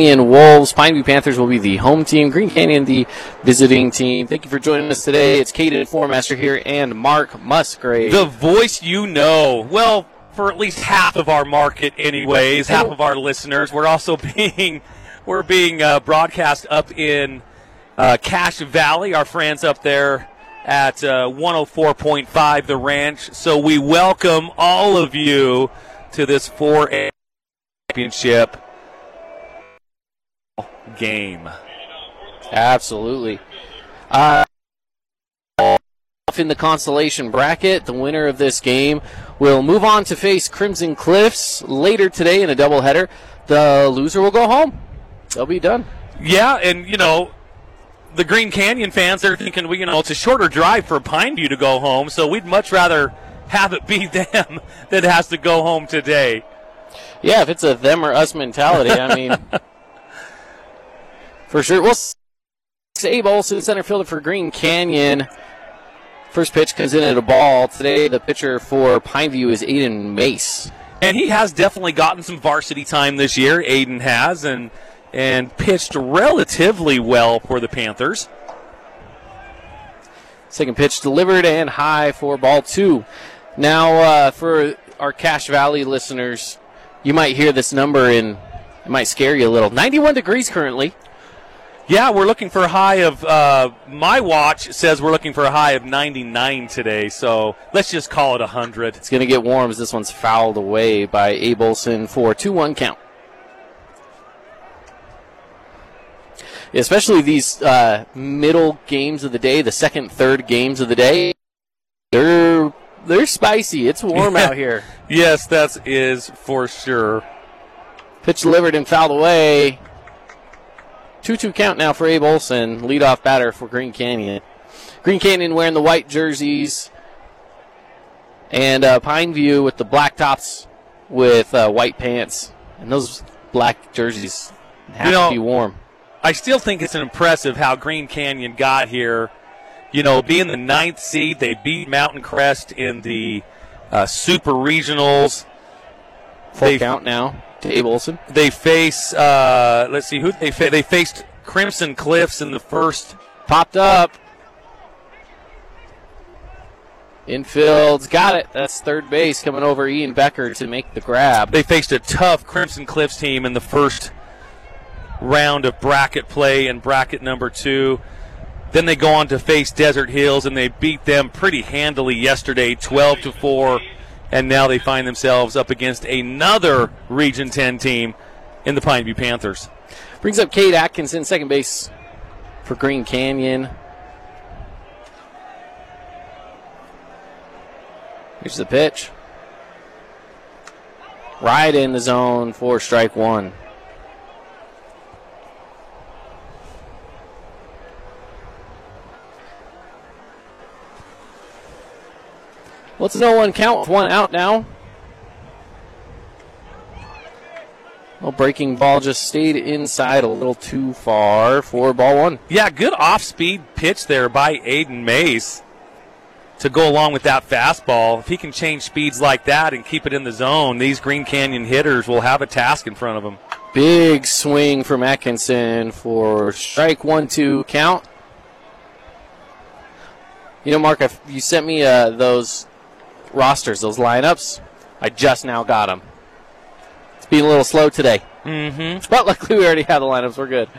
And Wolves, Pineview Panthers will be the home team, Green Canyon the visiting team. Thank you for joining us today. It's Caden Foremaster here and Mark Musgrave. The voice you know. Well, for at least half of our market anyways, half of our listeners. We're also being broadcast up in Cache Valley, our friends up there at 104.5 The Ranch. So we welcome all of you to this 4A championship game. Absolutely. In the consolation bracket, the winner of this game will move on to face Crimson Cliffs later today in a doubleheader. The loser will go home. They'll be done. Yeah, and you know, the Green Canyon fans are thinking, well, you know, it's a shorter drive for Pineview to go home, so we'd much rather have it be them that has to go home today. Yeah, if it's a them or us mentality, I mean... For sure. We'll see Abe Olson, center fielder for Green Canyon. First pitch comes in at a ball. Today, the pitcher for Pineview is Aiden Mace. And he has definitely gotten some varsity time this year. Aiden has and pitched relatively well for the Panthers. Second pitch delivered and high for ball two. Now, for our Cache Valley listeners, you might hear this number and it might scare you a little. 91 degrees currently. Yeah, we're looking for a high of, my watch says we're looking for a high of 99 today, so let's just call it 100. It's going to get warm as this one's fouled away by Abe Olson for 2-1 count. Especially these middle games of the day, the second, third games of the day, they're spicy. It's warm out here. Yes, that is for sure. Pitch delivered and fouled away. 2-2 count now for Abe Olson, leadoff batter for Green Canyon. Green Canyon wearing the white jerseys, and Pineview with the black tops with white pants. And those black jerseys have to be warm. I still think it's impressive how Green Canyon got here. You know, being the 9th seed, they beat Mountain Crest in the Super Regionals. Full count now to Abe Olson. They face, let's see, who they face. They faced Crimson Cliffs in the first. Popped up. Infield's got it. That's third base coming over Ian Becker to make the grab. They faced a tough Crimson Cliffs team in the first round of bracket play in bracket number 2. Then they go on to face Desert Hills, and they beat them pretty handily yesterday, 12-4. And now they find themselves up against another Region 10 team in the Pineview Panthers. Brings up Cade Atkinson, second base for Green Canyon. Here's the pitch. Right in the zone for strike one. Well, it's no one count with one out now. Well, breaking ball just stayed inside a little too far for ball one. Yeah, good off-speed pitch there by Aiden Mace to go along with that fastball. If he can change speeds like that and keep it in the zone, these Green Canyon hitters will have a task in front of them. Big swing from Atkinson for strike 1-2 count. You know, Mark, you sent me those... rosters, those lineups. I just now got them. It's being a little slow today. Mm-hmm. But luckily we already have the lineups. We're good.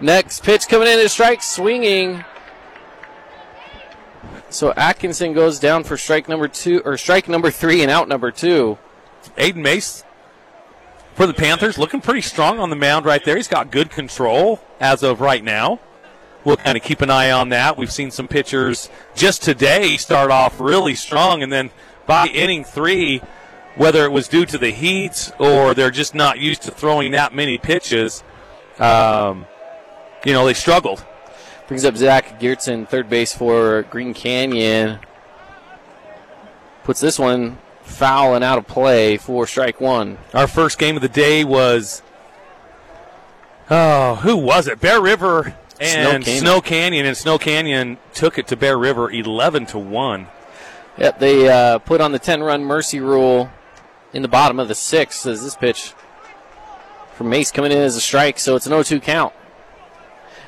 Next pitch coming in is strike, swinging. So Atkinson goes down for strike number three and out number 2. Aiden Mace for the Panthers looking pretty strong on the mound right there. He's got good control as of right now. We'll kind of keep an eye on that. We've seen some pitchers just today start off really strong, and then by inning 3, whether it was due to the heat or they're just not used to throwing that many pitches, you know, they struggled. Brings up Zach Geertsen, third base for Green Canyon. Puts this one foul and out of play for strike 1. Our first game of the day was, who was it? Bear River and Snow Canyon took it to Bear River 11-1. Yep, they put on the 10-run mercy rule in the bottom of the 6th as this pitch from Mace coming in as a strike, so it's an 0-2 count.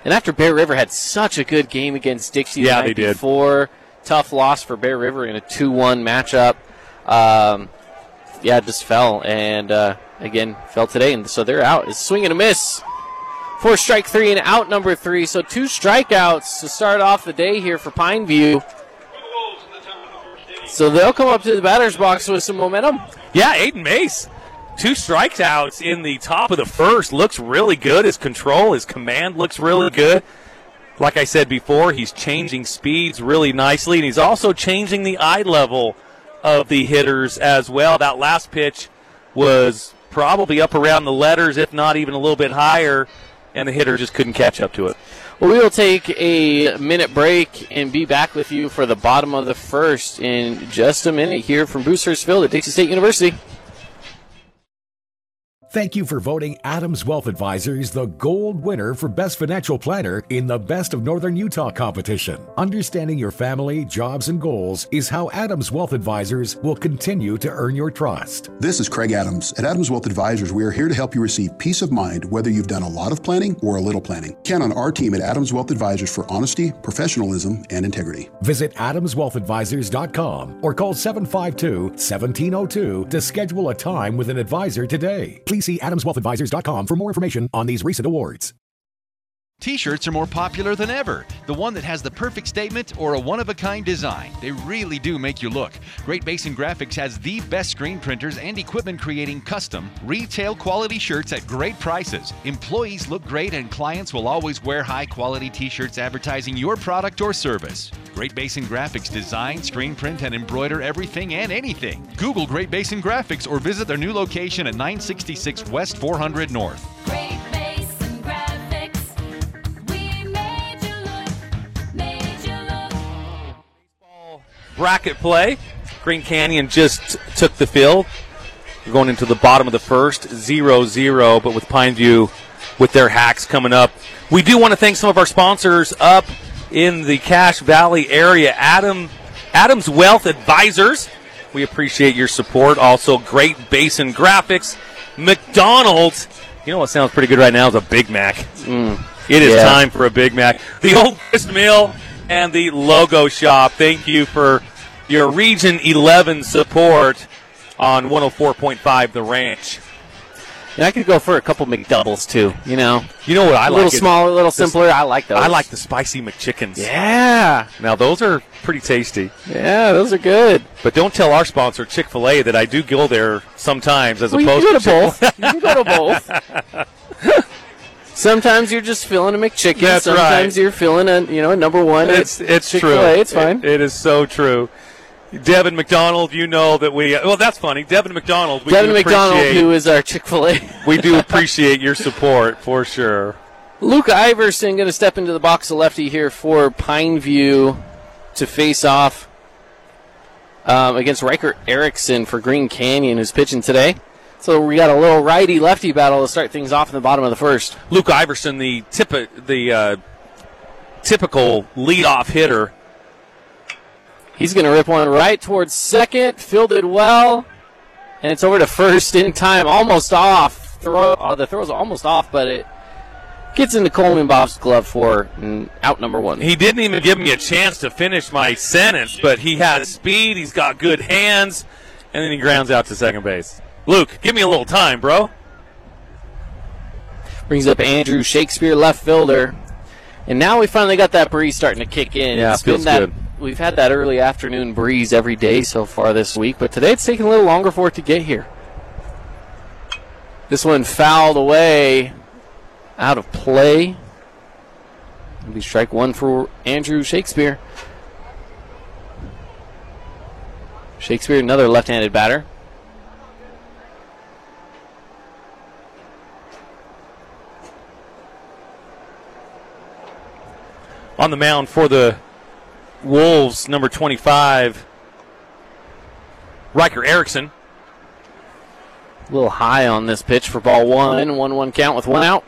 And after Bear River had such a good game against Dixie the night before, tough loss for Bear River in a 2-1 matchup. Yeah, it just fell, and again, fell today, and so they're out. It's swing and a miss. For strike three and out number three, so two strikeouts to start off the day here for Pine View. So they'll come up to the batter's box with some momentum. Yeah, Aiden Mace, two strikeouts in the top of the first. Looks really good. His control, his command looks really good. Like I said before, he's changing speeds really nicely, and he's also changing the eye level of the hitters as well. That last pitch was probably up around the letters, if not even a little bit higher, and the hitter just couldn't catch up to it. Well, we will take a minute break and be back with you for the bottom of the first in just a minute here from Bruce Hurst Field at Dixie State University. Thank you for voting Adams Wealth Advisors the gold winner for Best Financial Planner in the Best of Northern Utah competition. Understanding your family, jobs, and goals is how Adams Wealth Advisors will continue to earn your trust. This is Craig Adams. At Adams Wealth Advisors, we are here to help you receive peace of mind whether you've done a lot of planning or a little planning. Count on our team at Adams Wealth Advisors for honesty, professionalism, and integrity. Visit AdamsWealthAdvisors.com or call 752-1702 to schedule a time with an advisor today. Please see AdamsWealthAdvisors.com for more information on these recent awards. T-shirts are more popular than ever. The one that has the perfect statement or a one-of-a-kind design. They really do make you look. Great Basin Graphics has the best screen printers and equipment creating custom, retail-quality shirts at great prices. Employees look great and clients will always wear high-quality T-shirts advertising your product or service. Great Basin Graphics design, screen print, and embroider everything and anything. Google Great Basin Graphics or visit their new location at 966 West 400 North. Great Basin Graphics, we made you look, made you look. Baseball bracket play. Green Canyon just took the field. We're going into the bottom of the first, 0-0, but with Pineview with their hacks coming up. We do want to thank some of our sponsors up in the Cache Valley area, Adams Wealth Advisors. We appreciate your support. Also, Great Basin Graphics, McDonald's. You know what sounds pretty good right now is a Big Mac. It is time for a Big Mac. The Old Grist Mill and the Logo Shop. Thank you for your Region 11 support on 104.5 The Ranch. And I could go for a couple McDoubles, too, you know. You know what I like? A little smaller, a little simpler. I like those. I like the spicy McChickens. Yeah. Now, those are pretty tasty. Yeah, those are good. But don't tell our sponsor, Chick-fil-A, that I do go there sometimes as opposed to both. You can go to both. Sometimes you're just feeling a McChicken. That's sometimes right. You're feeling a, you know, a number one. It's Chick-fil-A. True. It's fine. It is so true. Devin McDonald, you know that we... Well, that's funny. Devin McDonald, who is our Chick-fil-A. We do appreciate your support, for sure. Luke Iverson going to step into the box of lefty here for Pineview to face off against Riker Erickson for Green Canyon, who's pitching today. So we got a little righty-lefty battle to start things off in the bottom of the first. Luke Iverson, the typical leadoff hitter. He's going to rip one right towards second, fielded well, and it's over to first in time, almost off. The throw's almost off, but it gets into Coleman Bob's glove for out number one. He didn't even give me a chance to finish my sentence, but he has speed, he's got good hands, and then he grounds out to second base. Luke, give me a little time, bro. Brings up Andrew Shakespeare, left fielder. And now we finally got that breeze starting to kick in. Yeah, it feels good. We've had that early afternoon breeze every day so far this week, but today it's taking a little longer for it to get here. This one fouled away, out of play. It'll be strike one for Andrew Shakespeare. Shakespeare, another left-handed batter. On the mound for the Wolves, number 25, Riker Erickson. A little high on this pitch for ball one. 1-1 count with one out.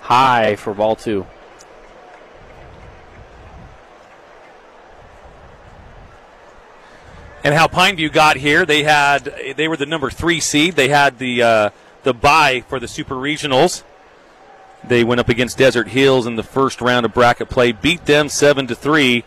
High for ball two. and how Pineview got here. They were the number 3 seed. They had the bye for the Super Regionals. They went up against Desert Hills in the first round of bracket play, beat them 7-3.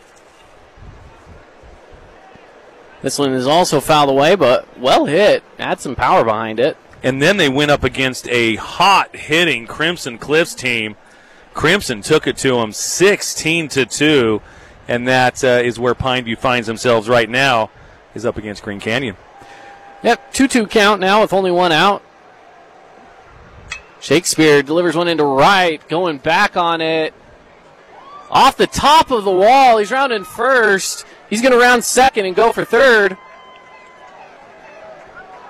This one is also fouled away, but well hit. Had some power behind it. And then they went up against a hot-hitting Crimson Cliffs team. Crimson took it to them 16-2, and that is where Pineview finds themselves right now, is up against Green Canyon. Yep, 2-2 count now with only one out. Shakespeare delivers one into right, going back on it. Off the top of the wall, he's rounding first. He's going to round second and go for third.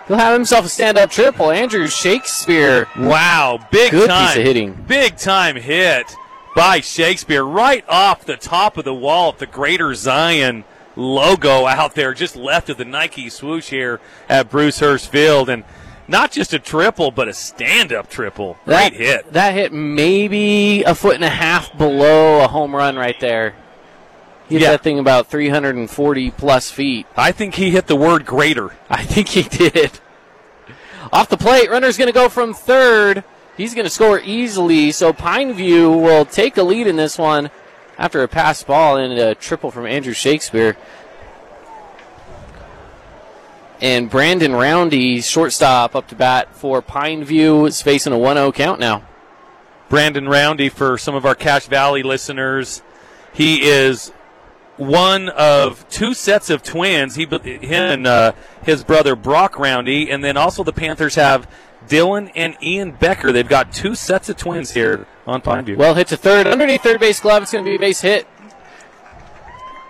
He'll have himself a stand-up triple. Andrew Shakespeare. Wow, good piece of hitting. Big time hit by Shakespeare right off the top of the wall at the Greater Zion logo out there, just left of the Nike swoosh here at Bruce Hurst Field. And not just a triple, but a stand-up triple. Great hit. That hit maybe a foot and a half below a home run right there. He hit that thing about 340-plus feet. I think he hit the word greater. I think he did. Off the plate, runner's going to go from third. He's going to score easily, so Pineview will take a lead in this one after a pass ball and a triple from Andrew Shakespeare. And Brandon Roundy, shortstop, up to bat for Pineview. It's facing a 1-0 count now. Brandon Roundy, for some of our Cache Valley listeners, he is one of two sets of twins, him and his brother Brock Roundy, and then also the Panthers have Dylan and Ian Becker. They've got two sets of twins here on Pineview. Well, hits a third. Underneath third base glove, it's going to be a base hit.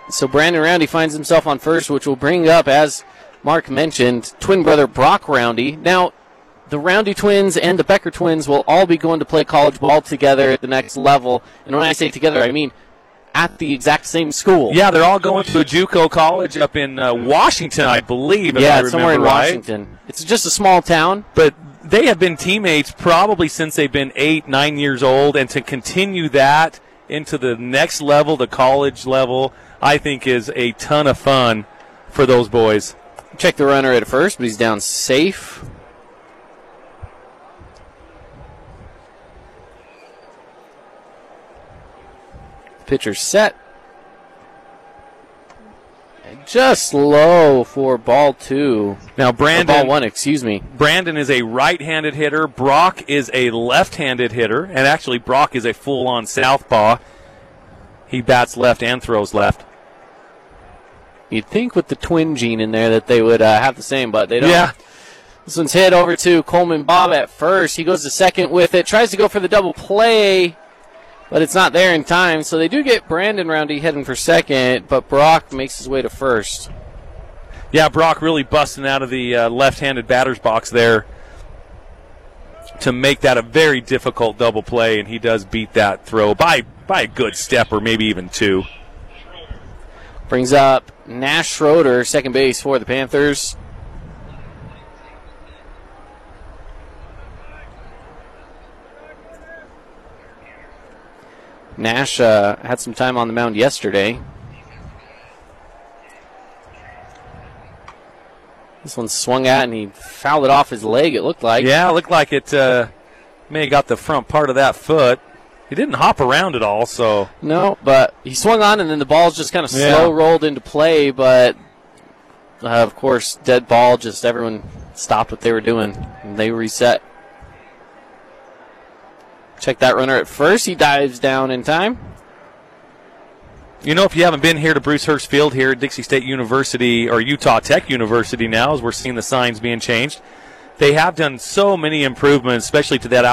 So Brandon Roundy finds himself on first, which will bring up, as Mark mentioned, twin brother Brock Roundy. Now, the Roundy twins and the Becker twins will all be going to play college ball together at the next level. And when I say together, I mean at the exact same school. Yeah, they're all going to a JUCO college up in Washington, I believe. Yeah, somewhere in Washington. It's just a small town. But they have been teammates probably since they've been 8, 9 years old, and to continue that into the next level, the college level, I think is a ton of fun for those boys. Check the runner at first, but he's down safe. Pitcher set. And just low for ball two. Now ball one, excuse me. Brandon is a right-handed hitter. Brock is a left-handed hitter. And actually, Brock is a full-on southpaw. He bats left and throws left. You'd think with the twin gene in there that they would have the same, but they don't. Yeah. This one's hit over to Coleman Bob at first. He goes to second with it. Tries to go for the double play. But it's not there in time, so they do get Brandon Roundy heading for second, but Brock makes his way to first. Yeah, Brock really busting out of the left-handed batter's box there to make that a very difficult double play, and he does beat that throw by a good step or maybe even two. Brings up Nash Schroeder, second base for the Panthers. Nash had some time on the mound yesterday. This one swung at and he fouled it off his leg, it looked like. Yeah, it looked like it may have got the front part of that foot. He didn't hop around at all, so. No, but he swung on and then the ball's just kind of slow rolled into play, but of course, dead ball, just everyone stopped what they were doing and they reset. Check that runner at first. He dives down in time. You know, if you haven't been here to Bruce Hurst Field here at Dixie State University or Utah Tech University now, as we're seeing the signs being changed, they have done so many improvements, especially to that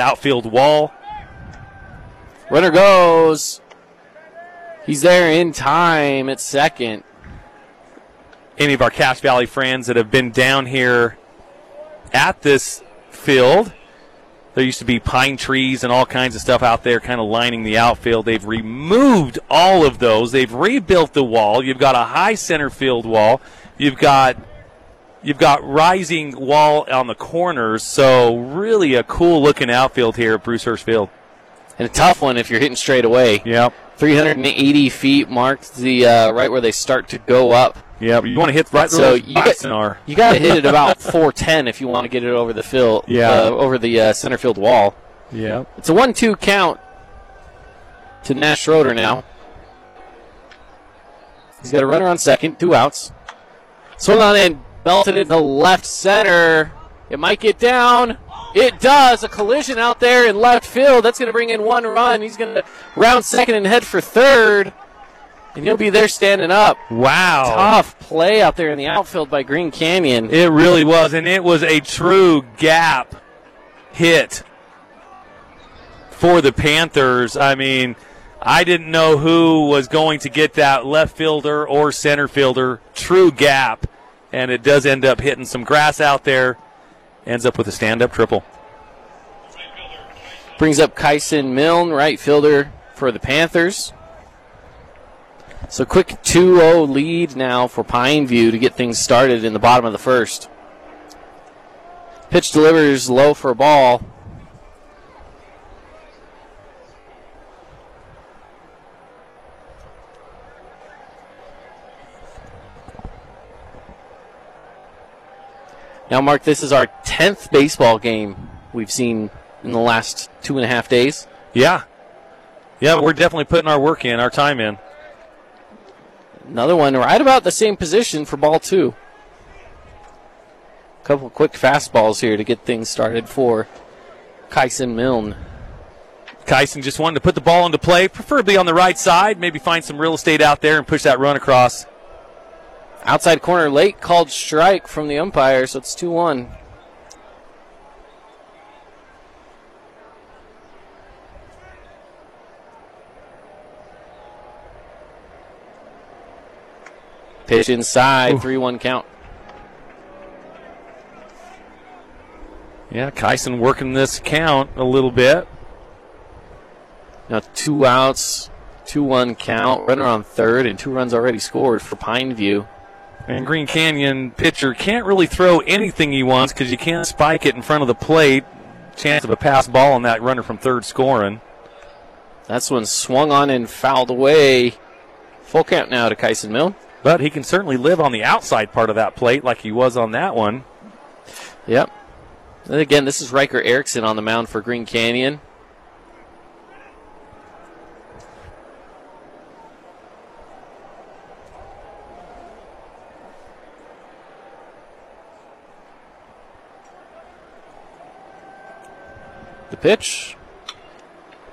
outfield wall. Runner goes. He's there in time at second. Any of our Cache Valley friends that have been down here at this field, there used to be pine trees and all kinds of stuff out there kind of lining the outfield. They've removed all of those. They've rebuilt the wall. You've got a high center field wall. You've got rising wall on the corners. So really a cool-looking outfield here at Bruce Hurst Field. And a tough one if you're hitting straight away. Yeah. 380 feet marked right where they start to go up. Yeah, but you want to hit right so through the sonar. You got to hit it about 410 if you want to get it over the field, over the center field wall. Yeah, it's a 1-2 count to Nash Schroeder now. He's got a runner on second, two outs. Swung on in, belted into left center. It might get down. It does. A collision out there in left field. That's going to bring in one run. He's going to round second and head for third. And he'll be there standing up. Wow. Tough play out there in the outfield by Green Canyon. It really was, and it was a true gap hit for the Panthers. I mean, I didn't know who was going to get that, left fielder or center fielder. True gap, and it does end up hitting some grass out there. Ends up with a stand-up triple. Brings up Kyson Milne, right fielder for the Panthers. So quick 2-0 lead now for Pineview to get things started in the bottom of the first. Pitch delivers low for a ball. Now, Mark, this is our 10th baseball game we've seen in the last 2.5 days. Yeah. Yeah, we're definitely putting our work in, our time in. Another one right about the same position for ball two. A couple quick fastballs here to get things started for Kyson Milne. Kyson just wanted to put the ball into play, preferably on the right side, maybe find some real estate out there and push that run across. Outside corner late, called strike from the umpire, so it's 2-1. Pitch inside, 3-1 count. Yeah, Kyson working this count a little bit. Now two outs, 2-1 count, runner on third, and two runs already scored for Pineview. And Green Canyon pitcher can't really throw anything he wants because you can't spike it in front of the plate. Chance of a pass ball on that runner from third scoring. That's one swung on and fouled away. Full count now to Kyson Milne. But he can certainly live on the outside part of that plate like he was on that one. Yep. And again, this is Riker Erickson on the mound for Green Canyon. The pitch.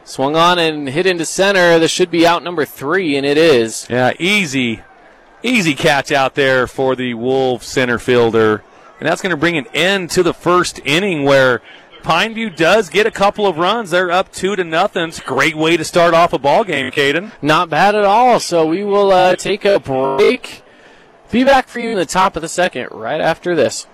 Swung on and hit into center. This should be out number 3, and it is. Yeah, easy catch out there for the Wolves center fielder. And that's going to bring an end to the first inning where Pineview does get a couple of runs. They're up 2-0. It's a great way to start off a ball game, Caden. Not bad at all. So we will take a break. Be back for you in the top of the second right after this.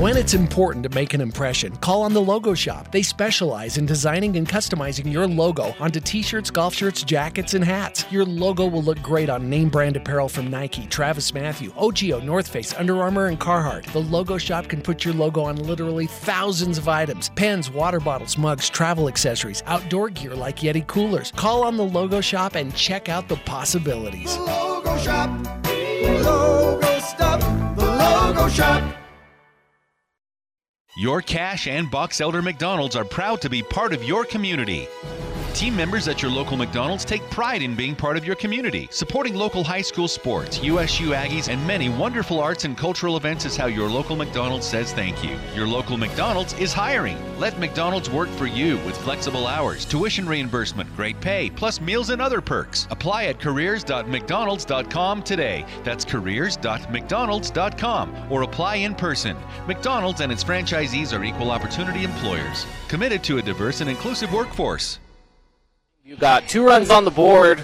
When it's important to make an impression, call on The Logo Shop. They specialize in designing and customizing your logo onto t-shirts, golf shirts, jackets, and hats. Your logo will look great on name brand apparel from Nike, Travis Mathew, OGIO, North Face, Under Armour, and Carhartt. The Logo Shop can put your logo on literally thousands of items. Pens, water bottles, mugs, travel accessories, outdoor gear like Yeti coolers. Call on The Logo Shop and check out the possibilities. The Logo Shop, the Logo Stuff, the Logo Shop. Your Cache and Box Elder McDonald's are proud to be part of your community. Team members at your local McDonald's take pride in being part of your community. Supporting local high school sports, USU Aggies, and many wonderful arts and cultural events is how your local McDonald's says thank you. Your local McDonald's is hiring. Let McDonald's work for you with flexible hours, tuition reimbursement, great pay, plus meals and other perks. Apply at careers.mcdonalds.com today. That's careers.mcdonalds.com, or apply in person. McDonald's and its franchisees are equal opportunity employers, committed to a diverse and inclusive workforce. You got two runs on the board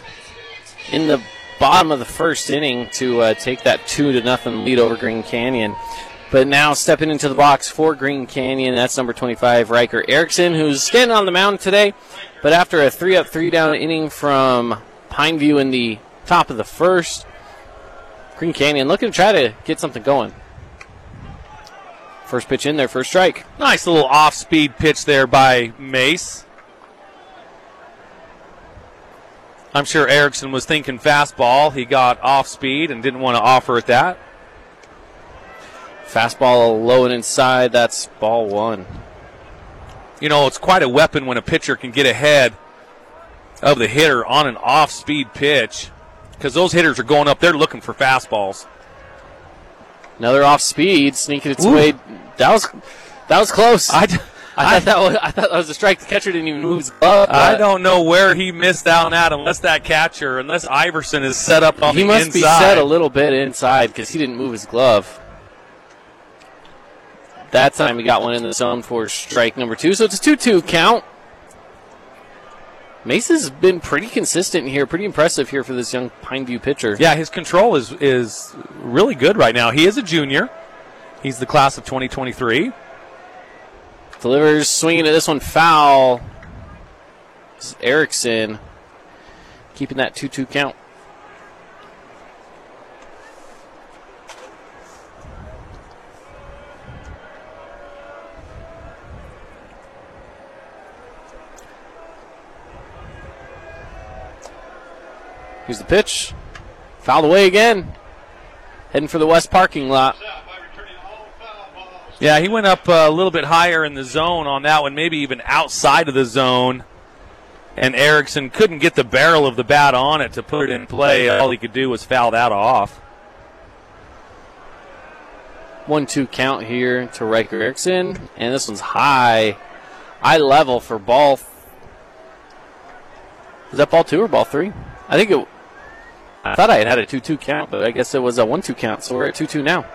in the bottom of the first inning to take that 2-0 lead over Green Canyon. But now stepping into the box for Green Canyon, that's number 25, Riker Erickson, who's standing on the mound today. But after a 3-up, 3-down inning from Pineview in the top of the first, Green Canyon looking to try to get something going. First pitch in there, first strike. Nice little off-speed pitch there by Mace. I'm sure Erickson was thinking fastball. He got off speed and didn't want to offer at that. Fastball low and inside. That's ball one. You know, it's quite a weapon when a pitcher can get ahead of the hitter on an off-speed pitch, because those hitters are going up there looking for fastballs. Another off-speed sneaking its way. That was close. I thought that was a strike. The catcher didn't even move his glove. I don't know where he missed out on that unless Iverson is set up on the inside. He must be set a little bit inside because he didn't move his glove. That time he got one in the zone for strike number two, so it's a 2-2 count. Mace has been pretty consistent here, pretty impressive here for this young Pineview pitcher. Yeah, his control is really good right now. He is a junior. He's the class of 2023. Delivers, swinging at this one, foul. This is Erickson keeping that 2-2 count. Here's the pitch. Fouled away again. Heading for the west parking lot. Yeah, he went up a little bit higher in the zone on that one, maybe even outside of the zone. And Erickson couldn't get the barrel of the bat on it to put it in play. All he could do was foul that off. 1-2 count here to Riker Erickson. And this one's high level for ball. Is that ball two or ball three? I thought I had a 2-2 count, but I guess it was a 1-2 count, so we're at 2-2 now.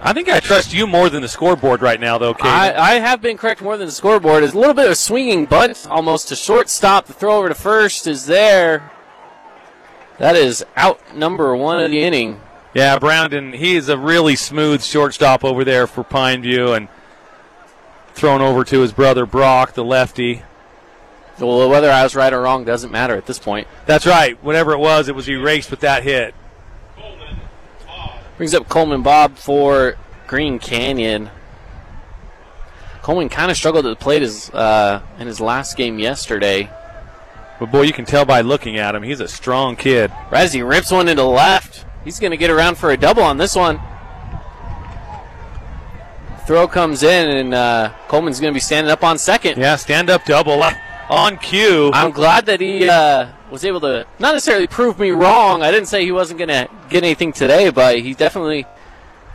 I think I trust you more than the scoreboard right now, though, Caden. I have been correct more than the scoreboard. It's a little bit of a swinging bunt, almost a shortstop. The throw over to first is there. That is out number one of the inning. Yeah, Brandon, he is a really smooth shortstop over there for Pineview, and thrown over to his brother Brock, the lefty. Well, whether I was right or wrong doesn't matter at this point. That's right. Whatever it was erased with that hit. Coleman Bob. Brings up Coleman Bob for Green Canyon. Coleman kind of struggled at the plate in his last game yesterday. But, boy, you can tell by looking at him. He's a strong kid. Right as he rips one into left, he's going to get around for a double on this one. Throw comes in, and Coleman's going to be standing up on second. Yeah, stand-up double. On cue. I'm glad that he was able to not necessarily prove me wrong. I didn't say he wasn't going to get anything today, but he definitely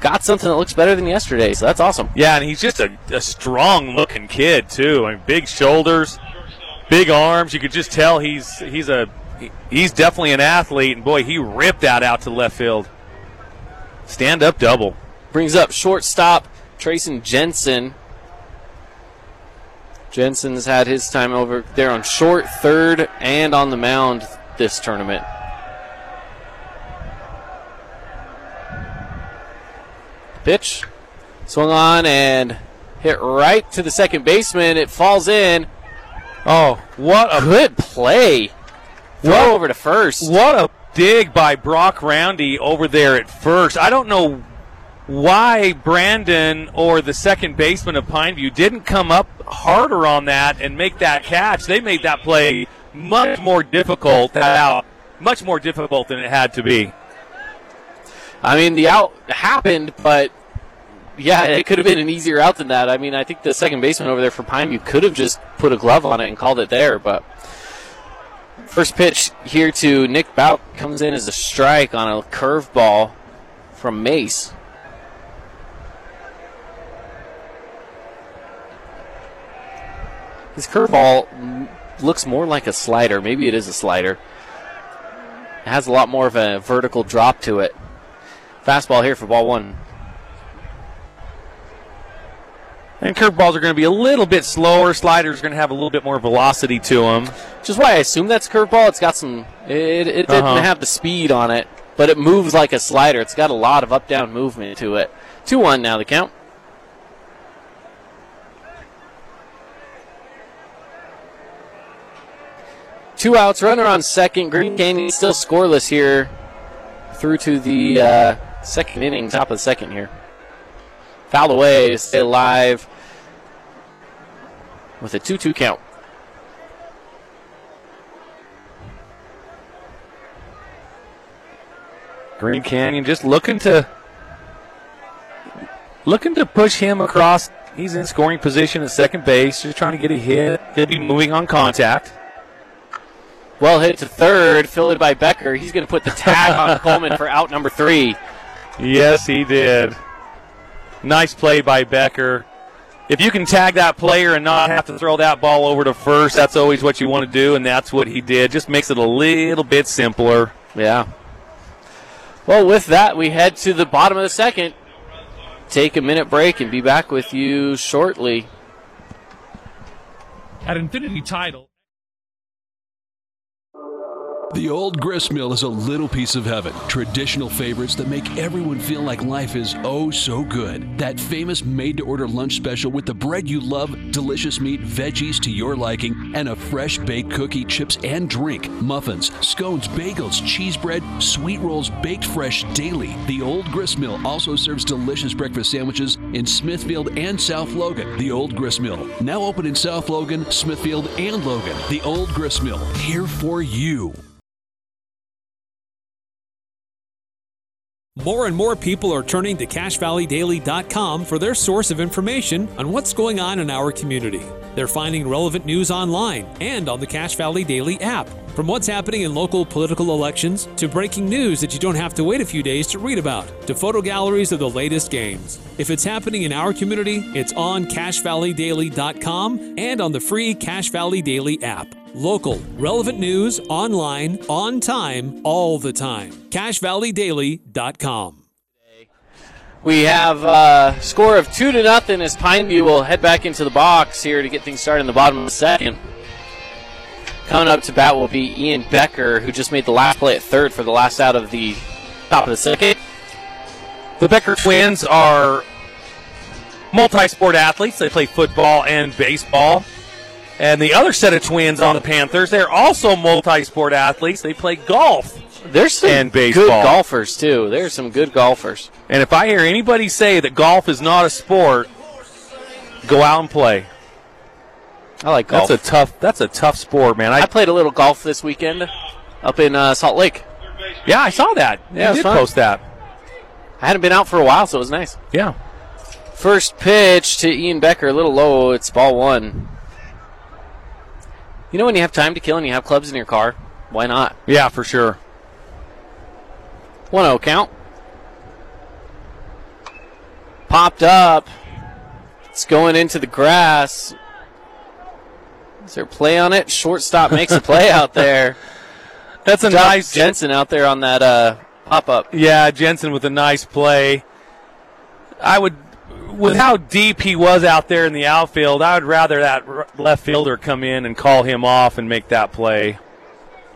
got something that looks better than yesterday, so that's awesome. Yeah, and he's just a strong-looking kid, too. I mean, big shoulders, big arms. You could just tell he's definitely an athlete, and, boy, he ripped that out to left field. Stand-up double. Brings up shortstop Trayson Jensen. Jensen's had his time over there on short, third, and on the mound this tournament. Pitch. Swung on and hit right to the second baseman. It falls in. Oh, what a good play. Throw over to first. What a dig by Brock Roundy over there at first. I don't know why Brandon or the second baseman of Pineview didn't come up harder on that and make that catch. They made that play much more difficult than it had to be. I mean, the out happened, but, yeah, it could have been an easier out than that. I mean, I think the second baseman over there for Pineview could have just put a glove on it and called it there, but first pitch here to Nick Bout comes in as a strike on a curveball from Mace. His curveball looks more like a slider. Maybe it is a slider. It has a lot more of a vertical drop to it. Fastball here for ball one. And curveballs are going to be a little bit slower. Sliders are going to have a little bit more velocity to them. Which is why I assume that's curveball. It's got some. It didn't have the speed on it, but it moves like a slider. It's got a lot of up-down movement to it. 2-1 now the count. Two outs, runner on second. Green Canyon still scoreless here through to the second inning, top of the second here. Fouled away to stay alive with a 2-2 count. Green Canyon just looking to push him across. He's in scoring position at second base, just trying to get a hit. He'll be moving on contact. Well hit to third, filled by Becker. He's going to put the tag on Coleman for out number 3. Yes, he did. Nice play by Becker. If you can tag that player and not have to throw that ball over to first, that's always what you want to do, and that's what he did. Just makes it a little bit simpler. Yeah. Well, with that, we head to the bottom of the second. Take a minute break and be back with you shortly. At Infinity Title. The Old Grist Mill is a little piece of heaven. Traditional favorites that make everyone feel like life is oh so good. That famous made-to-order lunch special with the bread you love, delicious meat, veggies to your liking, and a fresh-baked cookie, chips, and drink. Muffins, scones, bagels, cheese bread, sweet rolls baked fresh daily. The Old Grist Mill also serves delicious breakfast sandwiches in Smithfield and South Logan. The Old Grist Mill, now open in South Logan, Smithfield, and Logan. The Old Grist Mill, here for you. More and more people are turning to CacheValleyDaily.com for their source of information on what's going on in our community. They're finding relevant news online and on the Cache Valley Daily app. From what's happening in local political elections to breaking news that you don't have to wait a few days to read about, to photo galleries of the latest games. If it's happening in our community, it's on CacheValleyDaily.com and on the free Cache Valley Daily app. Local, relevant news, online, on time, all the time. CacheValleyDaily.com. We have a score of 2-0 as Pineview will head back into the box here to get things started in the bottom of the second. Coming up to bat will be Ian Becker, who just made the last play at third for the last out of the top of the second. The Becker twins are multi-sport athletes. They play football and baseball. And the other set of twins on the Panthers, they're also multi-sport athletes. They play golf and baseball. There's some good golfers, too. There's some good golfers. And if I hear anybody say that golf is not a sport, go out and play. I like golf. That's a tough sport, man. I played a little golf this weekend up in Salt Lake. Yeah, I saw that. Yeah, you did post that. I hadn't been out for a while, so it was nice. Yeah. First pitch to Ian Becker, a little low. It's ball one. You know when you have time to kill and you have clubs in your car? Why not? Yeah, for sure. 1-0 count. Popped up. It's going into the grass. Is there a play on it? Shortstop makes a play out there. That's a nice... Jensen out there on that pop-up. Yeah, Jensen with a nice play. With how deep he was out there in the outfield, I would rather that left fielder come in and call him off and make that play.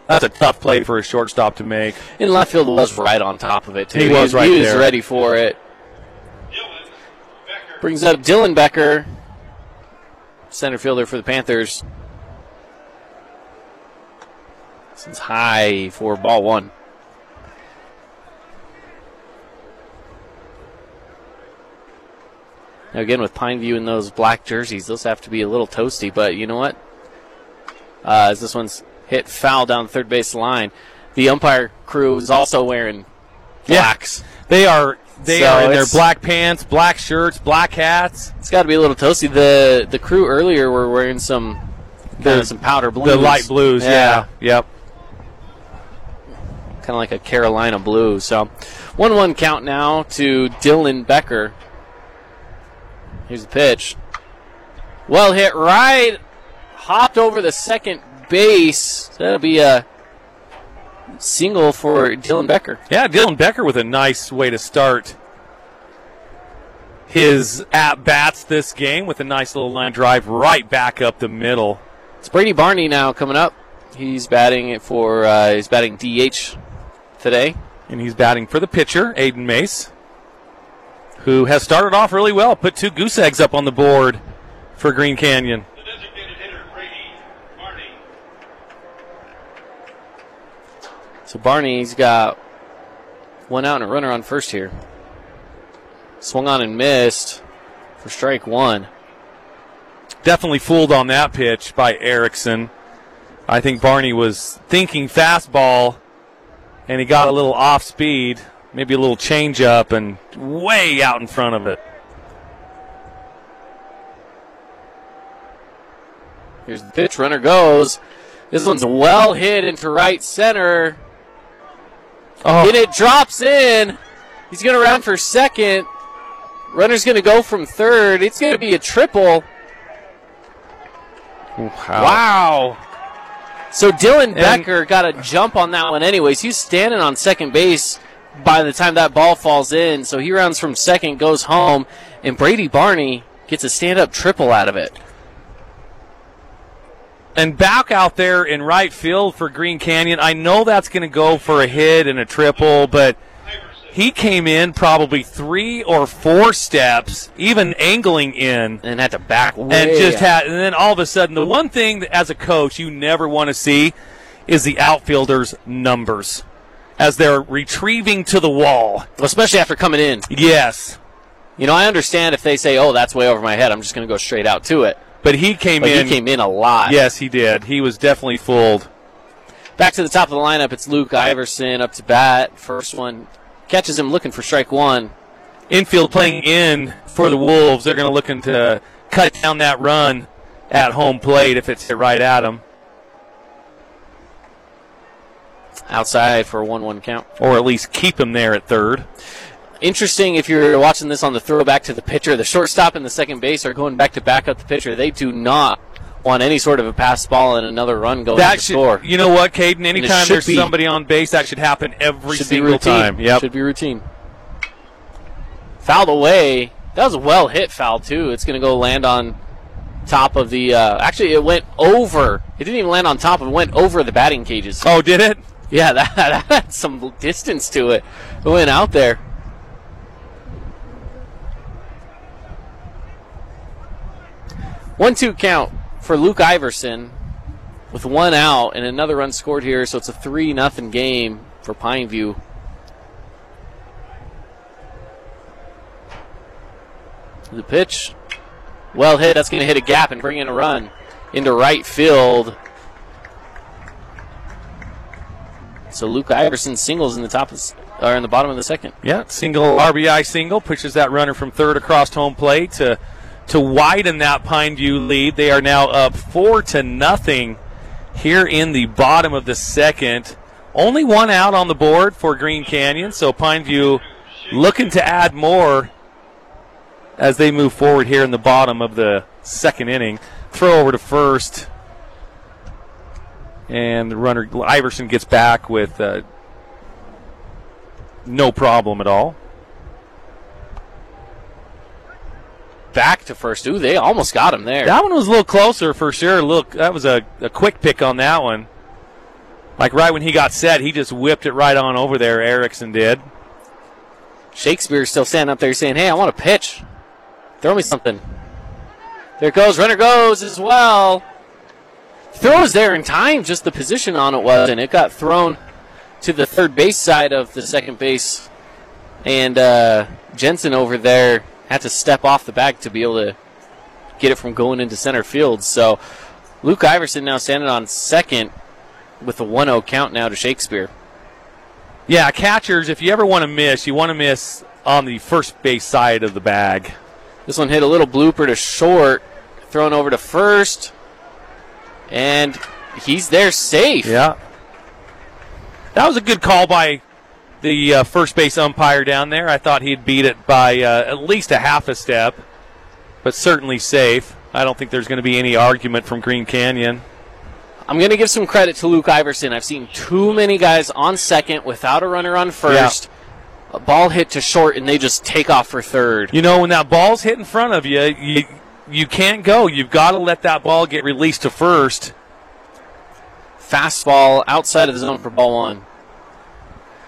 That's a tough play for a shortstop to make. And left field was right on top of it, too. He was right there. He was ready for it. Brings up Dylan Becker, center fielder for the Panthers. This is high for ball one. Now again, with Pineview in those black jerseys, those have to be a little toasty, but you know what? As this one's hit foul down the third base line, the umpire crew is also wearing blacks. Yeah, they are in their black pants, black shirts, black hats. It's got to be a little toasty. The crew earlier were wearing some powder blues. The light blues, yeah. Yep. Kind of like a Carolina blue. So 1-1 count now to Dylan Becker. Here's the pitch. Well hit right. Hopped over the second base. That'll be a single for Dylan Becker. Yeah, Dylan Becker with a nice way to start his at-bats this game with a nice little line drive right back up the middle. It's Brady Barney now coming up. He's batting DH today. And he's batting for the pitcher, Aiden Mace, who has started off really well, put 2 goose eggs up on the board for Green Canyon. The designated hitter, Brady Barney. So Barney's got one out and a runner on first here. Swung on and missed for strike one. Definitely fooled on that pitch by Erickson. I think Barney was thinking fastball, and he got a little off speed. maybe a little change up and way out in front of it. Here's the pitch, runner goes. This one's well hit into right center. Oh. And it drops in. He's going to round for second. Runner's going to go from third. It's going to be a triple. Wow. So Dylan Becker got a jump on that one anyways. He's standing on second base by the time that ball falls in. So he rounds from second, goes home, and Brady Barney gets a stand-up triple out of it. And back out there in right field for Green Canyon, I know that's going to go for a hit and a triple, but he came in probably 3 or 4 steps, even angling in. And had to back way and just had, and then all of a sudden, the one thing that as a coach you never want to see is the outfielders' numbers as they're retrieving to the wall. Well, especially after coming in. Yes. You know, I understand if they say, oh, that's way over my head, I'm just going to go straight out to it. But he came in. He came in a lot. Yes, he did. He was definitely fooled. Back to the top of the lineup. It's Luke Iverson up to bat. First one catches him looking for strike one. Infield playing in for the Wolves. They're going to looking to cut down that run at home plate if it's hit right at him. Outside for a 1-1 count. Or at least keep him there at third. Interesting, if you're watching this on the throwback to the pitcher, the shortstop and the second base are going back to back up the pitcher. They do not want any sort of a pass ball and another run going to score. You know what, Caden? Anytime there's somebody on base, that should happen every single time. Yep. Should be routine. Fouled away. That was a well-hit foul, too. It's going to go land on top of the actually, it went over. It didn't even land on top. It went over the batting cages. Oh, did it? Yeah, that had some distance to it. It went out there. One-two count for Luke Iverson with one out and another run scored here, so it's a 3-0 game for Pineview. The pitch, well hit. That's going to hit a gap and bring in a run into right field. So Luke Iverson singles in the top of, or in the bottom of the second. Yeah, single RBI single pushes that runner from third across home plate to widen that Pineview lead. They are now up 4-0 here in the bottom of the second. Only one out on the board for Green Canyon, so Pineview looking to add more as they move forward here in the bottom of the second inning. Throw over to first, and the runner Iverson gets back with no problem at all. Back to first. Ooh, they almost got him there. That one was a little closer for sure. Look, that was a quick pick on that one. Like right when he got set, he just whipped it right on over there, Erickson did. Shakespeare's still standing up there saying, hey, I want a pitch. Throw me something. There it goes. Runner goes as well. Throws there in time, just the position on it was, and it got thrown to the third base side of the second base. And Jensen over there had to step off the bag to be able to get it from going into center field. So Luke Iverson now standing on second with a 1-0 count now to Shakespeare. Yeah, catchers, if you ever want to miss, you want to miss on the first base side of the bag. This one hit a little blooper to short, thrown over to first, and he's there safe. Yeah. That was a good call by the first base umpire down there. I thought he'd beat it by at least a half a step, but certainly safe. I don't think there's going to be any argument from Green Canyon. I'm going to give some credit to Luke Iverson. I've seen too many guys on second without a runner on first. Yeah. A ball hit to short, and they just take off for third. You know, when that ball's hit in front of you, you can't go. You've got to let that ball get released to first. Fastball outside of the zone for ball one.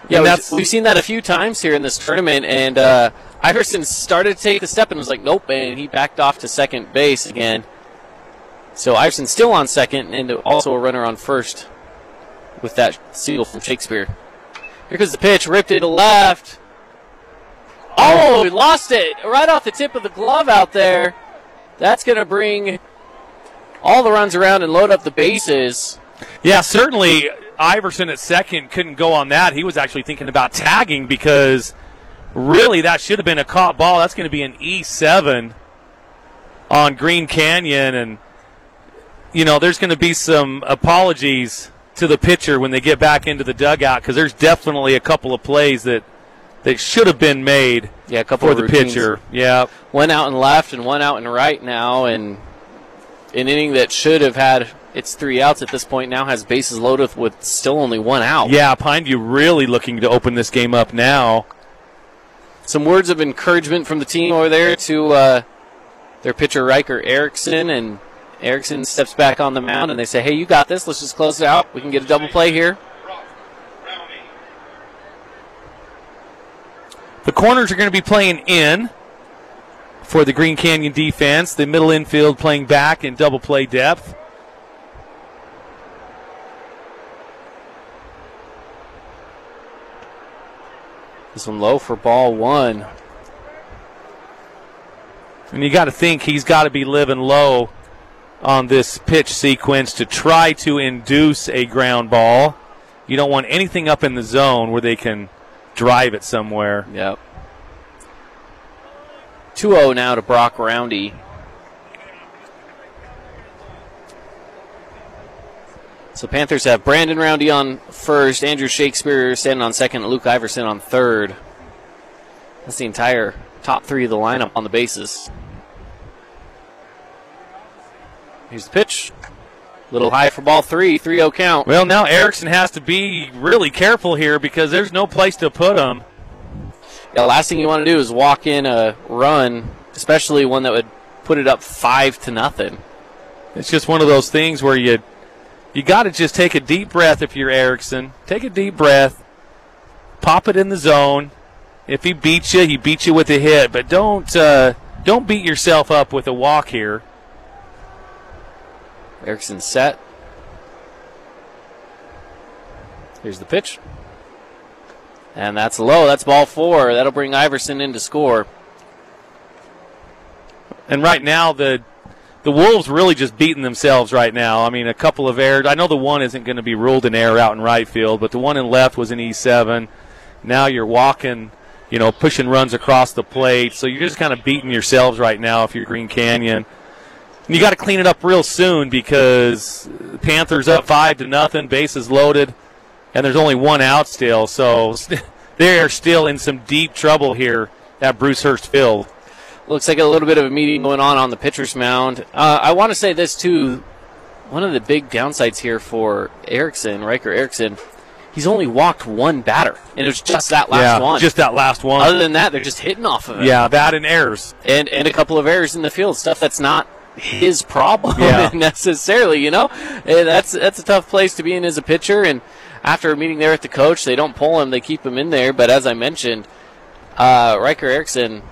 Yeah, we've seen that a few times here in this tournament, and Iverson started to take the step and was like, nope, and he backed off to second base again. So Iverson still on second, and also a runner on first with that single from Shakespeare. Here goes the pitch, ripped it to left. Oh, he lost it right off the tip of the glove out there. That's going to bring all the runs around and load up the bases. Yeah, certainly Iverson at second couldn't go on that. He was actually thinking about tagging because really that should have been a caught ball. That's going to be an E7 on Green Canyon, and you know there's going to be some apologies to the pitcher when they get back into the dugout because there's definitely a couple of plays that should have been made for the pitcher. Yeah, one out and left and one out and right now, and an inning that should have had its three outs at this point now has bases loaded with still only one out. Yeah, Pineview really looking to open this game up now. Some words of encouragement from the team over there to their pitcher Riker Erickson, and Erickson steps back on the mound and they say, hey, you got this, let's just close it out. We can get a double play here. The corners are going to be playing in for the Green Canyon defense. The middle infield playing back in double play depth. This one low for ball one. And you got to think he's got to be living low on this pitch sequence to try to induce a ground ball. You don't want anything up in the zone where they can drive it somewhere. Yep. 2-0 now to Brock Roundy. So Panthers have Brandon Roundy on first, Andrew Shakespeare standing on second, Luke Iverson on third. That's the entire top three of the lineup on the bases. Here's the pitch. Little high for ball three, 3-0 count. Well, now Erickson has to be really careful here because there's no place to put him. Yeah, last thing you want to do is walk in a run, especially one that would put it up 5-0. It's just one of those things where you got to just take a deep breath if you're Erickson. Take a deep breath, pop it in the zone. If he beats you, he beats you with a hit, but don't beat yourself up with a walk here. Erickson set. Here's the pitch. And that's low. That's ball four. That'll bring Iverson in to score. And right now, the Wolves really just beating themselves right now. I mean, a couple of errors. I know the one isn't going to be ruled an error out in right field, but the one in left was an E7. Now you're walking, you know, pushing runs across the plate. So you're just kind of beating yourselves right now if you're Green Canyon. You got to clean it up real soon because Panthers up 5-0, bases loaded, and there's only one out still. So they are still in some deep trouble here at Bruce Hurst Field. Looks like a little bit of a meeting going on the pitcher's mound. I want to say this, too. One of the big downsides here for Riker Erickson, he's only walked one batter, and it was just that last one. Just that last one. Other than that, they're just hitting off of it. Yeah, that and errors. And a couple of errors in the field, stuff that's not his problem necessarily, you know. And that's a tough place to be in as a pitcher, and after a meeting there with the coach, they don't pull him, they keep him in there. But as I mentioned, Riker Erickson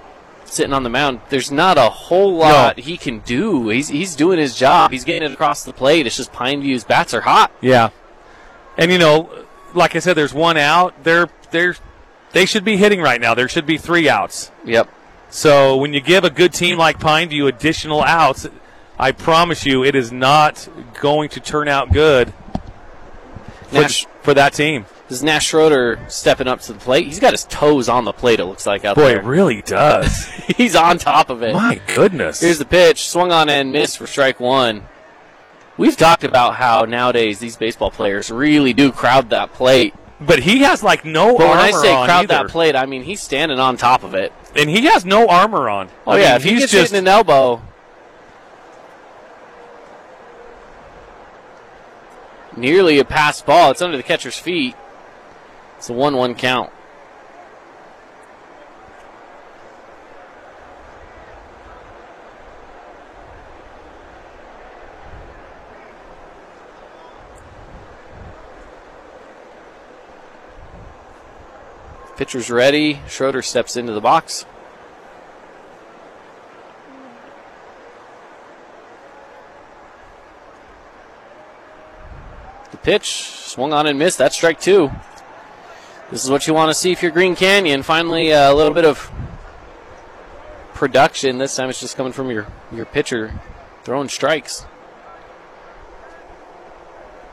sitting on the mound, there's not a whole lot he can do. He's doing his job. He's getting it across the plate. It's just Pineview's bats are hot. Yeah. And, you know, like I said, there's one out. They should be hitting right now. There should be three outs. Yep. So when you give a good team like Pineview additional outs, I promise you it is not going to turn out good for that team. This is Nash Schroeder stepping up to the plate. He's got his toes on the plate, it looks like, out there. Boy, it really does. He's on top of it. My goodness. Here's the pitch. Swung on and missed for strike one. We've talked about how nowadays these baseball players really do crowd that plate. But he has, like, no armor on. When I say crowd that plate, I mean he's standing on top of it. And he has no armor on. Oh, I mean, yeah, if he gets just hitting an elbow. Nearly a passed ball. It's under the catcher's feet. It's a 1-1 count. Pitcher's ready. Schroeder steps into the box. The pitch swung on and missed. That's strike two. This is what you want to see if you're Green Canyon. Finally, a little bit of production. This time it's just coming from your pitcher throwing strikes.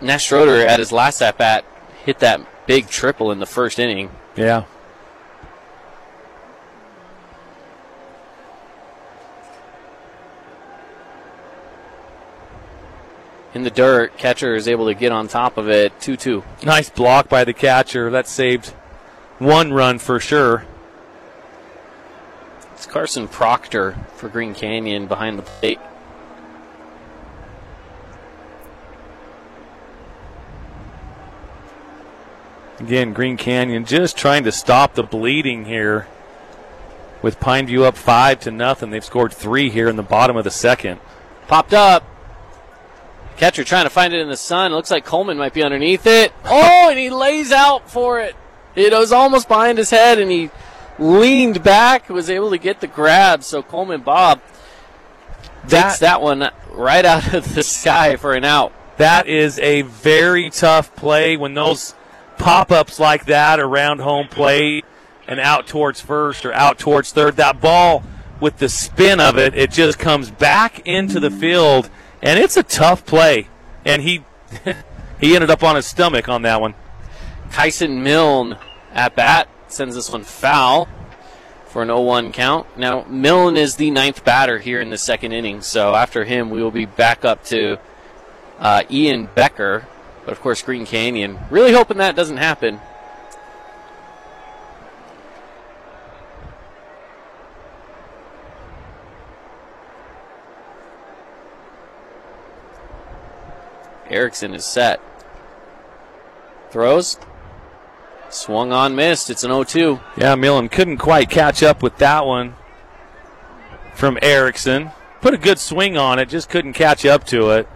Nash Schroeder at his last at-bat hit that big triple in the first inning. Yeah. In the dirt, catcher is able to get on top of it, 2-2. Nice block by the catcher. That saved one run for sure. It's Carson Proctor for Green Canyon behind the plate. Again, Green Canyon just trying to stop the bleeding here. With Pineview up 5-0, they've scored 3 here in the bottom of the second. Popped up. Catcher trying to find it in the sun. It looks like Coleman might be underneath it. Oh, and he lays out for it. It was almost behind his head, and he leaned back, was able to get the grab. So Coleman Bob takes that one right out of the sky for an out. That is a very tough play when those pop-ups like that around home plate and out towards first or out towards third. That ball, with the spin of it, it just comes back into the field, and it's a tough play. And he ended up on his stomach on that one. Kyson Milne at bat sends this one foul for an 0-1 count. Now, Milne is the 9th batter here in the second inning, so after him we will be back up to Ian Becker. But, of course, Green Canyon really hoping that doesn't happen. Erickson is set. Throws. Swung on, missed. It's an 0-2. Yeah, Millen couldn't quite catch up with that one from Erickson. Put a good swing on it, just couldn't catch up to it.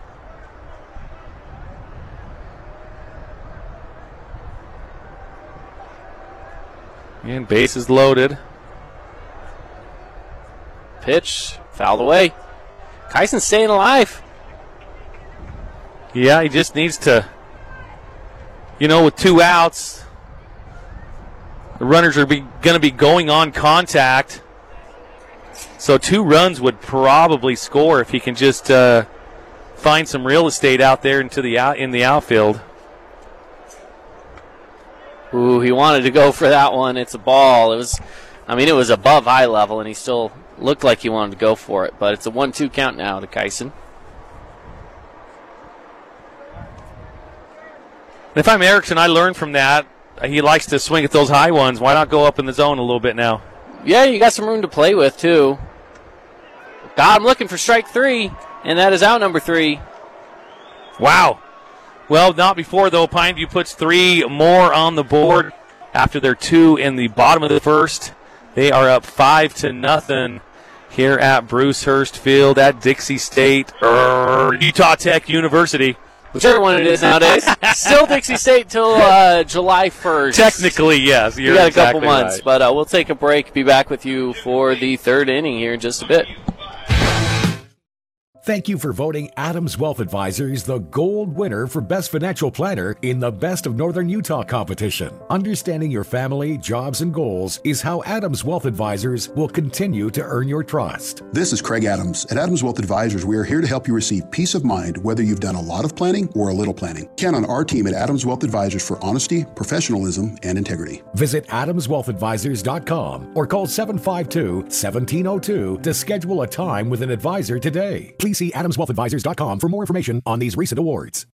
And base is loaded. Pitch, fouled away. Kyson's staying alive. Yeah, he just needs to, with 2 outs, the runners are going to be going on contact. So 2 runs would probably score if he can just find some real estate out there in the outfield. Ooh, he wanted to go for that one. It's a ball. It was above eye level, and he still looked like he wanted to go for it. But it's a 1-2 count now to Kyson. And if I'm Erickson, I learned from that. He likes to swing at those high ones. Why not go up in the zone a little bit now? Yeah, you got some room to play with, too. God, I'm looking for strike 3, and that is out number 3. Wow. Well, not before, though. Pineview puts 3 more on the board after their 2 in the bottom of the first. They are up 5-0 here at Bruce Hurst Field at Dixie State, Utah Tech University. Whichever one it is nowadays. Still Dixie State till July 1st. Technically, yes. You've got exactly a couple months, right. But we'll take a break. Be back with you for the third inning here in just a bit. Thank you for voting Adams Wealth Advisors the gold winner for Best Financial Planner in the Best of Northern Utah competition. Understanding your family, jobs, and goals is how Adams Wealth Advisors will continue to earn your trust. This is Craig Adams. At Adams Wealth Advisors, we are here to help you receive peace of mind whether you've done a lot of planning or a little planning. Count on our team at Adams Wealth Advisors for honesty, professionalism, and integrity. Visit AdamsWealthAdvisors.com or call 752-1702 to schedule a time with an advisor today. Please see AdamsWealthAdvisors.com for more information on these recent awards.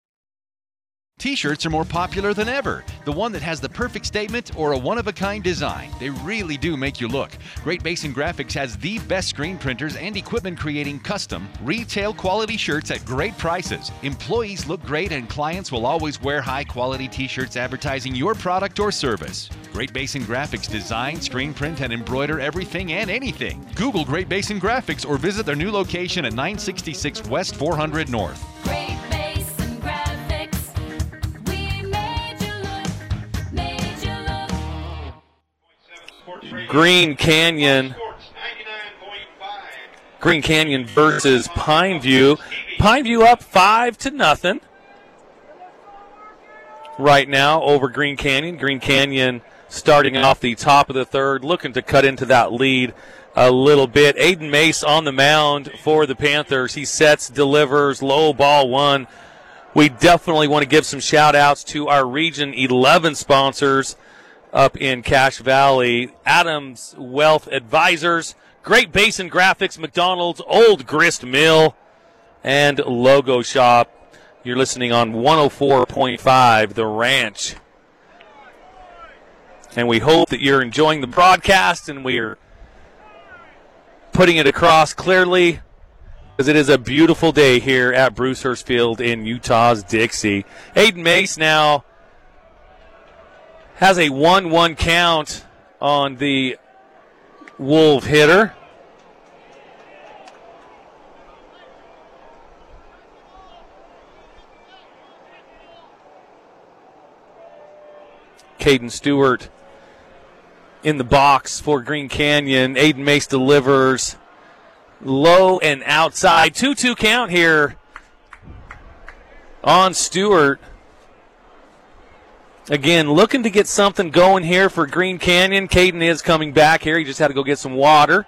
T-shirts are more popular than ever. The one that has the perfect statement or a one-of-a-kind design. They really do make you look. Great Basin Graphics has the best screen printers and equipment creating custom, retail-quality shirts at great prices. Employees look great and clients will always wear high-quality T-shirts advertising your product or service. Great Basin Graphics design, screen print, and embroider everything and anything. Google Great Basin Graphics or visit their new location at 966 West 400 North. Great Basin Graphics, we made you look, made you look. Green Canyon versus Pineview. Pineview up 5-0 right now over Green Canyon. Green Canyon starting off the top of the third, looking to cut into that lead a little bit. Aiden Mace on the mound for the Panthers. He sets, delivers, low ball one. we definitely want to give some shout-outs to our Region 11 sponsors up in Cache Valley. Adams Wealth Advisors, Great Basin Graphics, McDonald's, Old Grist Mill, and Logo Shop. You're listening on 104.5 The Ranch. And we hope that you're enjoying the broadcast and we're putting it across clearly, because it is a beautiful day here at Bruce Hurst Field in Utah's Dixie. Aiden Mace now has a 1-1 count on the Wolf hitter. Caden Stewart in the box for Green Canyon. Aiden Mace delivers low and outside. 2-2 count here on Stewart. Again, looking to get something going here for Green Canyon. Caden is coming back here. He just had to go get some water.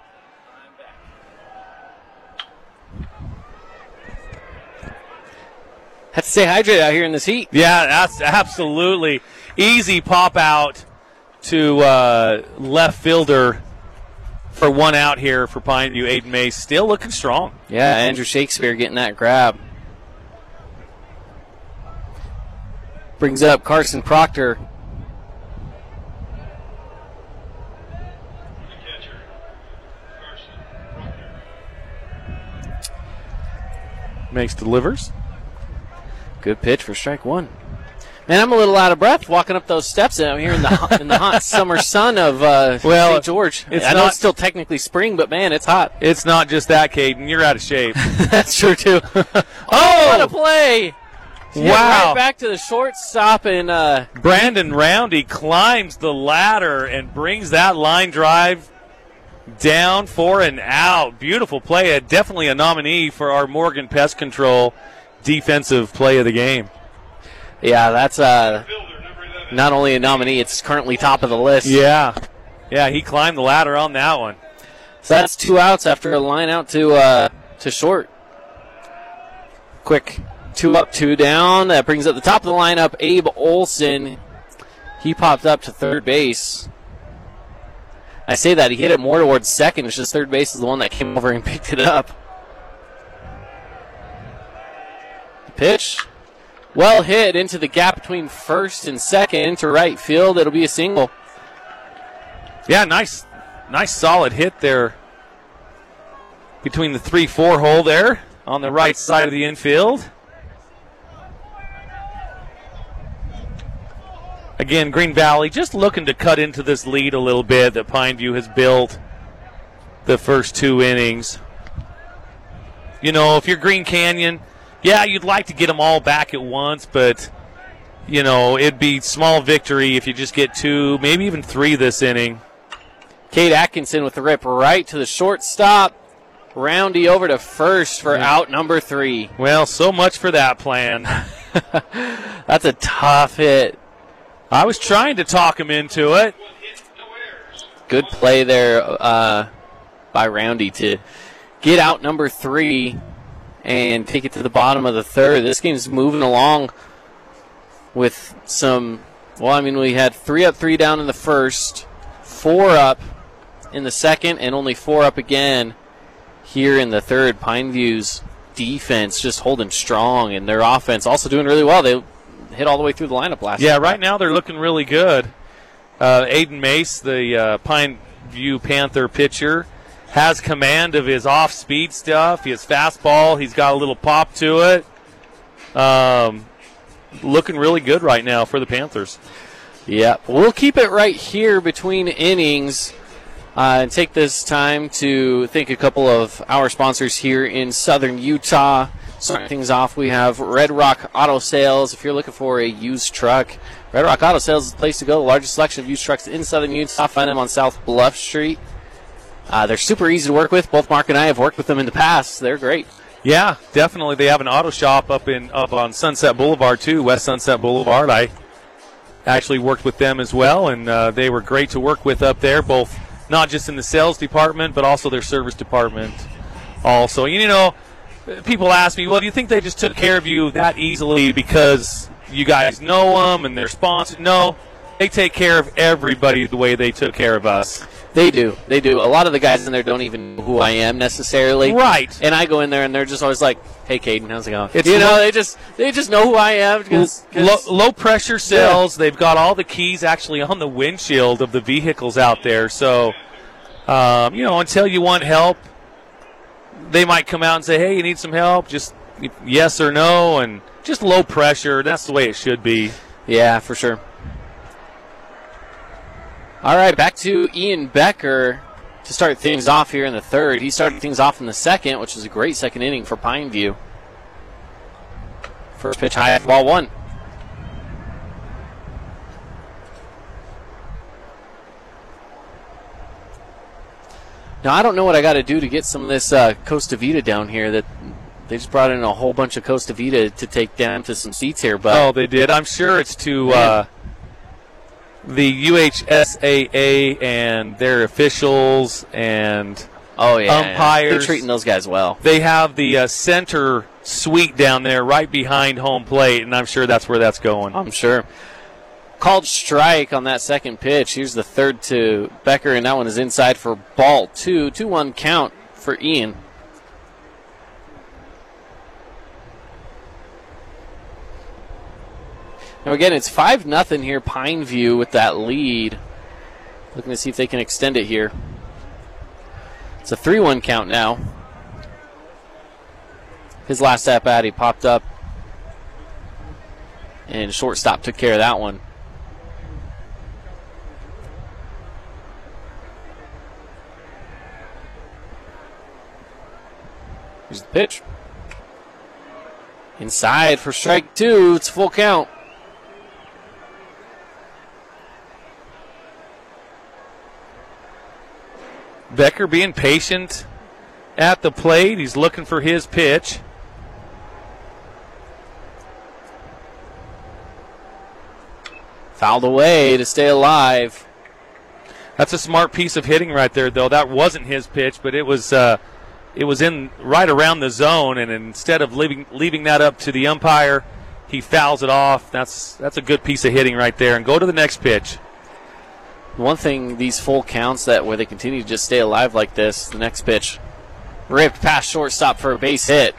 Have to stay hydrated out here in this heat. Yeah, that's absolutely easy pop out to left fielder for one out here for Pineview. Aiden Mace still looking strong. Yeah, Andrew Shakespeare getting that grab. Brings up Carson Proctor. Mace delivers. Good pitch for strike one. Man, I'm a little out of breath walking up those steps out here in the hot summer sun of St. George. I know it's still technically spring, but, man, it's hot. It's not just that, Caden. You're out of shape. That's true, too. Oh! What a play! Yeah, wow. Right back to the shortstop. And Brandon Roundy climbs the ladder and brings that line drive down for an out. Beautiful play. Definitely a nominee for our Morgan Pest Control defensive play of the game. Yeah, that's not only a nominee, it's currently top of the list. Yeah, he climbed the ladder on that one. So that's two outs after a line out to short. Quick two up, two down. That brings up the top of the lineup, Abe Olson. He popped up to third base. I say that, he hit it more towards second. It's just third base is the one that came over and picked it up. The pitch. Well hit into the gap between first and second into right field. It'll be a single. Yeah, nice solid hit there between the 3-4 hole there on the right side of the infield. Again, Green Valley just looking to cut into this lead a little bit that Pineview has built the first two innings. You know, if you're Green Canyon, yeah, you'd like to get them all back at once, but, you know, it'd be small victory if you just get two, maybe even three this inning. Kate Atkinson with the rip right to the shortstop. Roundy over to first for out number three. Well, so much for that plan. That's a tough hit. I was trying to talk him into it. Good play there by Roundy to get out number three and take it to the bottom of the third. This game's moving along with some, we had three up, three down in the first, four up in the second, and only four up again here in the third. Pineview's defense just holding strong, and their offense also doing really well. They hit all the way through the lineup last night. Yeah, right now they're looking really good. Aiden Mace, the Pineview Panther pitcher, has command of his off-speed stuff, his fastball. He's got a little pop to it. Looking really good right now for the Panthers. Yeah, we'll keep it right here between innings and take this time to thank a couple of our sponsors here in southern Utah. Starting things off, we have Red Rock Auto Sales. If you're looking for a used truck, Red Rock Auto Sales is the place to go. The largest selection of used trucks in southern Utah. Find them on South Bluff Street. They're super easy to work with. Both Mark and I have worked with them in the past. They're great. Yeah, definitely. They have an auto shop up on Sunset Boulevard, too, West Sunset Boulevard. I actually worked with them as well, and they were great to work with up there, both not just in the sales department but also their service department also. You know, people ask me, well, do you think they just took care of you that easily because you guys know them and they're sponsored? No, they take care of everybody the way they took care of us. They do. They do. A lot of the guys in there don't even know who I am necessarily. Right. And I go in there and they're just always like, hey, Caden, how's it going? It's they just know who I am. Low pressure cells. Yeah. They've got all the keys actually on the windshield of the vehicles out there. So, until you want help, they might come out and say, hey, you need some help? Just yes or no. And just low pressure. That's the way it should be. Yeah, for sure. All right, back to Ian Becker to start things off here in the third. He started things off in the second, which was a great second inning for Pineview. First pitch high, ball one. Now, I don't know what I got to do to get some of this Costa Vita down here. That they just brought in a whole bunch of Costa Vita to take down to some seats here. But oh, they did. I'm sure it's to... the UHSAA and their officials and umpires. They're treating those guys well. They have the center suite down there right behind home plate, and I'm sure that's where that's going. I'm sure. Called strike on that second pitch. Here's the third to Becker, and that one is inside for ball two. 2-1 count for Ian. Now, again, it's 5-0 here, Pineview, with that lead. Looking to see if they can extend it here. It's a 3-1 count now. His last at-bat, he popped up. And shortstop took care of that one. Here's the pitch. Inside for strike two. It's full count. Becker being patient at the plate. He's looking for his pitch. Fouled away to stay alive. That's a smart piece of hitting right there, though. That wasn't his pitch, but it was in right around the zone, and instead of leaving that up to the umpire, he fouls it off. That's a good piece of hitting right there. And go to the next pitch. One thing, these full counts that where they continue to just stay alive like this, the next pitch ripped past shortstop for a base hit.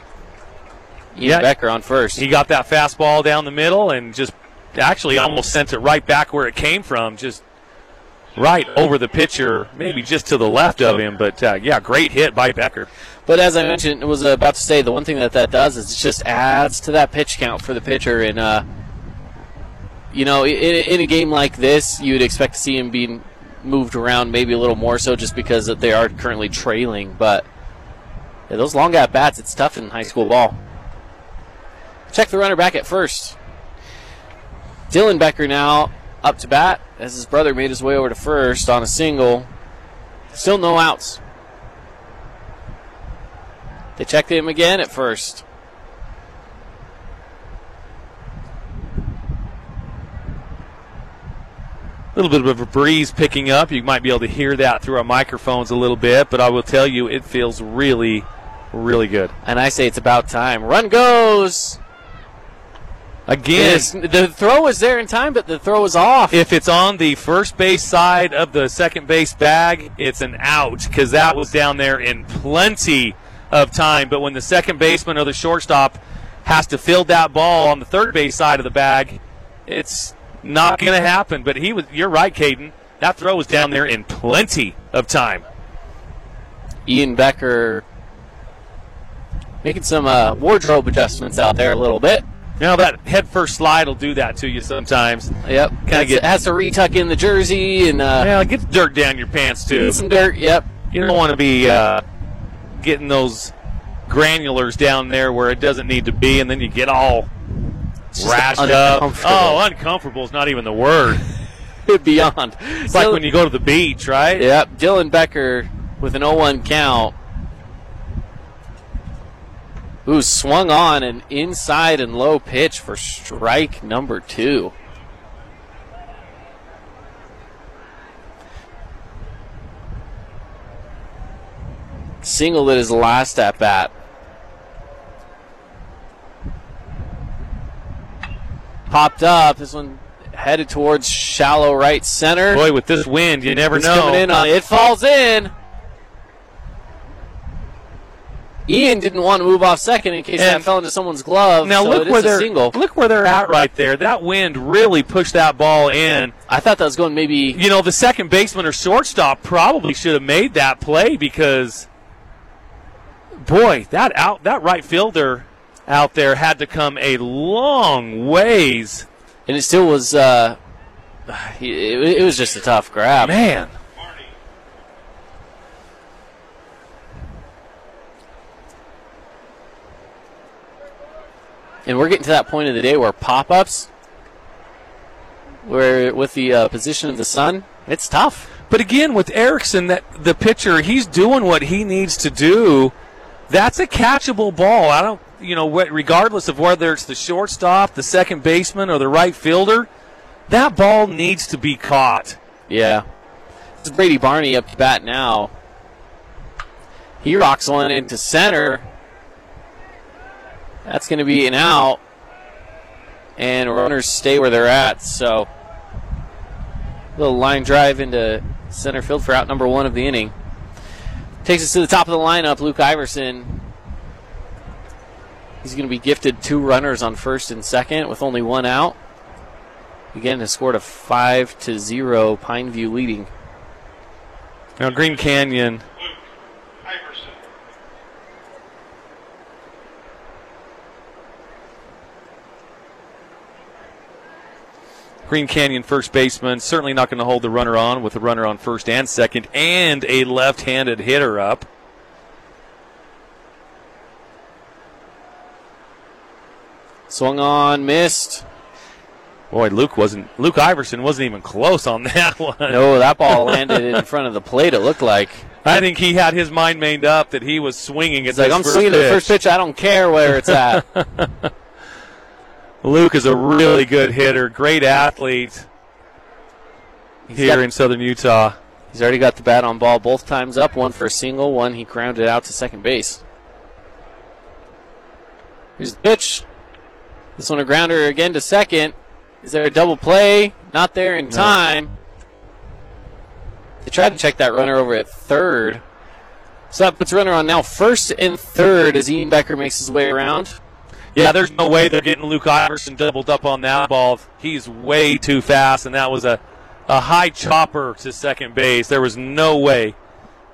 Ian Becker on first. He got that fastball down the middle and just actually almost sent it right back where it came from, just right over the pitcher, maybe just to the left of him. But, great hit by Becker. But as I mentioned, was about to say, the one thing that does is it just adds to that pitch count for the pitcher and in a game like this, you'd expect to see him being moved around maybe a little more so just because they are currently trailing. But those long at-bats, it's tough in high school ball. Check the runner back at first. Dylan Becker now up to bat as his brother made his way over to first on a single. Still no outs. They checked him again at first. A little bit of a breeze picking up. You might be able to hear that through our microphones a little bit, but I will tell you it feels really, really good. And I say it's about time. Run goes. Again. The throw was there in time, but the throw was off. If it's on the first base side of the second base bag, it's an out because that was down there in plenty of time. But when the second baseman or the shortstop has to field that ball on the third base side of the bag, it's not going to happen, but you're right, Caden. That throw was down there in plenty of time. Ian Becker making some wardrobe adjustments out there a little bit. You know, that headfirst slide will do that to you sometimes. Yep. Has to retuck in the jersey. And it gets dirt down your pants, too. Some dirt, yep. You don't want to be getting those granulars down there where it doesn't need to be, and then you get all... rashed up. Oh, uncomfortable is not even the word. Beyond. It's like when you go to the beach, right? Yep. Dylan Becker with an 0-1 count. Ooh, swung on an inside and low pitch for strike number two. Singled at his last at bat. popped up. This one headed towards shallow right center. Boy, with this wind, you never know. Coming in on it. It falls in. Ian didn't want to move off second in case that fell into someone's glove. Now look where they're at right there. That wind really pushed that ball in. I thought that was going maybe. You know, the second baseman or shortstop probably should have made that play because, boy, that right fielder out there had to come a long ways. And it still was. It was just a tough grab, man. And we're getting to that point of the day where pop-ups, where with the position of the sun, it's tough. But again, with Erickson, the pitcher, he's doing what he needs to do. That's a catchable ball. Regardless of whether it's the shortstop, the second baseman, or the right fielder, that ball needs to be caught. Yeah. This is Brady Barney up to bat now. He rocks one into center. That's going to be an out, and runners stay where they're at. So a little line drive into center field for out number one of the inning. Takes us to the top of the lineup, Luke Iverson. He's going to be gifted two runners on first and second with only one out. Again, has scored a 5-0 Pineview leading. Now Green Canyon. Green Canyon first baseman certainly not going to hold the runner on with a runner on first and second and a left-handed hitter up. Swung on, missed. Boy, Luke Iverson wasn't even close on that one. No, that ball landed in front of the plate, it looked like. I think he had his mind made up that he was swinging at the first pitch. He's like, I'm swinging at the first pitch, I don't care where it's at. Luke is a really good hitter, great athlete in Southern Utah. He's already got the bat on ball both times up, one for a single, one he grounded out to second base. Here's the pitch. This one a grounder again to second. Is there a double play? Not there in time. No. They tried to check that runner over at third. So that puts runner on now first and third as Ian Becker makes his way around. Yeah, there's no way they're getting Luke Iverson doubled up on that ball. He's way too fast, and that was a high chopper to second base. There was no way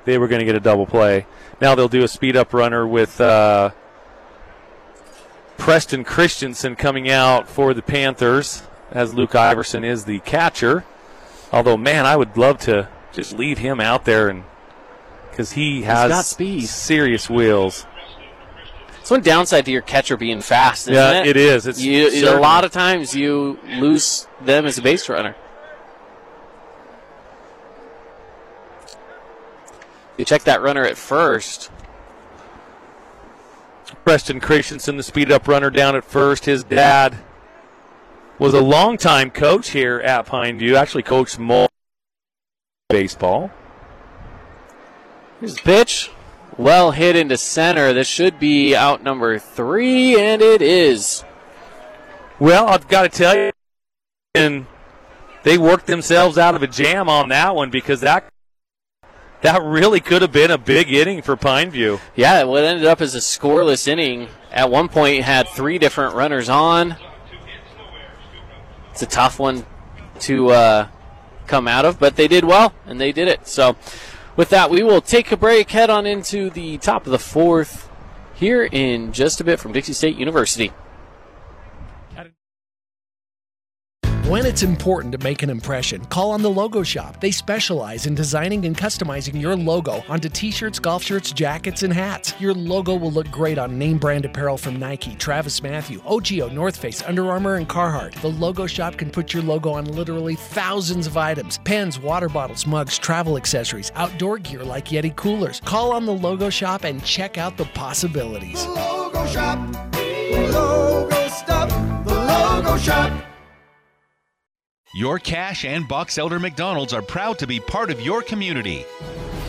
they were going to get a double play. Now they'll do a speed-up runner with Preston Christensen coming out for the Panthers, as Luke Iverson is the catcher. Although, man, I would love to just leave him out there because he has got speed. Serious wheels. It's one downside to your catcher being fast, isn't it? Yeah, it is. A lot of times you lose them as a base runner. You check that runner at first. Preston Christensen, the speed-up runner down at first. His dad was a longtime coach here at Pineview. Actually coached more baseball. Here's the pitch. Well hit into center. This should be out number three, and it is. Well, I've got to tell you, and they worked themselves out of a jam on that one because that really could have been a big inning for Pineview. Yeah, what ended up as a scoreless inning. At one point, had three different runners on. It's a tough one to come out of, but they did well, and they did it. So. With that, we will take a break, head on into the top of the fourth here in just a bit from Dixie State University. When it's important to make an impression, call on The Logo Shop. They specialize in designing and customizing your logo onto T-shirts, golf shirts, jackets, and hats. Your logo will look great on name brand apparel from Nike, Travis Mathew, OGIO, North Face, Under Armour, and Carhartt. The Logo Shop can put your logo on literally thousands of items. Pens, water bottles, mugs, travel accessories, outdoor gear like Yeti coolers. Call on The Logo Shop and check out the possibilities. The Logo Shop. The Logo Stuff. The Logo Shop. Your Cache and Box Elder McDonald's are proud to be part of your community.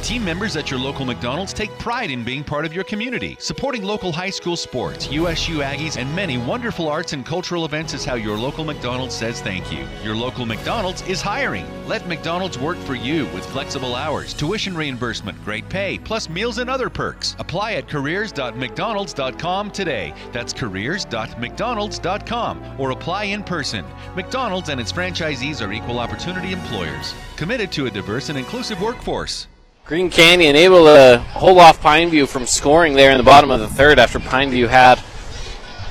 Team members at your local McDonald's take pride in being part of your community. Supporting local high school sports, USU Aggies, and many wonderful arts and cultural events is how your local McDonald's says thank you. Your local McDonald's is hiring. Let McDonald's work for you with flexible hours, tuition reimbursement, great pay, plus meals and other perks. Apply at careers.mcdonalds.com today. That's careers.mcdonalds.com, or apply in person. McDonald's and its franchisees are equal opportunity employers, committed to a diverse and inclusive workforce. Green Canyon able to hold off Pineview from scoring there in the bottom of the third after Pineview had a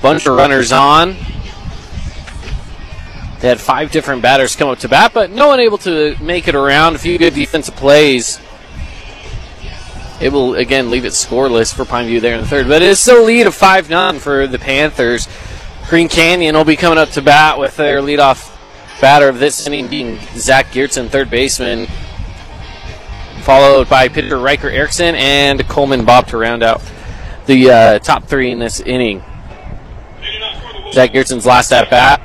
bunch of runners on. They had five different batters come up to bat, but no one able to make it around. A few good defensive plays. It will, again, leave it scoreless for Pineview there in the third. But it is still a lead of 5-0 for the Panthers. Green Canyon will be coming up to bat with their leadoff batter of this inning being Zach Geertsen, third baseman, followed by pitcher Riker Erickson and Coleman Bob to round out the top three in this inning. Zach Geertsen's last at-bat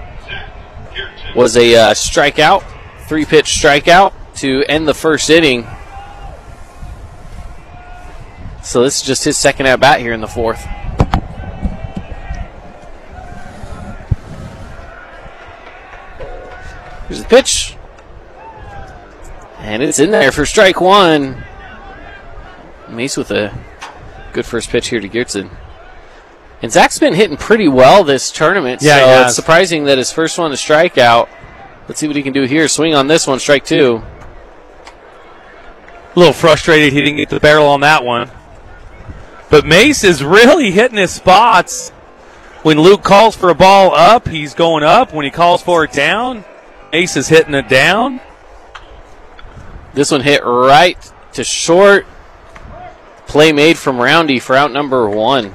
was a strikeout, three-pitch strikeout to end the first inning. So this is just his second at-bat here in the fourth. Here's the pitch. And it's in there for strike one. Mace with a good first pitch here to Geertsen. And Zach's been hitting pretty well this tournament, so it's surprising that his first one is strikeout. Let's see what he can do here. Swing on this one, strike two. A little frustrated he didn't get the barrel on that one. But Mace is really hitting his spots. When Luke calls for a ball up, he's going up. When he calls for it down, Mace is hitting it down. This one hit right to short. Play made from Roundy for out number one.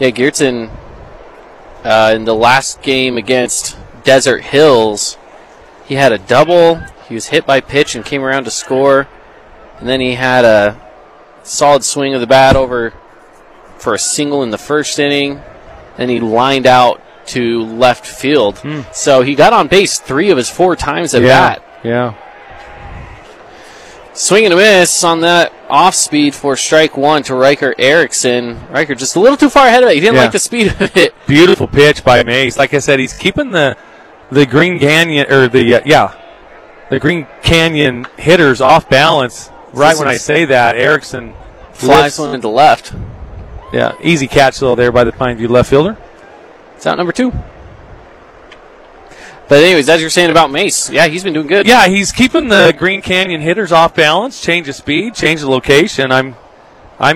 Yeah, Geertsen in the last game against Desert Hills, he had a double. He was hit by pitch and came around to score. And then he had a solid swing of the bat over for a single in the first inning. And he lined out to left field. So he got on base three of his four times at bat. Swing and a miss on that off speed for strike one to Riker Erickson. Riker just a little too far ahead of it. He didn't like the speed of it. Beautiful pitch by Mace. Like I said, he's keeping the Green Canyon or the Green Canyon hitters off balance. Right when I say that, Erickson flies one into left. Yeah, easy catch though there by the Pineview left fielder. It's out number two. But anyways, as you're saying about Mace, he's been doing good. Yeah, he's keeping the Green Canyon hitters off balance, change of speed, change of location. I'm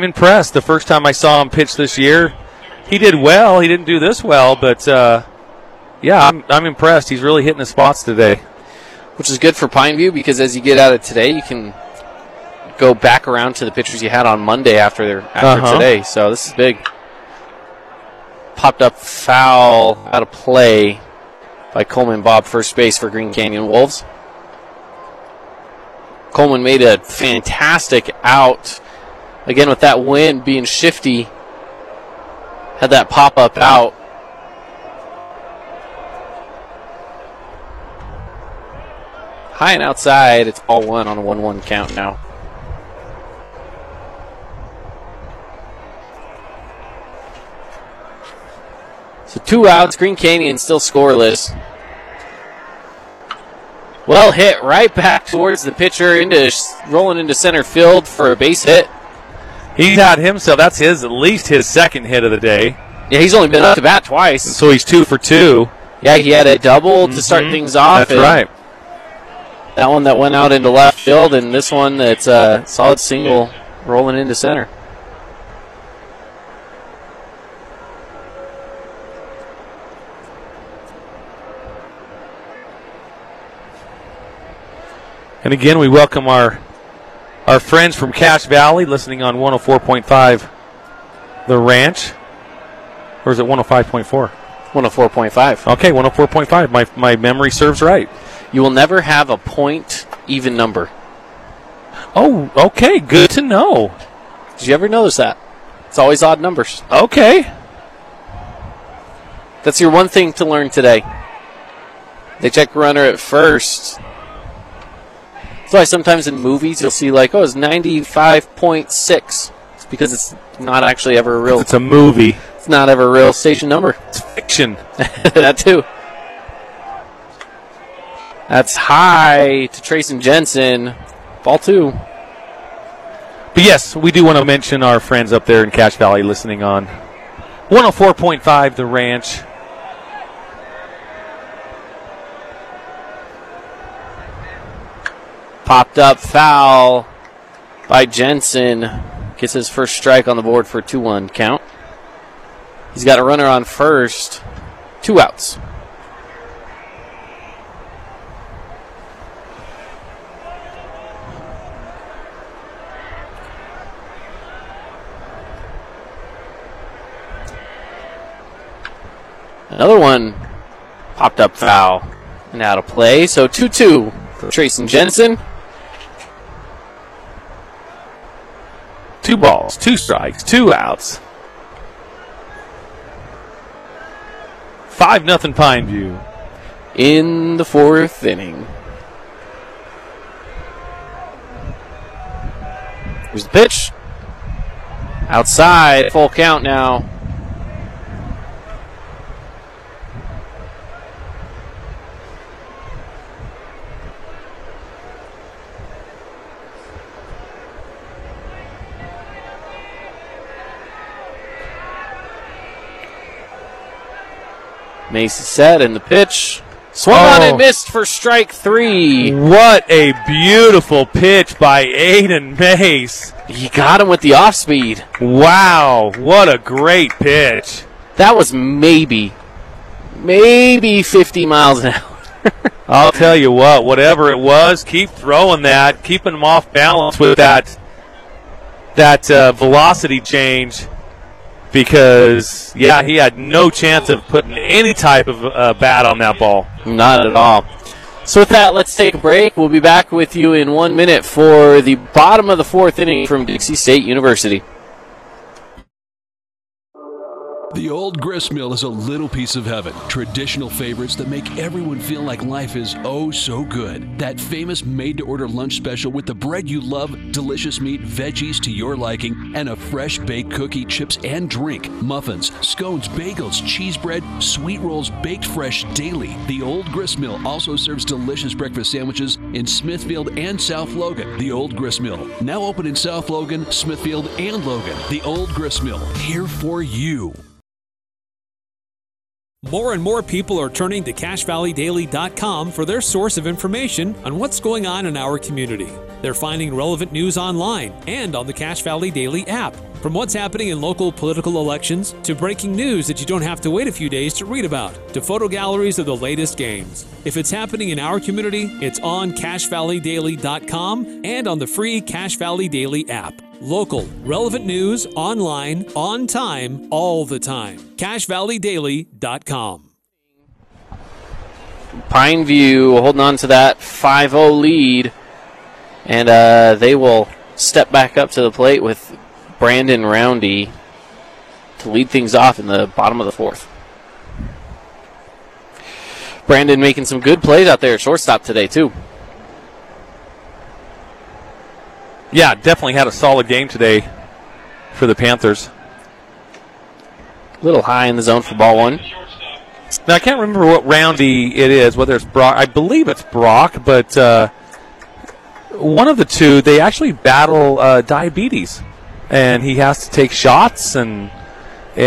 impressed. The first time I saw him pitch this year, he did well. He didn't do this well, but I'm impressed. He's really hitting the spots today, which is good for Pineview because as you get out of today, you can go back around to the pitchers you had on Monday after today. So this is big. Popped up foul out of play by Coleman Bob, first base for Green Canyon Wolves. Coleman made a fantastic out. Again, with that wind being shifty, had that pop-up out. High and outside. It's all one on a 1-1 count now. So two outs, Green Canyon still scoreless. Well hit right back towards the pitcher, rolling into center field for a base hit. He's out himself. That's at least his second hit of the day. Yeah, he's only been up to bat twice. So he's 2 for 2. Yeah, he had a double to start things off. That's right. That one that went out into left field, and this one that's a solid single rolling into center. And again, we welcome our friends from Cache Valley listening on 104.5 The Ranch. Or is it 105.4? 104.5. Okay, 104.5. My memory serves right. You will never have a point even number. Oh, okay. Good to know. Did you ever notice that? It's always odd numbers. Okay. That's your one thing to learn today. They check runner at first. That's why sometimes in movies you'll see like, oh, it's 95.6. It's because it's not actually ever a real. It's a movie. It's not ever a real station number. It's fiction. That too. That's high to Trayson Jensen. Ball two. But yes, we do want to mention our friends up there in Cache Valley listening on 104.5 The Ranch. Popped up foul by Jensen. Gets his first strike on the board for a 2-1 count. He's got a runner on first. 2 outs. Another one popped up foul and out of play. So 2-2 for Trayson Jensen. 2 balls, 2 strikes, 2 outs. 5-0 Pineview in the 4th inning. Here's the pitch. Outside, full count now. Mace is set in the pitch. Swung on and missed for strike 3. What a beautiful pitch by Aiden Mace. He got him with the off speed. Wow, what a great pitch. That was maybe 50 miles an hour. I'll tell you what, whatever it was, keep throwing that, keeping him off balance with that velocity change. Because, yeah, he had no chance of putting any type of bat on that ball. Not at all. So with that, let's take a break. We'll be back with you in 1 minute for the bottom of the 4th inning from Dixie State University. The Old Grist Mill is a little piece of heaven. Traditional favorites that make everyone feel like life is oh so good. That famous made-to-order lunch special with the bread you love, delicious meat, veggies to your liking, and a fresh-baked cookie, chips, and drink. Muffins, scones, bagels, cheese bread, sweet rolls baked fresh daily. The Old Grist Mill also serves delicious breakfast sandwiches in Smithfield and South Logan. The Old Grist Mill, now open in South Logan, Smithfield, and Logan. The Old Grist Mill, here for you. More and more people are turning to CacheValleyDaily.com for their source of information on what's going on in our community. They're finding relevant news online and on the Cache Valley Daily app. From what's happening in local political elections to breaking news that you don't have to wait a few days to read about, to photo galleries of the latest games. If it's happening in our community, it's on CacheValleyDaily.com and on the free Cache Valley Daily app. Local, relevant news, online, on time, all the time. CacheValleyDaily.com. Pineview holding on to that 5-0 lead. And they will step back up to the plate with Brandon Roundy to lead things off in the bottom of the 4th. Brandon making some good plays out there at shortstop today, too. Yeah, definitely had a solid game today for the Panthers. A little high in the zone for ball one. Now, I can't remember what Roundy it is, whether it's Brock. I believe it's Brock, but one of the two, they actually battle diabetes. And he has to take shots and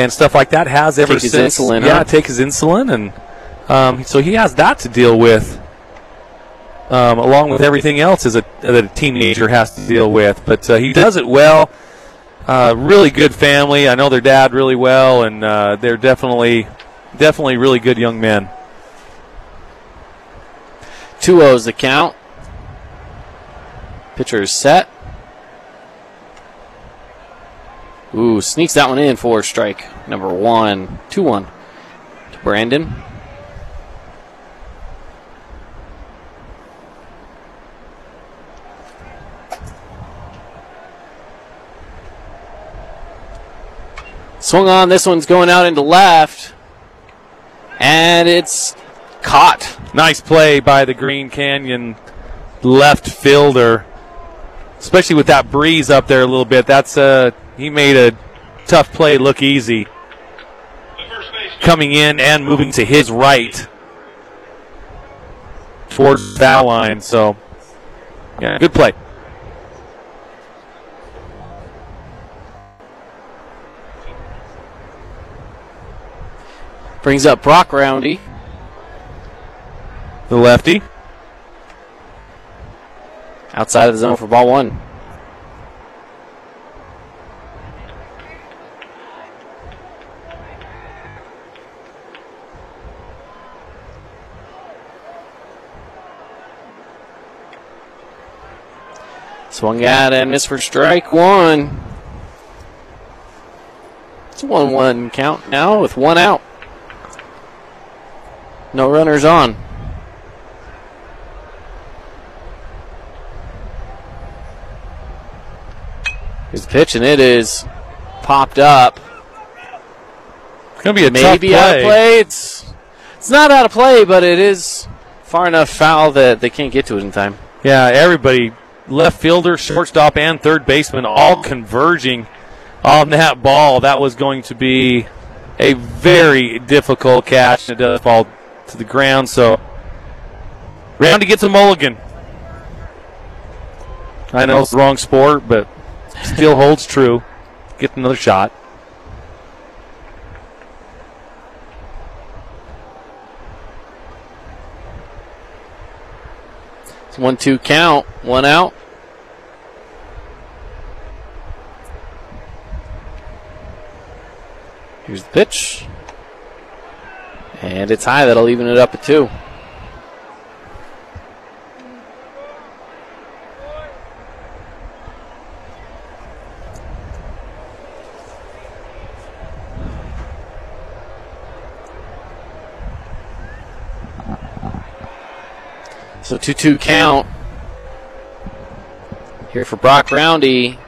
stuff like that. Has ever since. Take his insulin. Yeah, huh? Take his insulin. And so he has that to deal with. Along with everything else is that a teenager has to deal with. But he does it well. Really good family. I know their dad really well, and they're definitely really good young men. 2-0's the count. Pitcher is set. Ooh, sneaks that one in for strike number 1. 2-1 to Brandon. Swung on. This one's going out into left. And it's caught. Nice play by the Green Canyon left fielder, especially with that breeze up there a little bit. That's he made a tough play look easy, coming in and moving to his right towards the foul line. So, yeah, good play. Brings up Brock Roundy, the lefty. Outside of the zone for ball one. Swung out and missed for strike one. It's a 1-1 count now with one out. No runners on. Here's the pitch, and it is popped up. It's going to be a tough play. Maybe out of play. It's not out of play, but it is far enough foul that they can't get to it in time. Yeah, everybody, left fielder, shortstop, and third baseman all converging on that ball. That was going to be a very difficult catch, and it does fall to the ground, so Roundy gets a mulligan. I know it's the wrong sport, but still holds true. Get another shot. It's 1-2 count, one out. Here's the pitch. And it's high. That'll even it up at two. So 2-2 count here for Brock Roundy.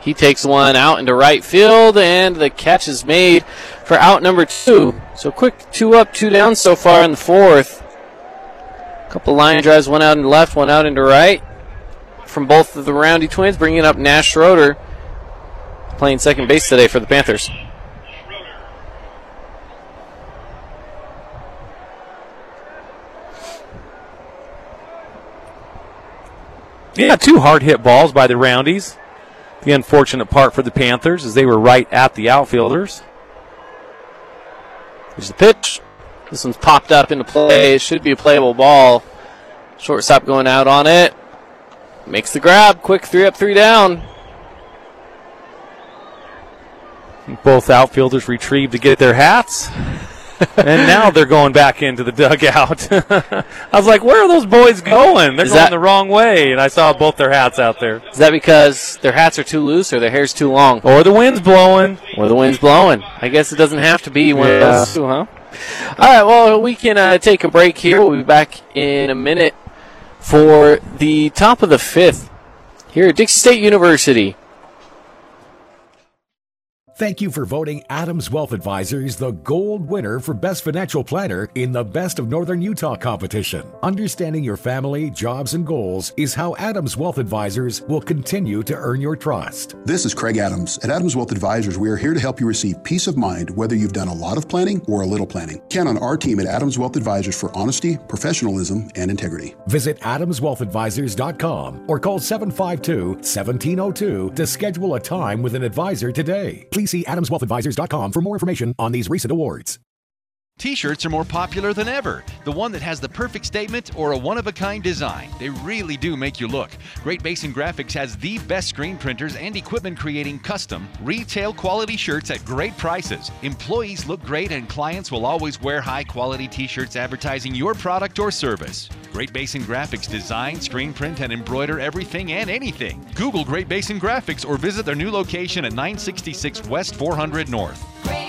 He takes one out into right field, and the catch is made for out number two. So quick two up, two down so far in the fourth. A couple line drives, one out into left, one out into right from both of the Roundy twins, bringing up Nash Schroeder, playing second base today for the Panthers. Yeah, two hard hit balls by the Roundies. The unfortunate part for the Panthers is they were right at the outfielders. Here's the pitch. This one's popped up into play. It should be a playable ball. Shortstop going out on it. Makes the grab. Quick three up, three down. Both outfielders retrieved to get their hats. And now they're going back into the dugout. I was like, where are those boys going? They're going the wrong way. And I saw both their hats out there. Is that because their hats are too loose or their hair's too long? Or the wind's blowing. I guess it doesn't have to be one of those two, huh? All right, well, we can take a break here. We'll be back in a minute for the top of the fifth here at Dixie State University. Thank you for voting Adams Wealth Advisors the gold winner for Best Financial Planner in the Best of Northern Utah competition. Understanding your family, jobs, and goals is how Adams Wealth Advisors will continue to earn your trust. This is Craig Adams. At Adams Wealth Advisors, we are here to help you receive peace of mind whether you've done a lot of planning or a little planning. Count on our team at Adams Wealth Advisors for honesty, professionalism, and integrity. Visit AdamsWealthAdvisors.com or call 752-1702 to schedule a time with an advisor today. Please see AdamsWealthAdvisors.com for more information on these recent awards. T-shirts are more popular than ever. The one that has the perfect statement or a one-of-a-kind design. They really do make you look. Great Basin Graphics has the best screen printers and equipment creating custom, retail-quality shirts at great prices. Employees look great and clients will always wear high-quality T-shirts advertising your product or service. Great Basin Graphics design, screen print, and embroider everything and anything. Google Great Basin Graphics or visit their new location at 966 West 400 North. Great.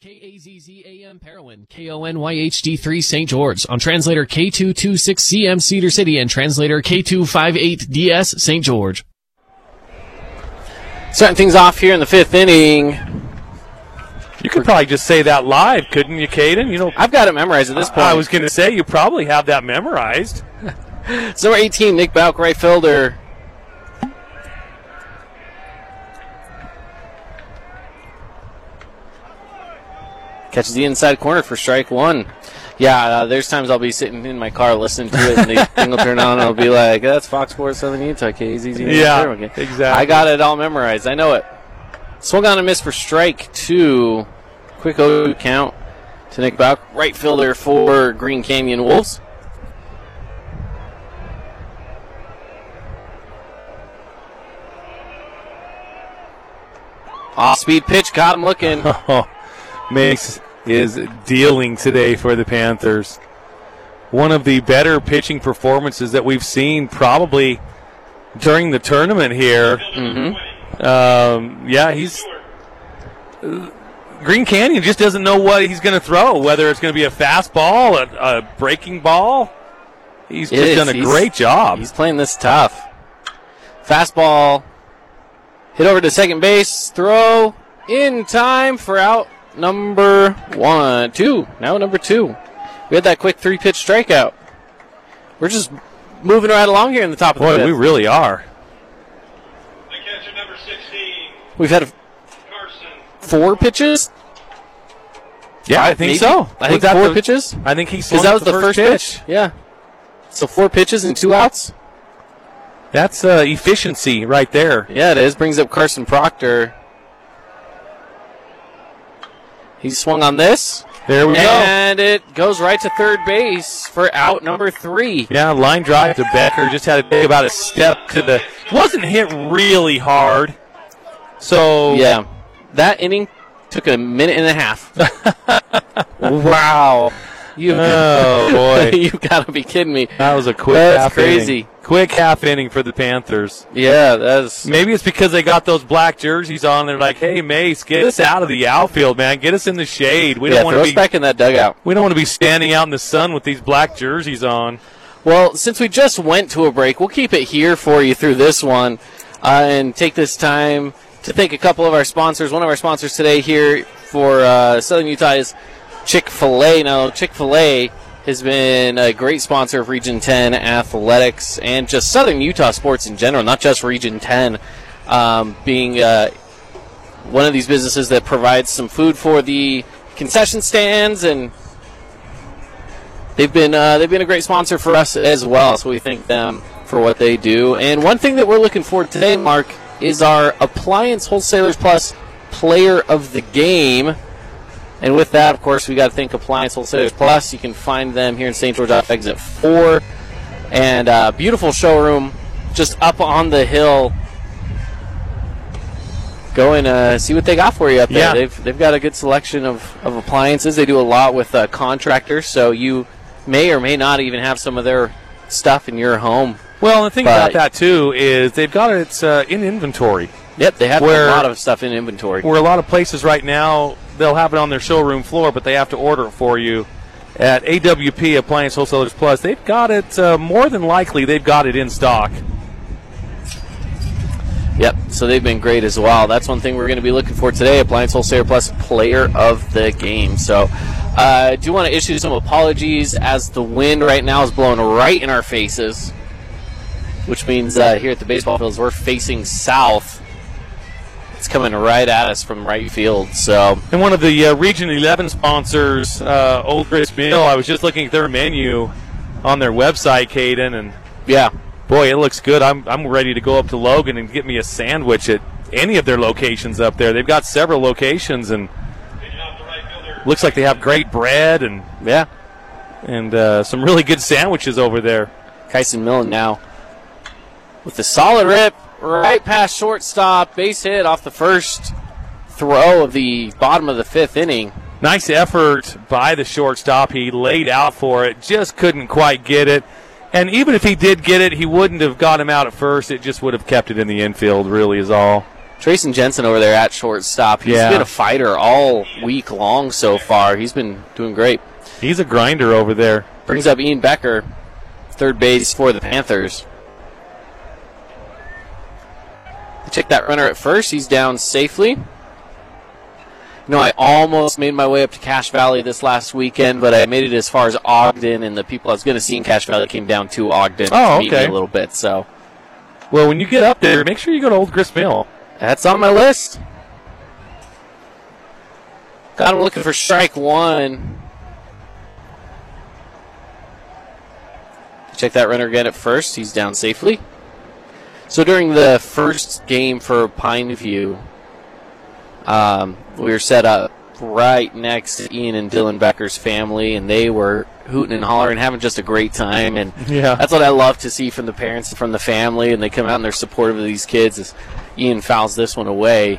KAZZAM Parowan, KONYHD3 St. George, on translator K226CM Cedar City and translator K258DS St. George. Starting things off here in the fifth inning. You could probably just say that live, couldn't you, Caden? You know, I've got it memorized at this point. I was going to say, you probably have that memorized. It's number 18, Nick Bauk, right fielder. Catches the inside corner for strike one. Yeah, there's times I'll be sitting in my car listening to it, and the thing will turn on, and I'll be like, that's Fox Sports Southern Utah, KZZ. Yeah, exactly. I got it all memorized. I know it. Swung on a miss for strike two. Quick 0-2 count to Nick Bauk, right fielder for Green Canyon Wolves. Off-speed pitch, caught him looking. Mace is dealing today for the Panthers. One of the better pitching performances that we've seen probably during the tournament here. Mm-hmm. Green Canyon just doesn't know what he's going to throw, whether it's going to be a fastball, a breaking ball. He's done a great job. He's playing this tough. Fastball, hit over to second base, throw in time for out. Number two. We had that quick three-pitch strikeout. We're just moving right along here in the top of the fifth. We really are. The catcher, number 16. We've had four pitches? Yeah, I think so. I think four pitches? I think he swung. Because that was the first pitch. Yeah. So 4 pitches and 2 outs. That's efficiency right there. Yeah, it is. Brings up Carson Proctor. He swung on this. There we go. And it goes right to third base for out number 3. Yeah, line drive to Becker. Just had to take about a step to the... Wasn't hit really hard. So... Yeah. That inning took a minute and a half. Wow. Oh, boy. You've got to be kidding me. That was a quick half inning. Quick half inning for the Panthers. Yeah, that's... Maybe it's because they got those black jerseys on. They're like, hey, Mace, get us out of the outfield, man. Get us in the shade. We don't want to be back in that dugout. We don't want to be standing out in the sun with these black jerseys on. Well, since we just went to a break, we'll keep it here for you through this one and take this time to thank a couple of our sponsors. One of our sponsors today here for Southern Utah is Chick-fil-A. Now, Chick-fil-A has been a great sponsor of Region 10 athletics and just Southern Utah sports in general, not just Region 10, being one of these businesses that provides some food for the concession stands, and they've been a great sponsor for us as well, so we thank them for what they do. And one thing that we're looking for today, Mark, is our Appliance Wholesalers Plus Player of the Game. And with that, of course, we got to thank Appliance Wholesalers Plus. You can find them here in St. George off Exit 4. And beautiful showroom just up on the hill. Go and see what they got for you up there. Yeah. They've got a good selection of appliances. They do a lot with contractors, so you may or may not even have some of their stuff in your home. Well, the thing about that, too, is they've got it in inventory. Yep, they have a lot of stuff in inventory. Where a lot of places right now... They'll have it on their showroom floor, but they have to order it for you. At AWP, Appliance Wholesalers Plus, they've got it more than likely. They've got it in stock. Yep, so they've been great as well. That's one thing we're going to be looking for today, Appliance Wholesaler Plus Player of the Game. So I do want to issue some apologies as the wind right now is blowing right in our faces, which means here at the baseball fields we're facing south. It's coming right at us from right field. So, and one of the Region 11 sponsors, Old Grist Mill, I was just looking at their menu on their website, Caden, and yeah, boy, it looks good. I'm ready to go up to Logan and get me a sandwich at any of their locations up there. They've got several locations, and looks like they have great bread and some really good sandwiches over there. Kyson Milne now with a solid rip. Right past shortstop, base hit off the first throw of the bottom of the fifth inning. Nice effort by the shortstop. He laid out for it, just couldn't quite get it. And even if he did get it, he wouldn't have got him out at first. It just would have kept it in the infield, really is all. Trayson Jensen over there at shortstop. He's been a fighter all week long so far. He's been doing great. He's a grinder over there. Brings up Ian Becker, third base for the Panthers. Check that runner at first. He's down safely. You know, I almost made my way up to Cache Valley this last weekend, but I made it as far as Ogden, and the people I was going to see in Cache Valley came down to Ogden to meet me a little bit. So, well, when you get up there, make sure you go to Old Grist Mill. That's on my list. Got him looking for strike one. Check that runner again at first. He's down safely. So during the first game for Pineview, we were set up right next to Ian and Dylan Becker's family, and they were hooting and hollering, having just a great time. And that's what I love to see from the parents and from the family, and they come out and they're supportive of these kids as Ian fouls this one away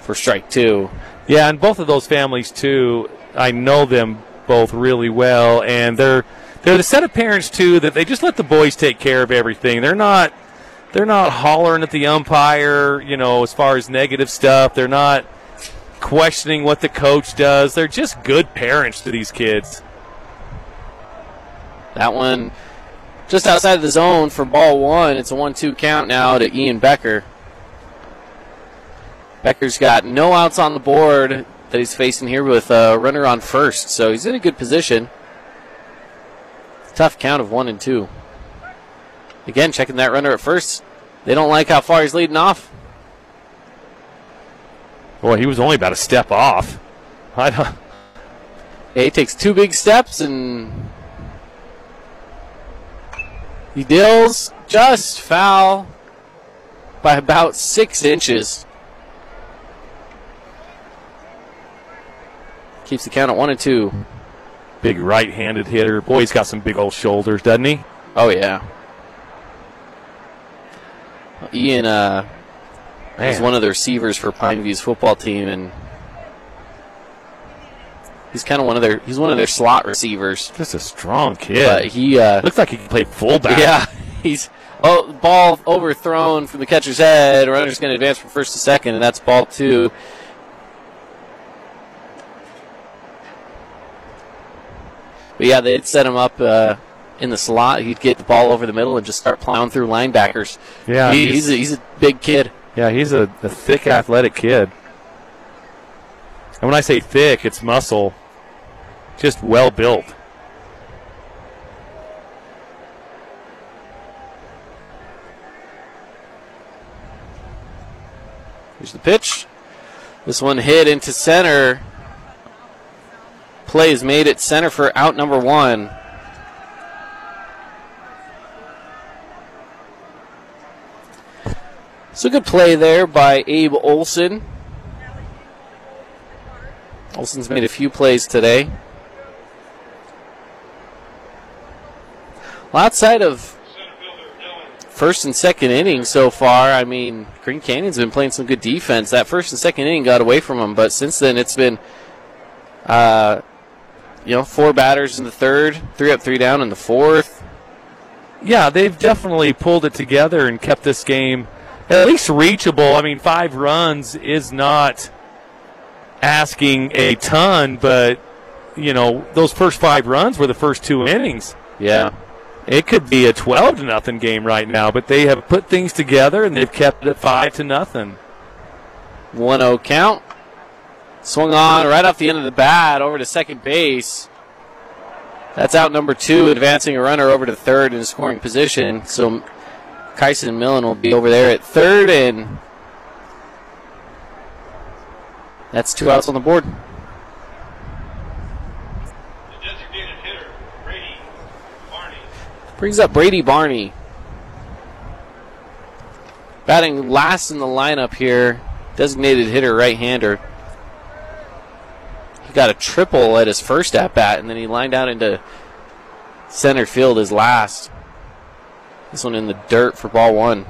for strike two. Yeah, and both of those families, too, I know them both really well, and they're the set of parents, too, that they just let the boys take care of everything. They're not hollering at the umpire, you know, as far as negative stuff. They're not questioning what the coach does. They're just good parents to these kids. That one just outside of the zone for ball one. It's a 1-2 count now to Ian Becker. Becker's got no outs on the board that he's facing here with a runner on first, so he's in a good position. Tough count of 1-2. Again, checking that runner at first. They don't like how far he's leading off. Boy, he was only about a step off. He takes two big steps, and he deals just foul by about 6 inches. Keeps the count at 1-2. Big right-handed hitter. Boy, he's got some big old shoulders, doesn't he? Oh, yeah. Ian is one of the receivers for Pineview's football team, and he's kind of one of their slot receivers. Just a strong kid. But he looks like he can play fullback. Yeah, ball overthrown from the catcher's head. Runner's going to advance from first to second, and that's ball two. But yeah, they'd set him up. In the slot, he'd get the ball over the middle and just start plowing through linebackers. Yeah, he's a big kid. Yeah, he's a thick, athletic kid. And when I say thick, it's muscle. Just well built. Here's the pitch. This one hit into center. Play is made at center for out number one. So good play there by Abe Olson. Olson's made a few plays today. Well, outside of first and second inning so far, I mean, Green Canyon's been playing some good defense. That first and second inning got away from them, but since then it's been, four batters in the third, three up, three down in the fourth. Yeah, they've definitely pulled it together and kept this game at least reachable. I mean, 5 runs is not asking a ton, but, you know, those first 5 runs were the first 2 innings. Yeah. It could be a 12-0 game right now, but they have put things together, and they've kept it 5-0. 1-0 count. Swung on right off the end of the bat over to second base. That's out number 2, advancing a runner over to third in scoring position. So Kyson Millen will be over there at third, and that's 2 outs on the board. The designated hitter, Brady Barney. Brings up Brady Barney. Batting last in the lineup here, designated hitter, right-hander. He got a triple at his first at-bat, and then he lined out into center field his last. This one in the dirt for ball one.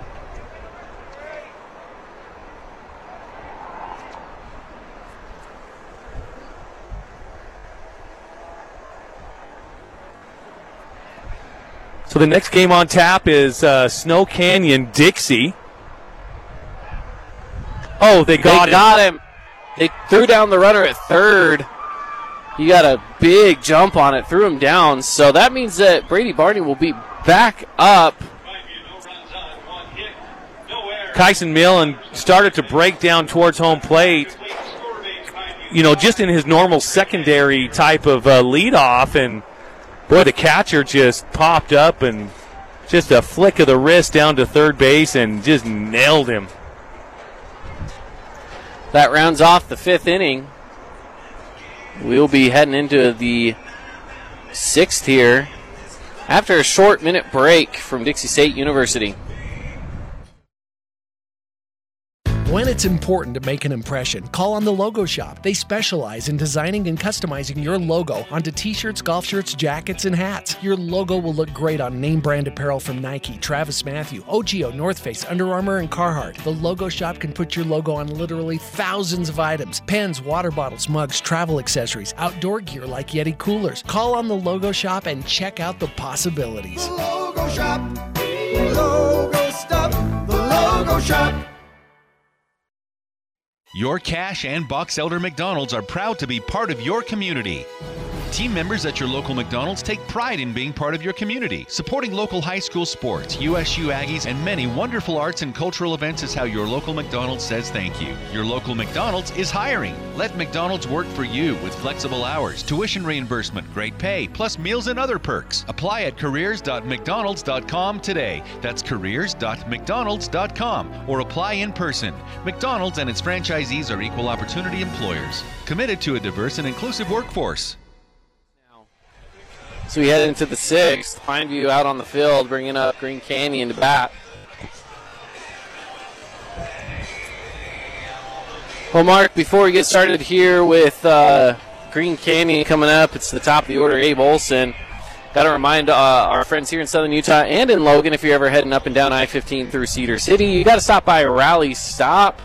So the next game on tap is Snow Canyon Dixie. Oh, they got him. They threw down the runner at third. He got a big jump on it, threw him down. So that means that Brady Barney will be back up. Kyson Milne started to break down towards home plate, you know, just in his normal secondary type of leadoff, and boy, the catcher just popped up and just a flick of the wrist down to third base and just nailed him. That rounds off the fifth inning. We'll be heading into the sixth here after a short minute break from Dixie State University. When it's important to make an impression, call on The Logo Shop. They specialize in designing and customizing your logo onto t-shirts, golf shirts, jackets, and hats. Your logo will look great on name brand apparel from Nike, Travis Mathew, OGIO, North Face, Under Armour, and Carhartt. The Logo Shop can put your logo on literally thousands of items. Pens, water bottles, mugs, travel accessories, outdoor gear like Yeti coolers. Call on The Logo Shop and check out the possibilities. The Logo Shop. The Logo Stuff. The Logo Shop. Your Cache and Box Elder McDonald's are proud to be part of your community. Team members at your local McDonald's take pride in being part of your community. Supporting local high school sports, USU Aggies, and many wonderful arts and cultural events is how your local McDonald's says thank you. Your local McDonald's is hiring. Let McDonald's work for you with flexible hours, tuition reimbursement, great pay, plus meals and other perks. Apply at careers.mcdonalds.com today. That's careers.mcdonalds.com, or apply in person. McDonald's and its franchisees are equal opportunity employers, committed to a diverse and inclusive workforce. So we head into the sixth. Pineview out on the field, bringing up Green Canyon to bat. Well, Mark, before we get started here with Green Canyon coming up, it's the top of the order, Abe Olson. Got to remind our friends here in Southern Utah and in Logan, if you're ever heading up and down I-15 through Cedar City, you got to stop by a Rally Stop.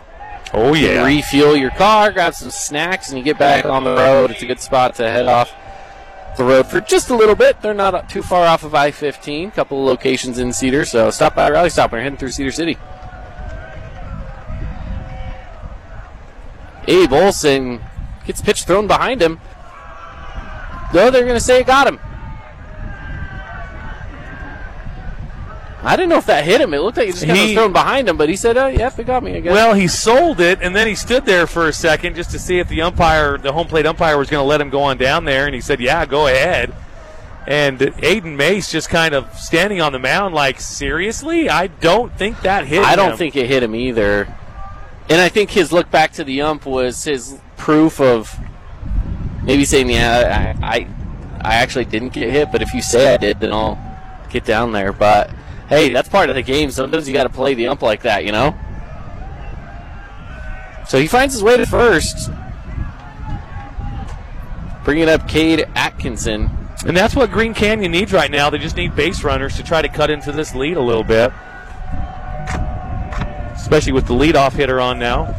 Oh, yeah. Refuel your car, grab some snacks, and you get back on the road. It's a good spot to head off the road for just a little bit. They're not too far off of I-15, a couple of locations in Cedar, so stop by Rally Stop when you're heading through Cedar City. Abe Olson gets pitch thrown behind him. Though they're going to say it got him. I didn't know if that hit him. It looked like it just kind of was thrown behind him, but he said, oh, yep, it got me, I guess. Well, he sold it, and then he stood there for a second just to see if the umpire, the home plate umpire, was going to let him go on down there, and he said, yeah, go ahead. And Aiden Mace just kind of standing on the mound like, seriously? I don't think that hit him. I don't think it hit him either. And I think his look back to the ump was his proof of maybe saying, yeah, I actually didn't get hit, but if you say I did, then I'll get down there. But hey, that's part of the game. Sometimes you got to play the ump like that, you know? So he finds his way to first, bringing up Cade Atkinson. And that's what Green Canyon needs right now. They just need base runners to try to cut into this lead a little bit, especially with the leadoff hitter on now.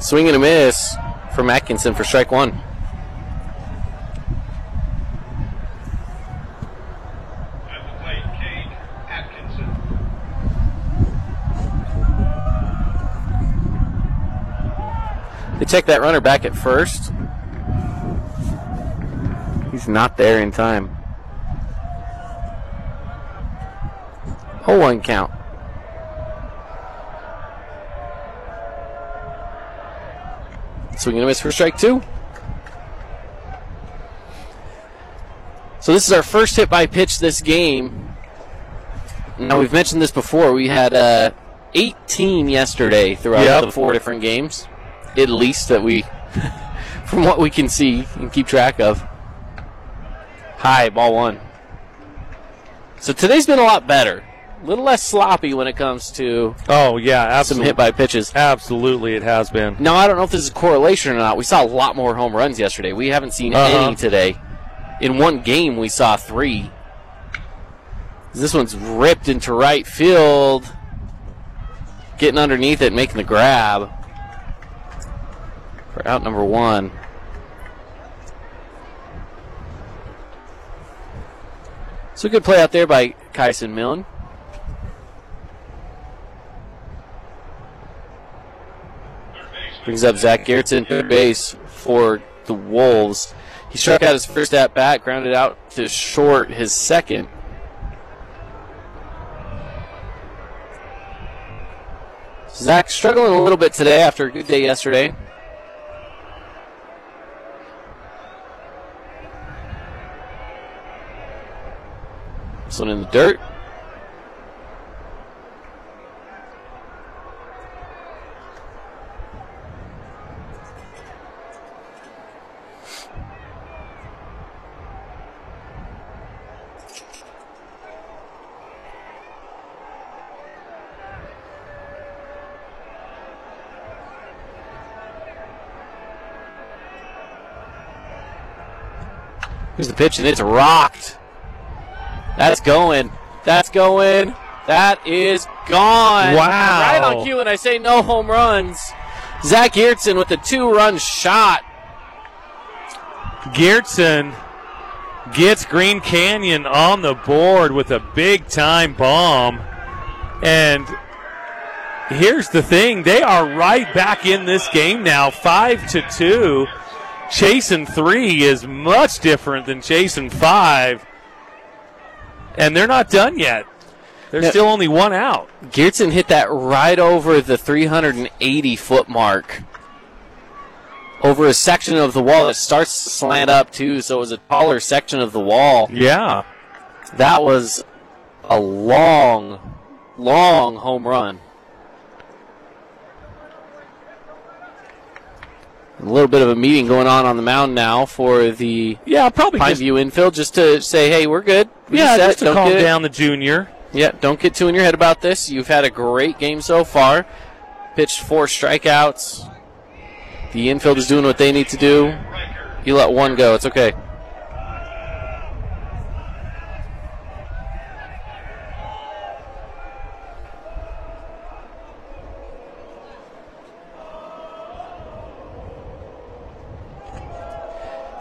Swing and a miss from Atkinson for strike one. They check that runner back at first. He's not there in time. 0-1 count. Swing and a miss for strike two. So this is our first hit by pitch this game. Now, we've mentioned this before. We had 18 yesterday throughout the four different games, at least that we, from what we can see and keep track of. High, ball one. So today's been a lot better. A little less sloppy when it comes to some hit by pitches. Absolutely, it has been. Now, I don't know if this is a correlation or not. We saw a lot more home runs yesterday. We haven't seen any today. In one game, we saw three. This one's ripped into right field, getting underneath it, making the grab for out number one. So good play out there by Kyson Milne. Brings up Zach Geertsen, third base for the Wolves. He struck out his first at bat, grounded out to short his second. Zach struggling a little bit today after a good day yesterday. This one in the dirt. Here's the pitch, and it's rocked. That's going. That's going. That is gone. Wow. Right on cue, and I say no home runs. Zach Geertsen with a two-run shot. Geertsen gets Green Canyon on the board with a big-time bomb. And here's the thing. They are right back in this game now, 5-2. Chasing 3 is much different than chasing 5. And they're not done yet. There's still only one out. Geertsen hit that right over the 380-foot mark. Over a section of the wall that starts to slant up, too, so it was a taller section of the wall. Yeah. That was a long, long home run. A little bit of a meeting going on the mound now for the Pineview infield just to say, hey, we're good. Just to calm down the junior. Yeah, don't get too in your head about this. You've had a great game so far. Pitched 4 strikeouts. The infield is doing what they need to do. You let one go. It's okay.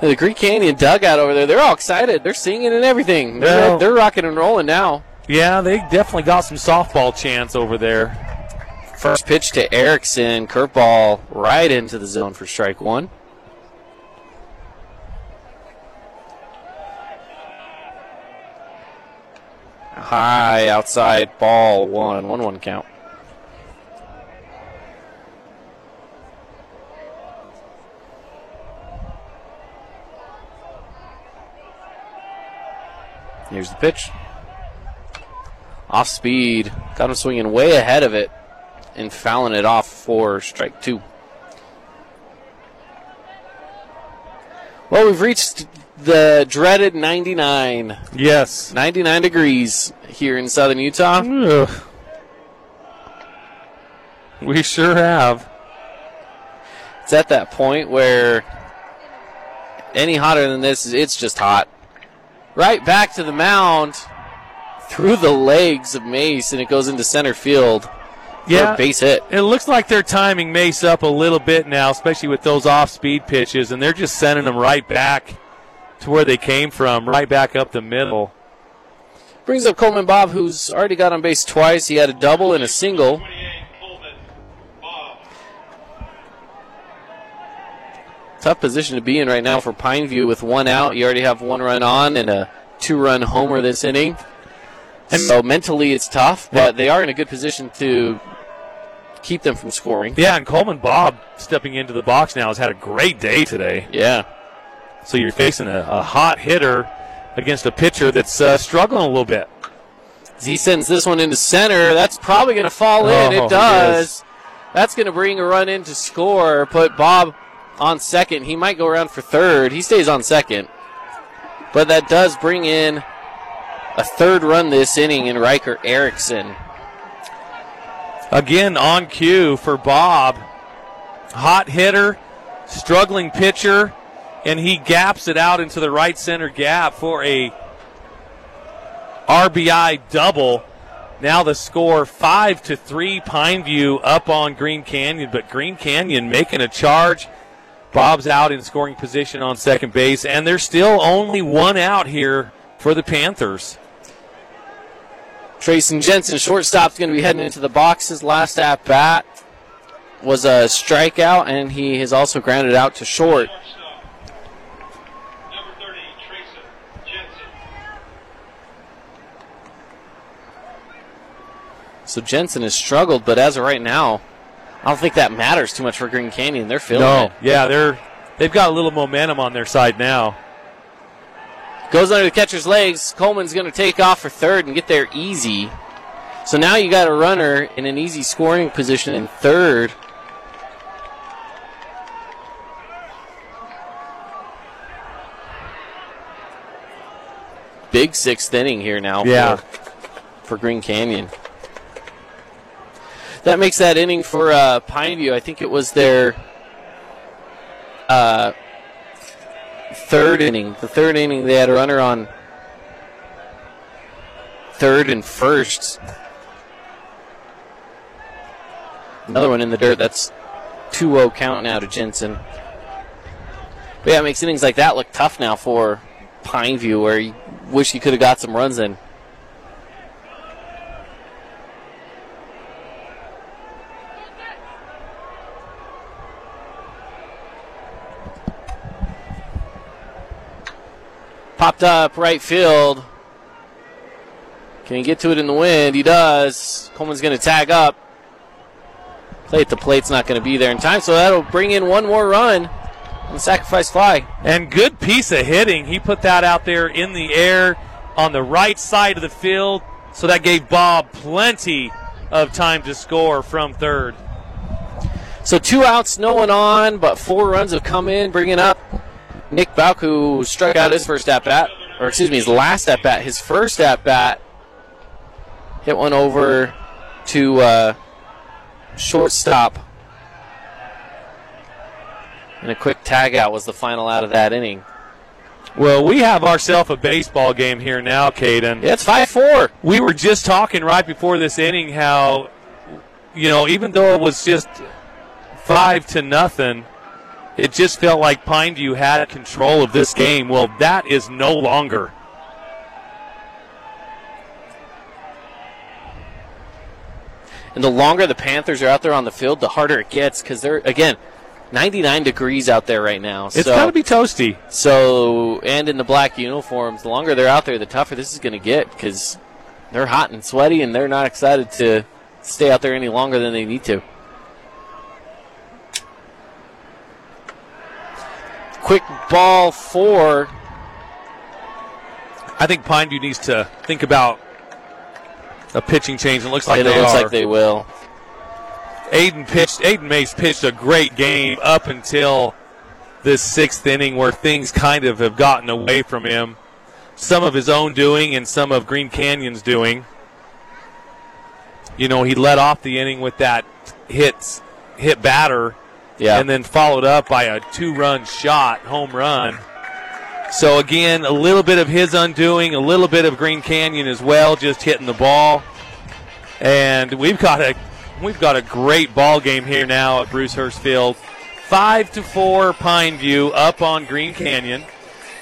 The Green Canyon dugout over there, they're all excited. They're singing and everything. They're rocking and rolling now. Yeah, they definitely got some softball chance over there. First pitch to Erickson. Curveball right into the zone for strike one. High outside ball one. 1-1 count. Here's the pitch. Off speed. Got him swinging way ahead of it and fouling it off for strike two. Well, we've reached the dreaded 99. Yes. 99 degrees here in southern Utah. Ugh. We sure have. It's at that point where any hotter than this, it's just hot. Right back to the mound through the legs of Mace, and it goes into center field for a base hit. It looks like they're timing Mace up a little bit now, especially with those off-speed pitches, and they're just sending them right back to where they came from, right back up the middle. Brings up Coleman Bob, who's already got on base twice. He had a double and a single. Tough position to be in right now for Pineview with one out. You already have one run on and a 2-run homer this inning. And so mentally it's tough, but they are in a good position to keep them from scoring. Yeah, and Coleman Bob stepping into the box now has had a great day today. Yeah. So you're facing a hot hitter against a pitcher that's struggling a little bit. As he sends this one into center, that's probably going to fall in. It does. That's going to bring a run in to score, but Bob on second. He might go around for third. He stays on second. But that does bring in a third run this inning in Riker Erickson. Again, on cue for Bob. Hot hitter, struggling pitcher, and he gaps it out into the right center gap for a RBI double. Now the score 5-3, Pineview up on Green Canyon, but Green Canyon making a charge. Bob's out in scoring position on second base, and there's still only one out here for the Panthers. Trayson Jensen, shortstop's going to be heading into the box. His last at-bat was a strikeout, and he has also grounded out to short. Number 30, Trayson Jensen. So Jensen has struggled, but as of right now, I don't think that matters too much for Green Canyon. They're feeling it. Yeah, they've got a little momentum on their side now. Goes under the catcher's legs. Coleman's going to take off for third and get there easy. So now you got a runner in an easy scoring position in third. Big sixth inning here now for Green Canyon. That makes that inning for Pineview. I think it was their third inning. The third inning, they had a runner on third and first. Another one in the dirt. That's 2-0 count now to Jensen. But yeah, it makes innings like that look tough now for Pineview, where you wish you could have got some runs in. Popped up right field. Can he get to it in the wind? He does. Coleman's going to tag up. Play at the plate's not going to be there in time, so that'll bring in one more run on the sacrifice fly. And good piece of hitting. He put that out there in the air on the right side of the field, so that gave Bob plenty of time to score from third. So 2 outs, no one on, but 4 runs have come in, bringing up Nick Bauk, who struck out his first at-bat, or excuse me, his last at-bat. His first at-bat hit one over to shortstop. And a quick tag-out was the final out of that inning. Well, we have ourselves a baseball game here now, Caden. Yeah, it's 5-4. We were just talking right before this inning how, you know, even though it was just 5-0, it just felt like Pineview had control of this game. Well, that is no longer. And the longer the Panthers are out there on the field, the harder it gets, because they're, again, 99 degrees out there right now. It's got to be toasty. So, and in the black uniforms, the longer they're out there, the tougher this is going to get, because they're hot and sweaty, and they're not excited to stay out there any longer than they need to. Quick ball 4. I think Pineview needs to think about a pitching change. It looks like they are. It looks like they will. Aiden Mace pitched a great game up until this 6th inning, where things kind of have gotten away from him. Some of his own doing and some of Green Canyon's doing. You know, he led off the inning with that hit batter. Yeah. And then followed up by a 2-run shot, home run. So, again, a little bit of his undoing, a little bit of Green Canyon as well, just hitting the ball. And we've got a great ball game here now at Bruce Hurst Field. 5-4 Pineview up on Green Canyon.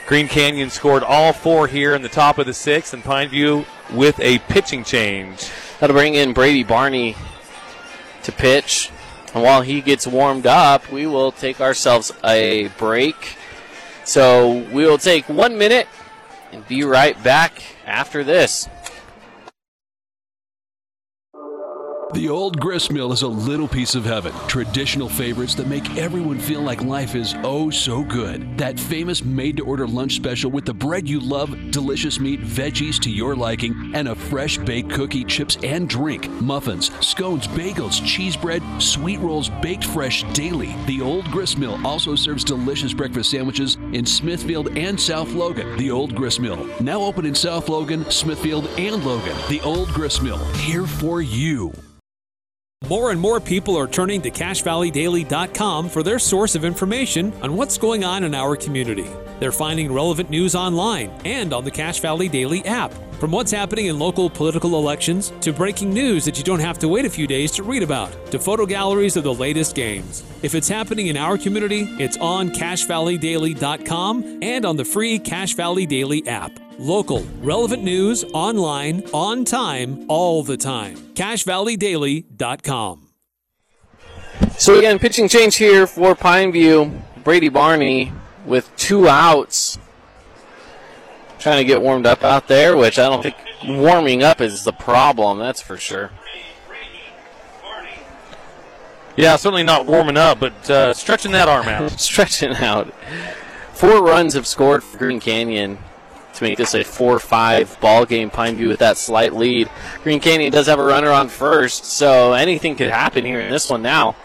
Green Canyon scored all 4 here in the top of the 6th, and Pineview with a pitching change. That'll bring in Brady Barney to pitch. And while he gets warmed up, we will take ourselves a break. So we will take 1 minute and be right back after this. The Old Grist Mill is a little piece of heaven. Traditional favorites that make everyone feel like life is oh so good. That famous made-to-order lunch special with the bread you love, delicious meat, veggies to your liking, and a fresh-baked cookie, chips, and drink. Muffins, scones, bagels, cheese bread, sweet rolls baked fresh daily. The Old Grist Mill also serves delicious breakfast sandwiches in Smithfield and South Logan. The Old Grist Mill, now open in South Logan, Smithfield, and Logan. The Old Grist Mill, here for you. More and more people are turning to CacheValleyDaily.com for their source of information on what's going on in our community. They're finding relevant news online and on the Cache Valley Daily app. From what's happening in local political elections to breaking news that you don't have to wait a few days to read about, to photo galleries of the latest games. If it's happening in our community, it's on CacheValleyDaily.com and on the free Cache Valley Daily app. Local, relevant news, online, on time, all the time. CacheValleyDaily.com. So again, pitching change here for Pineview. Brady Barney with 2 outs. Trying to get warmed up out there, which I don't think warming up is the problem, that's for sure. Yeah, certainly not warming up, but stretching that arm out. Stretching out. 4 runs have scored for Green Canyon to make this a 4-5 ball game. Pineview with that slight lead. Green Canyon does have a runner on first, so anything could happen here in this one now.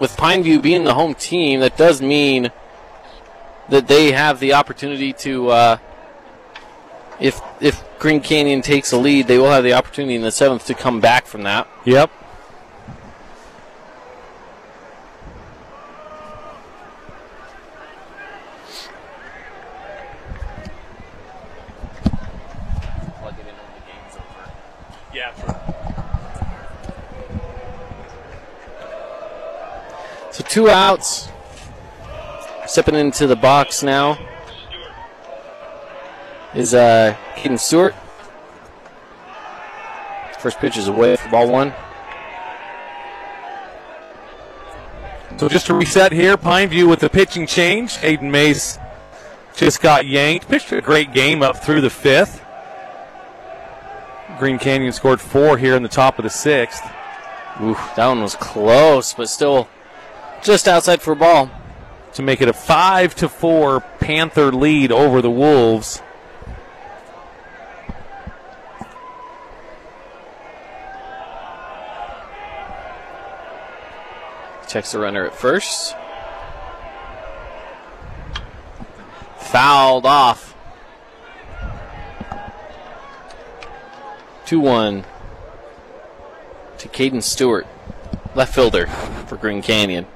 With Pineview being the home team, that does mean that they have the opportunity to, if Green Canyon takes a lead, they will have the opportunity in the 7th to come back from that. Yep. So 2 outs. Stepping into the box now is Caden Stewart. First pitch is away for ball 1. So just to reset here, Pineview with the pitching change. Aiden Mace just got yanked. Pitched a great game up through the 5th. Green Canyon scored 4 here in the top of the 6th. Ooh, that one was close, but still just outside for a ball. To make it a 5-4 Panther lead over the Wolves. Checks the runner at first. Fouled off. 2-1 to Caden Stewart, left fielder for Green Canyon.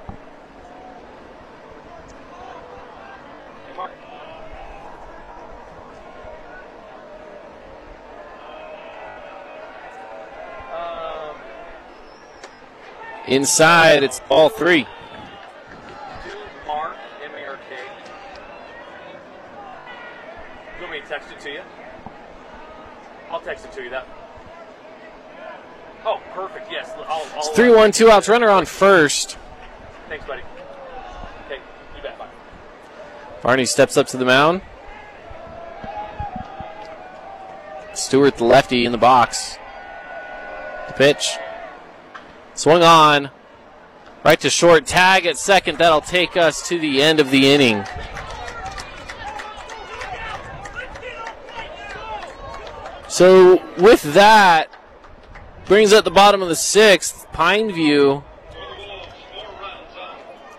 Inside, it's ball 3. Mark, M-A-R-K. You want me to text it to you? I'll text it to you. That. Oh, perfect, yes. It's 3-1, 2 outs, runner on first. Thanks, buddy. Okay, you bet, bye. Barney steps up to the mound. Stewart, the lefty, in the box. The pitch. Swung on, right to short, tag at second. That'll take us to the end of the inning. So with that, brings up the bottom of the 6th. Pineview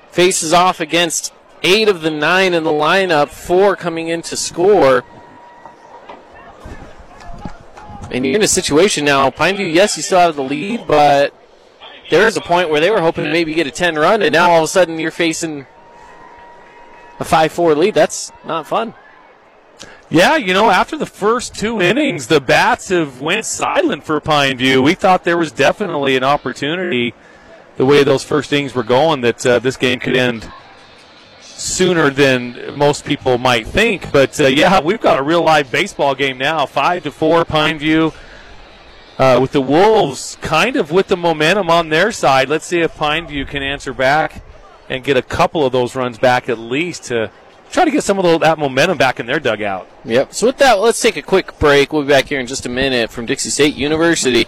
faces off against 8 of the 9 in the lineup, 4 coming in to score. And you're in a situation now, Pineview, yes, you still have the lead, but there is a point where they were hoping to maybe get a 10-run, and now all of a sudden you're facing a 5-4 lead. That's not fun. Yeah, you know, after the first 2 innings, the bats have went silent for Pineview. We thought there was definitely an opportunity, the way those first innings were going, that this game could end sooner than most people might think. But, yeah, we've got a real live baseball game now, 5-4 Pineview. With the Wolves kind of with the momentum on their side. Let's see if Pineview can answer back and get a couple of those runs back at least to try to get some of that momentum back in their dugout. Yep. So with that, let's take a quick break. We'll be back here in just a minute from Dixie State University.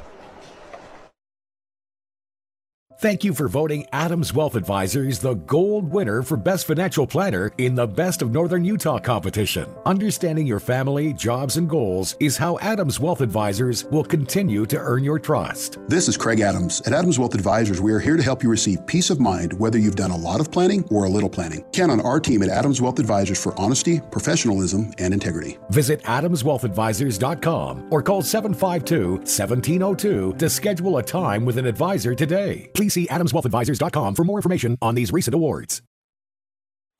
Thank you for voting Adams Wealth Advisors the gold winner for Best Financial Planner in the Best of Northern Utah competition. Understanding your family, jobs, and goals is how Adams Wealth Advisors will continue to earn your trust. This is Craig Adams. At Adams Wealth Advisors, we are here to help you receive peace of mind whether you've done a lot of planning or a little planning. Count on our team at Adams Wealth Advisors for honesty, professionalism, and integrity. Visit AdamsWealthAdvisors.com or call 752-1702 to schedule a time with an advisor today. Please see AdamsWealthAdvisors.com for more information on these recent awards.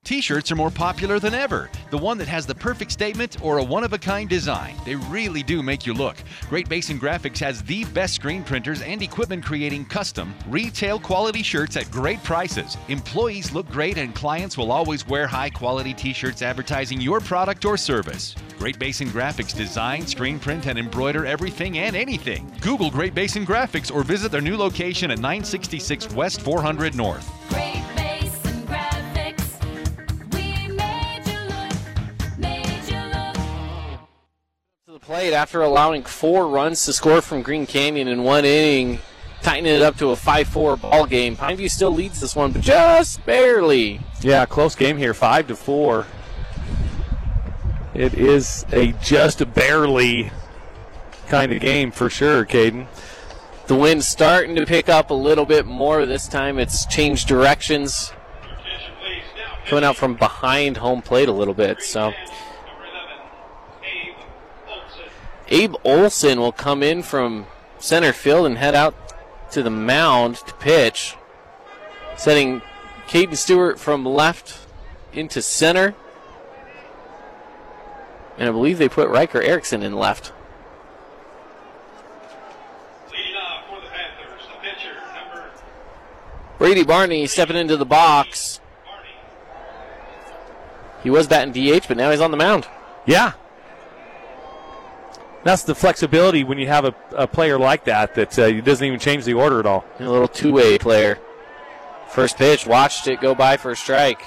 T-shirts are more popular than ever. The one that has the perfect statement or a one-of-a-kind design. They really do make you look. Great Basin Graphics has the best screen printers and equipment creating custom, retail-quality shirts at great prices. Employees look great and clients will always wear high-quality T-shirts advertising your product or service. Great Basin Graphics design, screen print, and embroider everything and anything. Google Great Basin Graphics or visit their new location at 966 West 400 North. Great Basin Graphics. Played after allowing 4 runs to score from Green Canyon in 1 inning. tightening it up to a 5-4 ball game. Pineview still leads this one, but just barely. Yeah, close game here, 5-4. It is a just barely kind of game for sure, Caden. The wind's starting to pick up a little bit more. This time it's changed directions, coming out from behind home plate a little bit. So Abe Olson will come in from center field and head out to the mound to pitch, setting Caden Stewart from left into center. And I believe they put Riker Erickson in left. Leading off for the Panthers, the pitcher, number Brady Barney, stepping into the box. He was batting DH, but now he's on the mound. Yeah. That's the flexibility when you have a player like that, that doesn't even change the order at all. And a little two-way player. First pitch, watched it go by for a strike.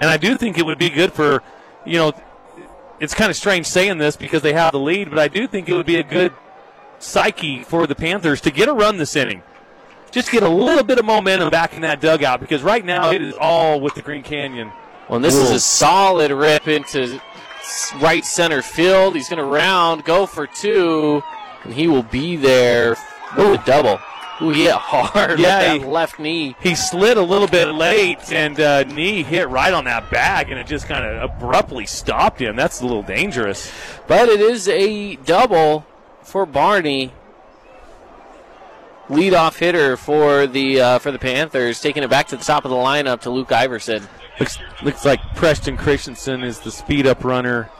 And I do think it would be good for, you know, it's kind of strange saying this because they have the lead, but I do think it would be a good psyche for the Panthers to get a run this inning. Just get a little bit of momentum back in that dugout, because right now it is all with the Green Canyon. Well, and this is a solid rip into right center field. He's going to round, go for two, and he will be there with a double. Ooh, he hit hard with that left knee. He slid a little bit late, and knee hit right on that bag, and it just kind of abruptly stopped him. That's a little dangerous. But it is a double for Barney, leadoff hitter for the Panthers, taking it back to the top of the lineup to Luke Iverson. Looks like Preston Christensen is the speed-up runner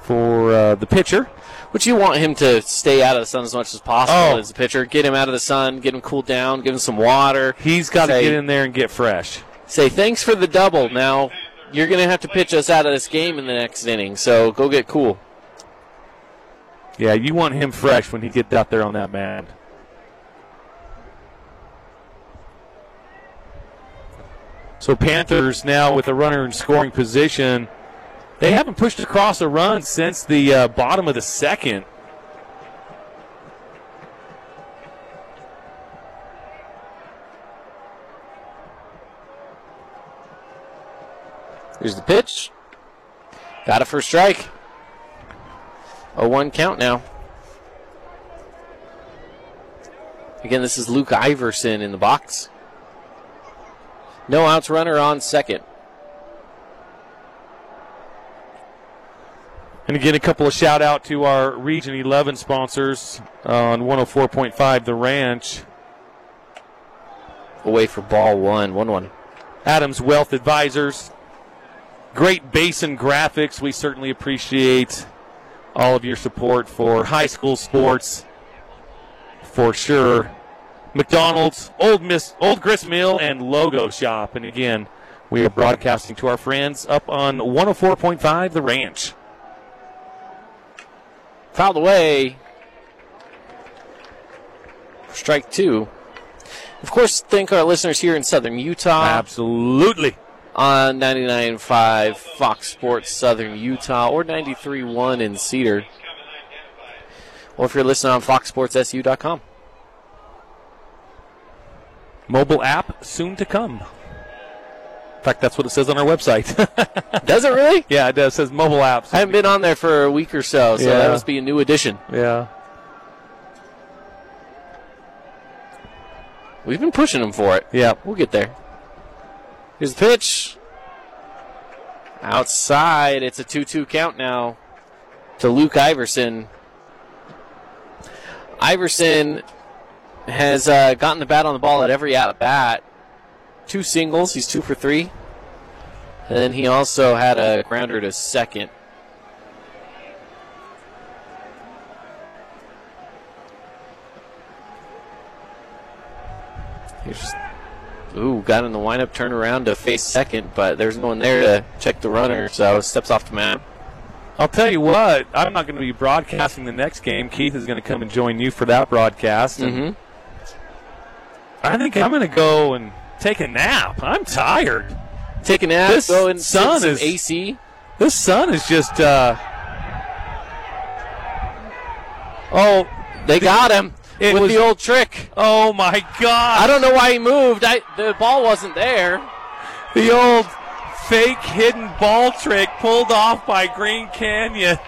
for the pitcher. Which you want him to stay out of the sun as much as possible as a pitcher. Get him out of the sun, get him cooled down, give him some water. He's got to get in there and get fresh. Say, thanks for the double. Now, you're going to have to pitch us out of this game in the next inning, so go get cool. Yeah, you want him fresh when he gets out there on that mound. So Panthers now with a runner in scoring position. They haven't pushed across a run since the bottom of the second. Here's the pitch. Got it for a strike. 0-1 count now. Again, this is Luke Iverson in the box. No outs, runner on second. And again, a couple of shout-out to our Region 11 sponsors on 104.5 The Ranch. Away for ball one, 1-1. Adams Wealth Advisors, Great Basin Graphics. We certainly appreciate all of your support for high school sports, for sure. McDonald's, Old Grist Mill, and Logo Shop. And again, we are broadcasting to our friends up on 104.5 The Ranch. Fouled away. Strike two. Of course, thank our listeners here in southern Utah. Absolutely. On 99.5 Fox Sports Southern Utah or 93.1 in Cedar. Or if you're listening on foxsportssu.com. Mobile app soon to come. In fact, that's what it says on our website. Does it really? Yeah, it does. It says mobile apps. I haven't been on there for a week or so that must be a new addition. Yeah. We've been pushing them for it. Yeah. We'll get there. Here's the pitch. Outside. It's a 2-2 count now to Luke Iverson. Iverson has gotten the bat on the ball at every at-bat. Two singles. He's 2 for 3. And then he also had a grounder to second. Got in the windup, turned around to face second, but there's no one there to check the runner, so steps off the mound. I'll tell you what, I'm not going to be broadcasting the next game. Keith is going to come and join you for that broadcast. Mm-hmm. I think I'm going to go and take a nap. I'm tired. Take a nap. This sun is AC. This sun is just Oh, they got him with the old trick. Oh, my God. I don't know why he moved. The ball wasn't there. The old fake hidden ball trick pulled off by Green Canyon.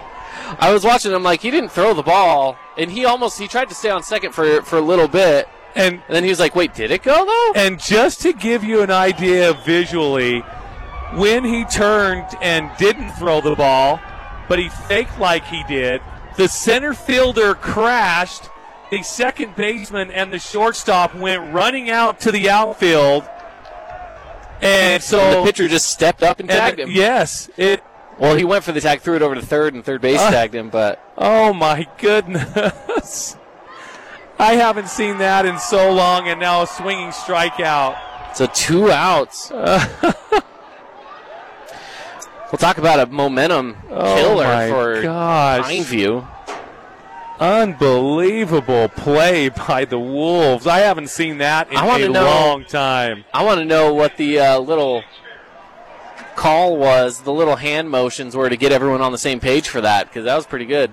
I was watching him like, he didn't throw the ball. And he tried to stay on second for a little bit. And then he was like, wait, did it go, though? And just to give you an idea visually, when he turned and didn't throw the ball, but he faked like he did, the center fielder crashed, the second baseman and the shortstop went running out to the outfield. And so the pitcher just stepped up and tagged him. Yes. Well, he went for the tag, threw it over to third, and third base tagged him. But oh, my goodness. I haven't seen that in so long, and now a swinging strikeout. So two outs. We'll talk about a momentum killer for Pineview. Unbelievable play by the Wolves. I haven't seen that in a long time. I want to know what the little call was, the little hand motions were to get everyone on the same page for that, because that was pretty good.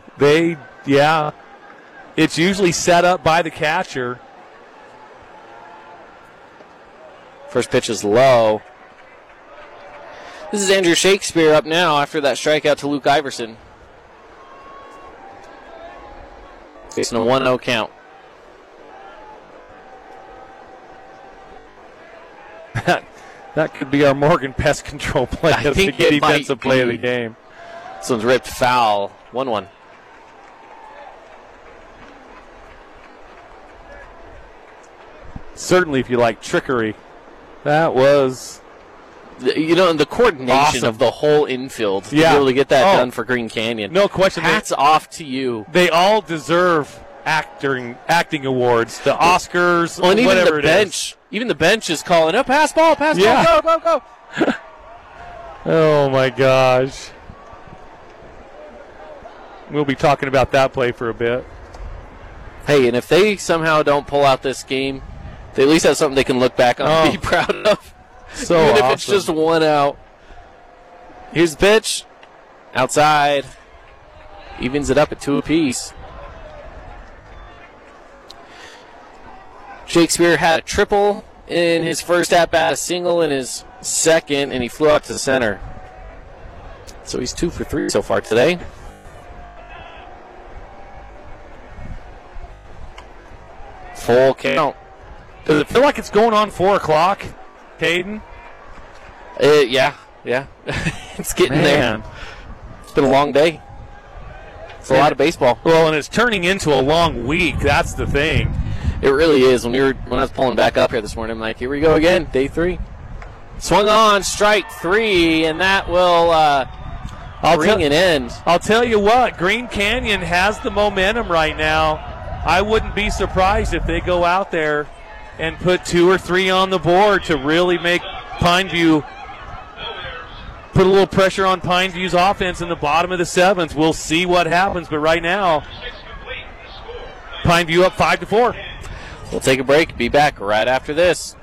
It's usually set up by the catcher. First pitch is low. This is Andrew Shakespeare up now after that strikeout to Luke Iverson. Facing a 1-0 count. That could be our Morgan Pest Control play. That's the defensive play of the game. This one's ripped foul. 1-1. Certainly, if you like trickery, that was... the coordination of the whole infield to be able to get that done for Green Canyon. No question. Hats off to you. They all deserve acting awards, the Oscars, and whatever it is. Even the bench is calling, oh, pass ball, go. Oh, my gosh. We'll be talking about that play for a bit. Hey, and if they somehow don't pull out this game, they at least have something they can look back on and be proud of. So even if it's just one out. Here's the pitch. Outside. Evens it up at two apiece. Shakespeare had a triple in his first at-bat, a single in his second, and he flew out to the center. So he's 2 for 3 so far today. Full count. Does it feel like it's going on 4 o'clock? Caden? Yeah. It's getting there. It's been a long day. It's a lot of baseball. Well, and it's turning into a long week. That's the thing. It really is. When I was pulling back up here this morning, I'm like, here we go again, day 3. Swung on, strike 3, and that will bring an end. I'll tell you what, Green Canyon has the momentum right now. I wouldn't be surprised if they go out there and put 2 or 3 on the board to really make Pineview put a little pressure on Pineview's offense in the bottom of the 7th. We'll see what happens, but right now, Pineview up 5-4. We'll take a break. Be back right after this.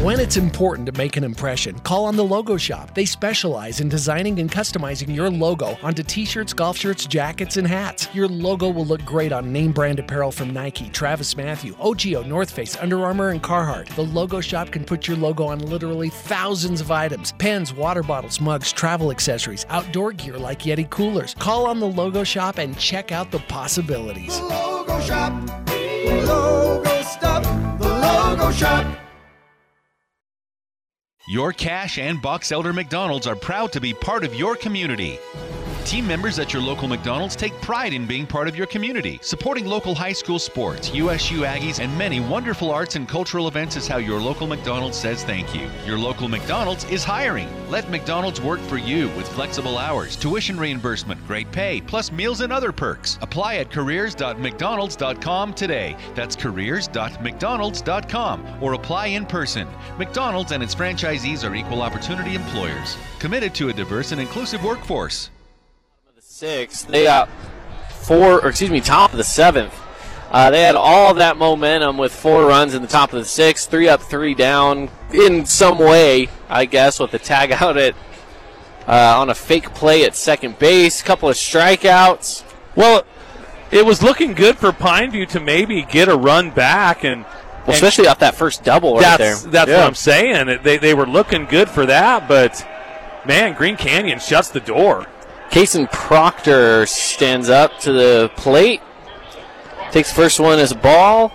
When it's important to make an impression, call on The Logo Shop. They specialize in designing and customizing your logo onto T-shirts, golf shirts, jackets, and hats. Your logo will look great on name brand apparel from Nike, Travis Mathew, OGIO, North Face, Under Armour, and Carhartt. The Logo Shop can put your logo on literally thousands of items. Pens, water bottles, mugs, travel accessories, outdoor gear like Yeti coolers. Call on The Logo Shop and check out the possibilities. The Logo Shop. The Logo Stop. The Logo Shop. Your Cache and Box Elder McDonald's are proud to be part of your community. Team members at your local McDonald's take pride in being part of your community. Supporting local high school sports, USU Aggies, and many wonderful arts and cultural events is how your local McDonald's says thank you. Your local McDonald's is hiring. Let McDonald's work for you with flexible hours, tuition reimbursement, great pay, plus meals and other perks. Apply at careers.mcdonalds.com today. That's careers.mcdonalds.com, or apply in person. McDonald's and its franchise are equal opportunity employers, committed to a diverse and inclusive workforce. They got top of the 7th. They had all that momentum with 4 runs in the top of the 6th, 3 up, 3 down in some way, I guess, with the tag out at on a fake play at second base, couple of strikeouts. Well, it was looking good for Pineview to maybe get a run back, and especially off that first double right there. That's what I'm saying. They were looking good for that, but, man, Green Canyon shuts the door. Kaysen Proctor stands up to the plate. Takes first one as a ball.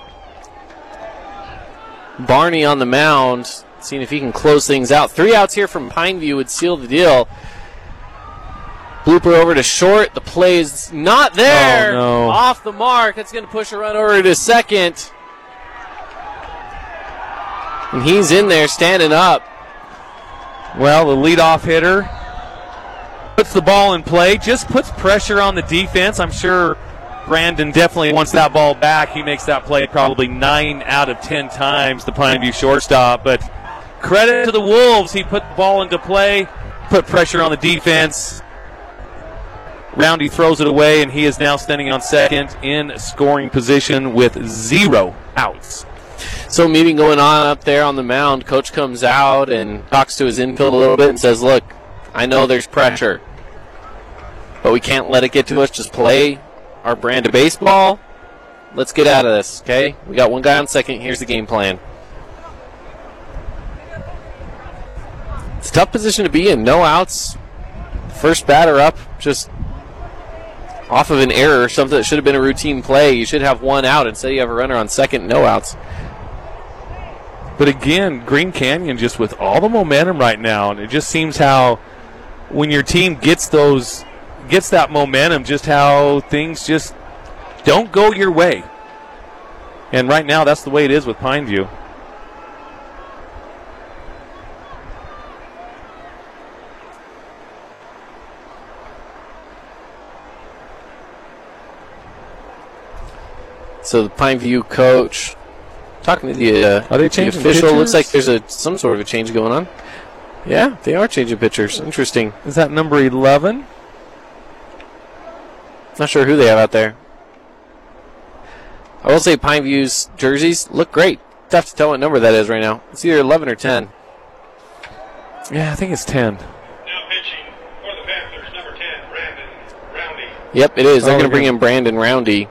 Barney on the mound, seeing if he can close things out. 3 outs here from Pineview would seal the deal. Blooper over to short. The play is not there. Oh, no. Off the mark. That's going to push a run over to second. And he's in there standing up. Well, the leadoff hitter puts the ball in play, just puts pressure on the defense. I'm sure Brandon definitely wants that ball back. He makes that play probably 9 out of 10 times, the Pineview shortstop. But credit to the Wolves. He put the ball into play, put pressure on the defense. Roundy throws it away, and he is now standing on second in scoring position with 0 outs. So meeting going on up there on the mound. Coach comes out and talks to his infield a little bit and says, look, I know there's pressure, but we can't let it get to us. Just play our brand of baseball. Let's get out of this, okay? We got one guy on second. Here's the game plan. It's a tough position to be in. No outs. First batter up, just off of an error or something that should have been a routine play. You should have 1 out. Instead, you have a runner on second, no outs. But again, Green Canyon just with all the momentum right now, and it just seems how when your team gets that momentum, just how things just don't go your way. And right now, that's the way it is with Pineview. So the Pineview coach talking to the official. Pitchers? Looks like there's some sort of a change going on. Yeah, they are changing pitchers. Interesting. Is that number 11? Not sure who they have out there. I will say Pineview's jerseys look great. Tough to tell what number that is right now. It's either 11 or 10. Yeah, I think it's 10. Now pitching for the Panthers, number 10, Brandon Roundy. Yep, it is. They're going to bring in Brandon Roundy.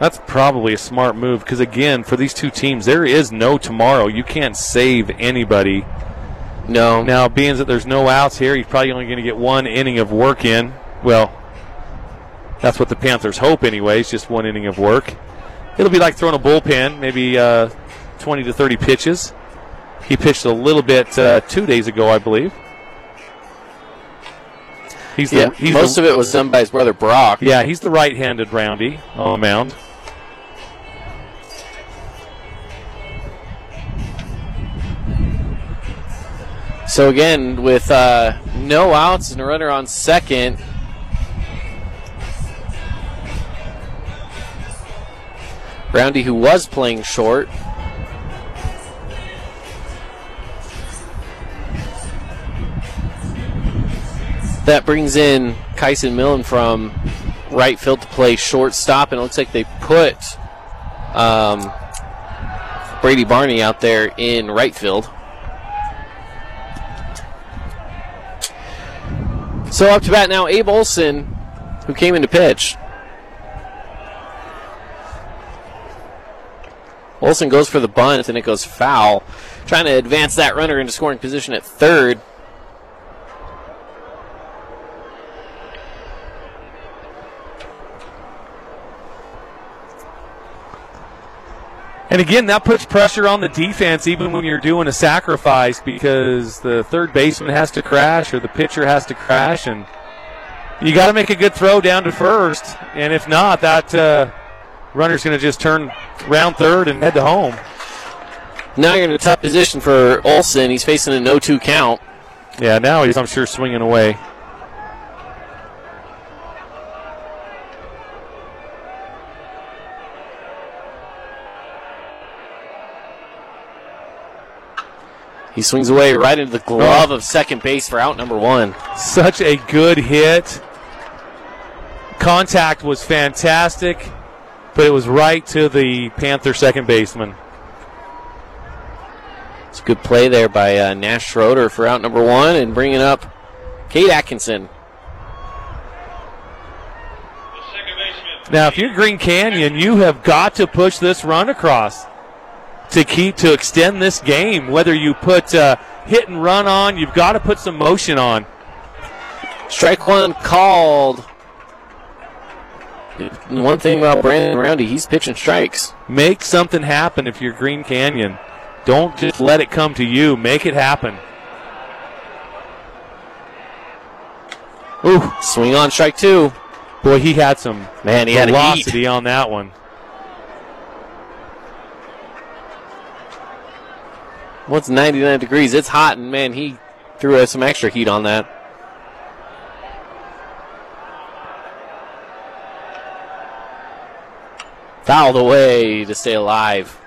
That's probably a smart move because, again, for these two teams, there is no tomorrow. You can't save anybody. No. Now, being that there's no outs here, he's probably only going to get 1 inning of work in. Well, that's what the Panthers hope anyways, just 1 inning of work. It'll be like throwing a bullpen, maybe 20 to 30 pitches. He pitched a little bit 2 days ago, I believe. Most of it was done by his brother Brock. Yeah, he's the right-handed Roundy on the mound. So again, with no outs and a runner on second, Roundy, who was playing short, that brings in Kyson Milne from right field to play shortstop, and it looks like they put Brady Barney out there in right field. So up to bat now, Abe Olson, who came in to pitch. Olson goes for the bunt, and it goes foul, trying to advance that runner into scoring position at third. And again, that puts pressure on the defense even when you're doing a sacrifice because the third baseman has to crash or the pitcher has to crash, and you got to make a good throw down to first. And if not, that runner's going to just turn round third and head to home. Now you're in a tough position for Olson. He's facing an 0-2 count. Yeah, now he's, I'm sure, swinging away. He swings away right into the glove of second base for out number 1. Such a good hit. Contact was fantastic, but it was right to the Panther second baseman. It's a good play there by Nash Schroeder for out number one and bringing up Kate Atkinson. Now, if you're Green Canyon, you have got to push this run across to extend this game. Whether you put hit and run on, you've got to put some motion on. Strike one called. One thing about Brandon Roundy, he's pitching strikes. Make something happen if you're Green Canyon. Don't just let it come to you. Make it happen. Ooh, swing on strike two. Boy, he had some velocity on that one. Well, it's 99 degrees. It's hot, and, man, he threw us some extra heat on that. Fouled away to stay alive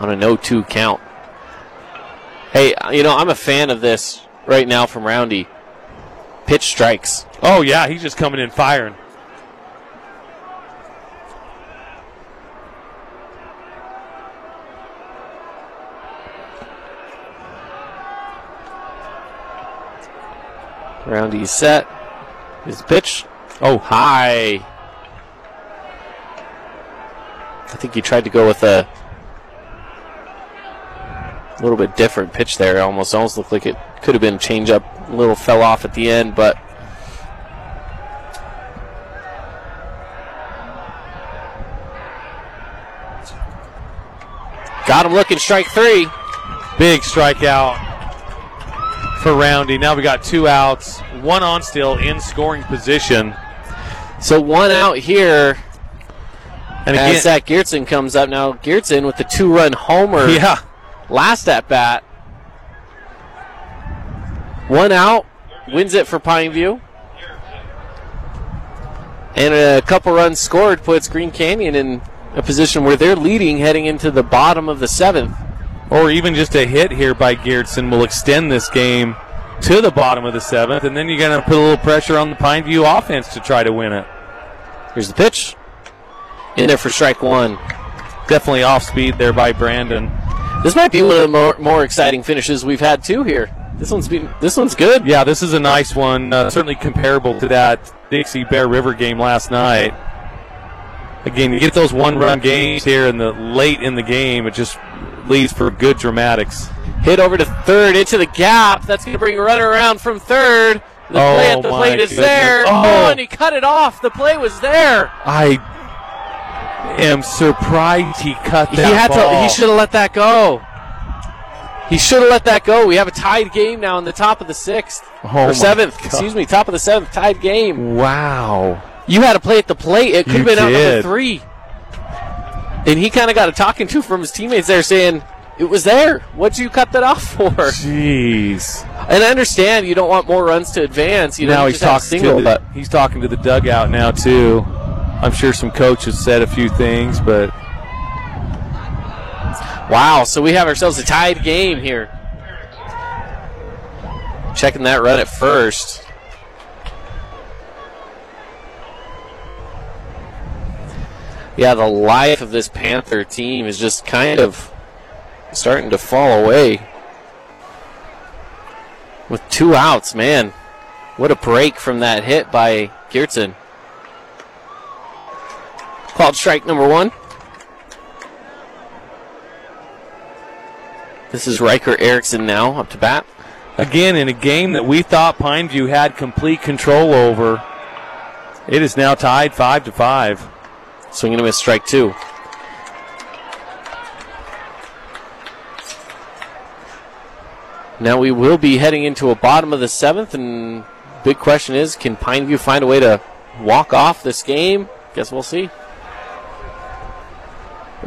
on an 0-2 count. Hey, you know, I'm a fan of this right now from Roundy. Pitch strikes. Oh, yeah, he's just coming in firing. Roundy set. His pitch. Oh, high. I think he tried to go with a little bit different pitch there. It almost looked like it could have been a changeup. A little fell off at the end, but got him looking. Strike three. Big strikeout for Roundy. Now we got two outs, one on still in scoring position. So one out here, and again, as Zach Geertsen comes up. Now Geertsen with the two-run homer. Yeah, last at bat. One out, wins it for Pineview. And a couple runs scored puts Green Canyon in a position where they're leading heading into the bottom of the seventh. Or even just a hit here by Geertsen will extend this game to the bottom of the seventh, and then you're going to put a little pressure on the Pineview offense to try to win it. Here's the pitch. In there for strike one. Definitely off speed there by Brandon. This might be one of the more exciting finishes we've had, too, here. This one's good. Yeah, this is a nice one. Certainly comparable to that Dixie Bear River game last night. Again, you get those one-run games here in the late in the game. It just leads for good dramatics. Hit over to third, into the gap. That's going to bring a runner around from third. The play at the plate is there. Oh, and he cut it off. The play was there. I am surprised he cut that ball. He should have let that go. He should have let that go. We have a tied game now in the top of the sixth. Or seventh. God. Excuse me, top of the seventh, tied game. Wow. You had a play at the plate. It could have been out number three. And he kind of got a talking to from his teammates there saying, it was there. What'd you cut that off for? Jeez. And I understand you don't want more runs to advance. You know, now he's talking to the dugout now, too. I'm sure some coaches said a few things, but... Wow, so we have ourselves a tied game here. Checking that run at first. Yeah, the life of this Panther team is just kind of starting to fall away. With two outs, man. What a break from that hit by Geertsen. Called strike number one. This is Riker Erickson now up to bat. Again, in a game that we thought Pineview had complete control over, it is now tied 5-5. Swinging a miss, strike two. Now we will be heading into a bottom of the seventh, and big question is, can Pineview find a way to walk off this game? Guess we'll see.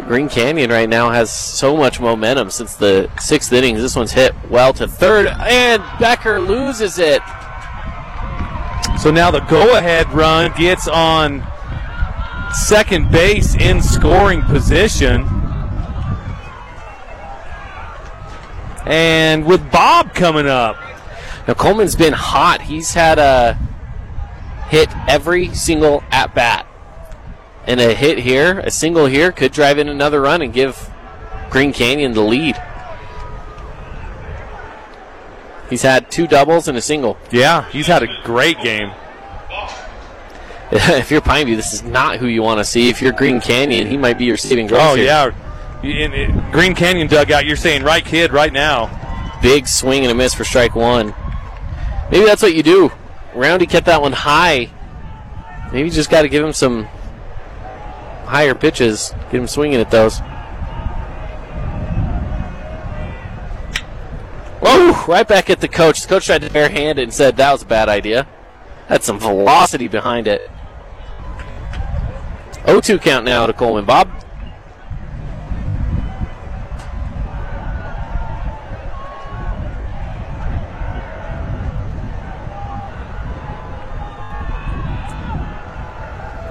Green Canyon right now has so much momentum since the sixth innings. This one's hit well to third, and Becker loses it. So now the go-ahead run gets on second base in scoring position. And with Bob coming up. Now Coleman's been hot. He's had a hit every single at-bat. And a hit here, a single here, could drive in another run and give Green Canyon the lead. He's had two doubles and a single. Yeah, he's had a great game. If you're Pineview, this is not who you want to see. If you're Green Canyon, he might be your saving grace. Oh, yeah. In Green Canyon dugout, you're saying, right, kid, right now. Big swing and a miss for strike one. Maybe that's what you do. Roundy kept that one high. Maybe you just got to give him some higher pitches, get him swinging at those. Whoa, right back at the coach. The coach tried to barehand it and said that was a bad idea. Had some velocity behind it. 0-2 count now to Coleman Bob.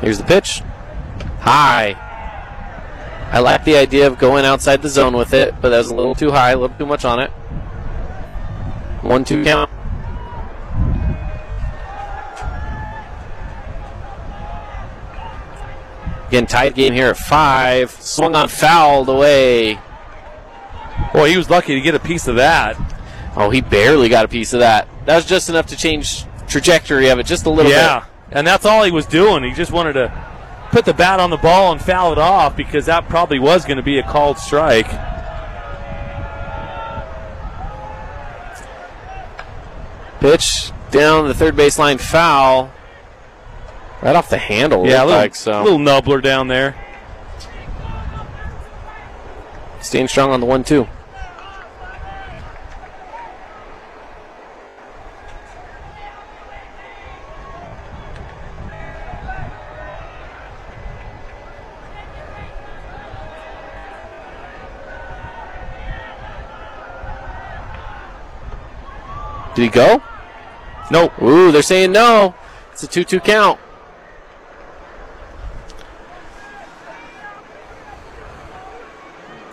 Here's the pitch. High. I like the idea of going outside the zone with it, but that was a little too high, a little too much on it. 1-2 count. Again, tied game here at 5. Swung on, fouled away. Boy, he was lucky to get a piece of that. Oh, he barely got a piece of that. That was just enough to change trajectory of it just a little bit. Yeah, and that's all he was doing. He just wanted to put the bat on the ball and foul it off because that probably was going to be a called strike. Pitch down the third baseline, foul. Right off the handle. Yeah, a little nubbler down there. Staying strong on the 1-2. Did he go? No. Ooh, they're saying no. It's a 2-2 count.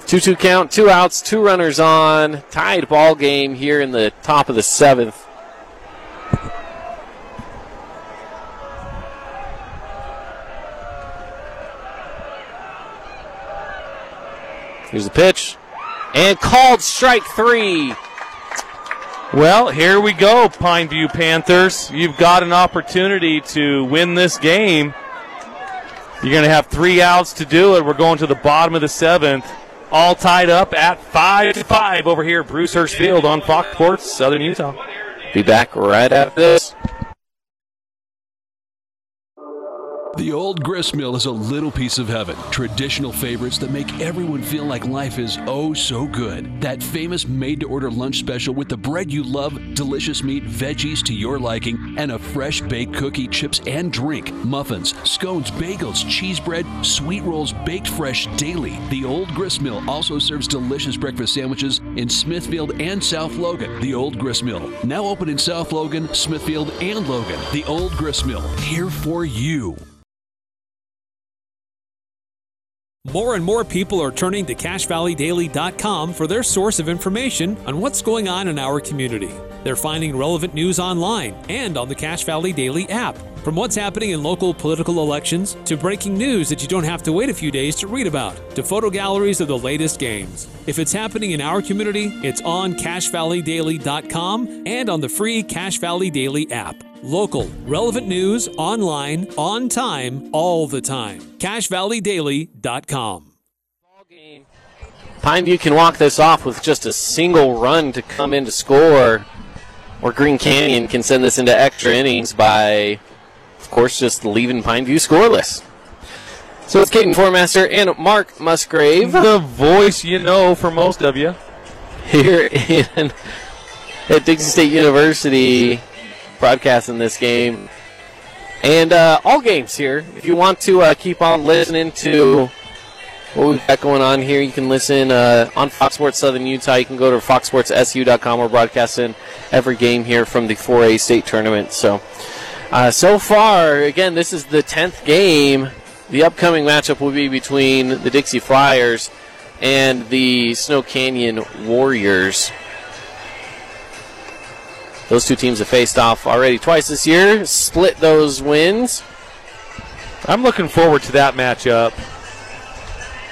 Two-two count, two outs, two runners on, tied ball game here in the top of the seventh. Here's the pitch, and called strike three. Well, here we go, Pineview Panthers. You've got an opportunity to win this game. You're going to have 3 outs to do it. We're going to the bottom of the seventh. All tied up at 5-5 over here at Bruce Hurst Field on Fox Sports Southern Utah. Be back right after this. The Old Grist Mill is a little piece of heaven. Traditional favorites that make everyone feel like life is oh so good. That famous made-to-order lunch special with the bread you love, delicious meat, veggies to your liking, and a fresh-baked cookie, chips and drink, muffins, scones, bagels, cheese bread, sweet rolls baked fresh daily. The Old Grist Mill also serves delicious breakfast sandwiches in Smithfield and South Logan. The Old Grist Mill, now open in South Logan, Smithfield, and Logan. The Old Grist Mill, here for you. More and more people are turning to CacheValleyDaily.com for their source of information on what's going on in our community. They're finding relevant news online and on the Cache Valley Daily app. From what's happening in local political elections to breaking news that you don't have to wait a few days to read about, to photo galleries of the latest games. If it's happening in our community, it's on CacheValleyDaily.com and on the free Cache Valley Daily app. Local, relevant news, online, on time, all the time. CacheValleyDaily.com. Pineview can walk this off with just a single run to come in to score, or Green Canyon can send this into extra innings by, of course, just leaving Pineview scoreless. So it's Caden Formaster and Mark Musgrave. The voice you know for most of you. Here at Dixie State University, broadcasting this game and all games here. If you want to keep on listening to what we've got going on here, you can listen on Fox Sports Southern Utah. You can go to foxsportsu.com. We're broadcasting every game here from the 4A state tournament. So far, again, this is the 10th game. The upcoming matchup will be between the Dixie Flyers and the Snow Canyon Warriors. Those two teams have faced off already twice this year, split those wins. I'm looking forward to that matchup.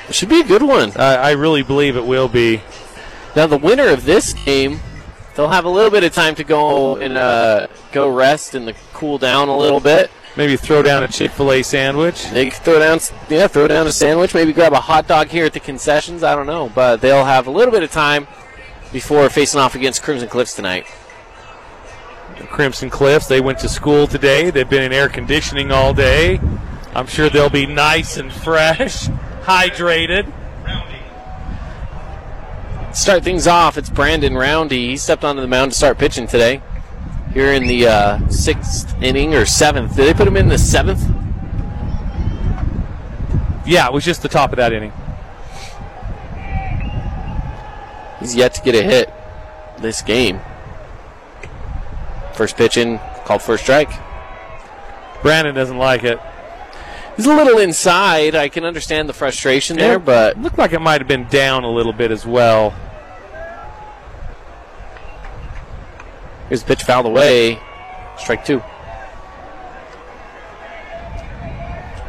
It should be a good one. I really believe it will be. Now, the winner of this game, they'll have a little bit of time to go and go rest and cool down a little bit. Maybe throw down a Chick-fil-A sandwich. They could throw down a sandwich. Maybe grab a hot dog here at the concessions. I don't know, but they'll have a little bit of time before facing off against Crimson Cliffs tonight. The Crimson Cliffs, they went to school today. They've been in air conditioning all day. I'm sure they'll be nice and fresh, hydrated. Start things off, it's Brandon Roundy. He stepped onto the mound to start pitching today. Here in the sixth inning or seventh. Did they put him in the seventh? Yeah, it was just the top of that inning. He's yet to get a hit this game. First pitch in, called first strike. Brandon doesn't like it. He's a little inside. I can understand the frustration there, but looked like it might have been down a little bit as well. Here's the pitch fouled away. Strike two.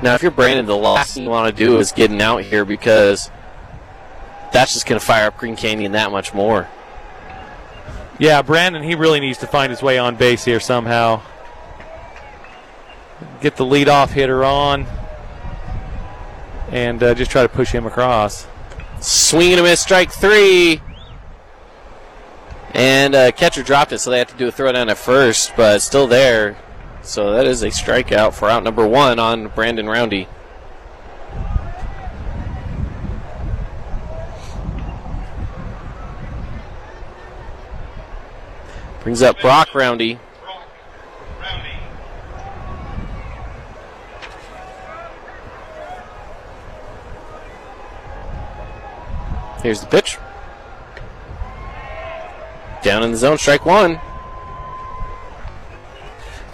Now, if you're Brandon, the last thing you want to do is getting out here because that's just going to fire up Green Canyon that much more. Yeah, Brandon, he really needs to find his way on base here somehow. Get the leadoff hitter on and just try to push him across. Swing and a miss, strike three. And catcher dropped it, so they have to do a throw down at first, but it's still there. So that is a strikeout for out number one on Brandon Roundy. Brings up Brock Roundy. Here's the pitch. Down in the zone, strike one.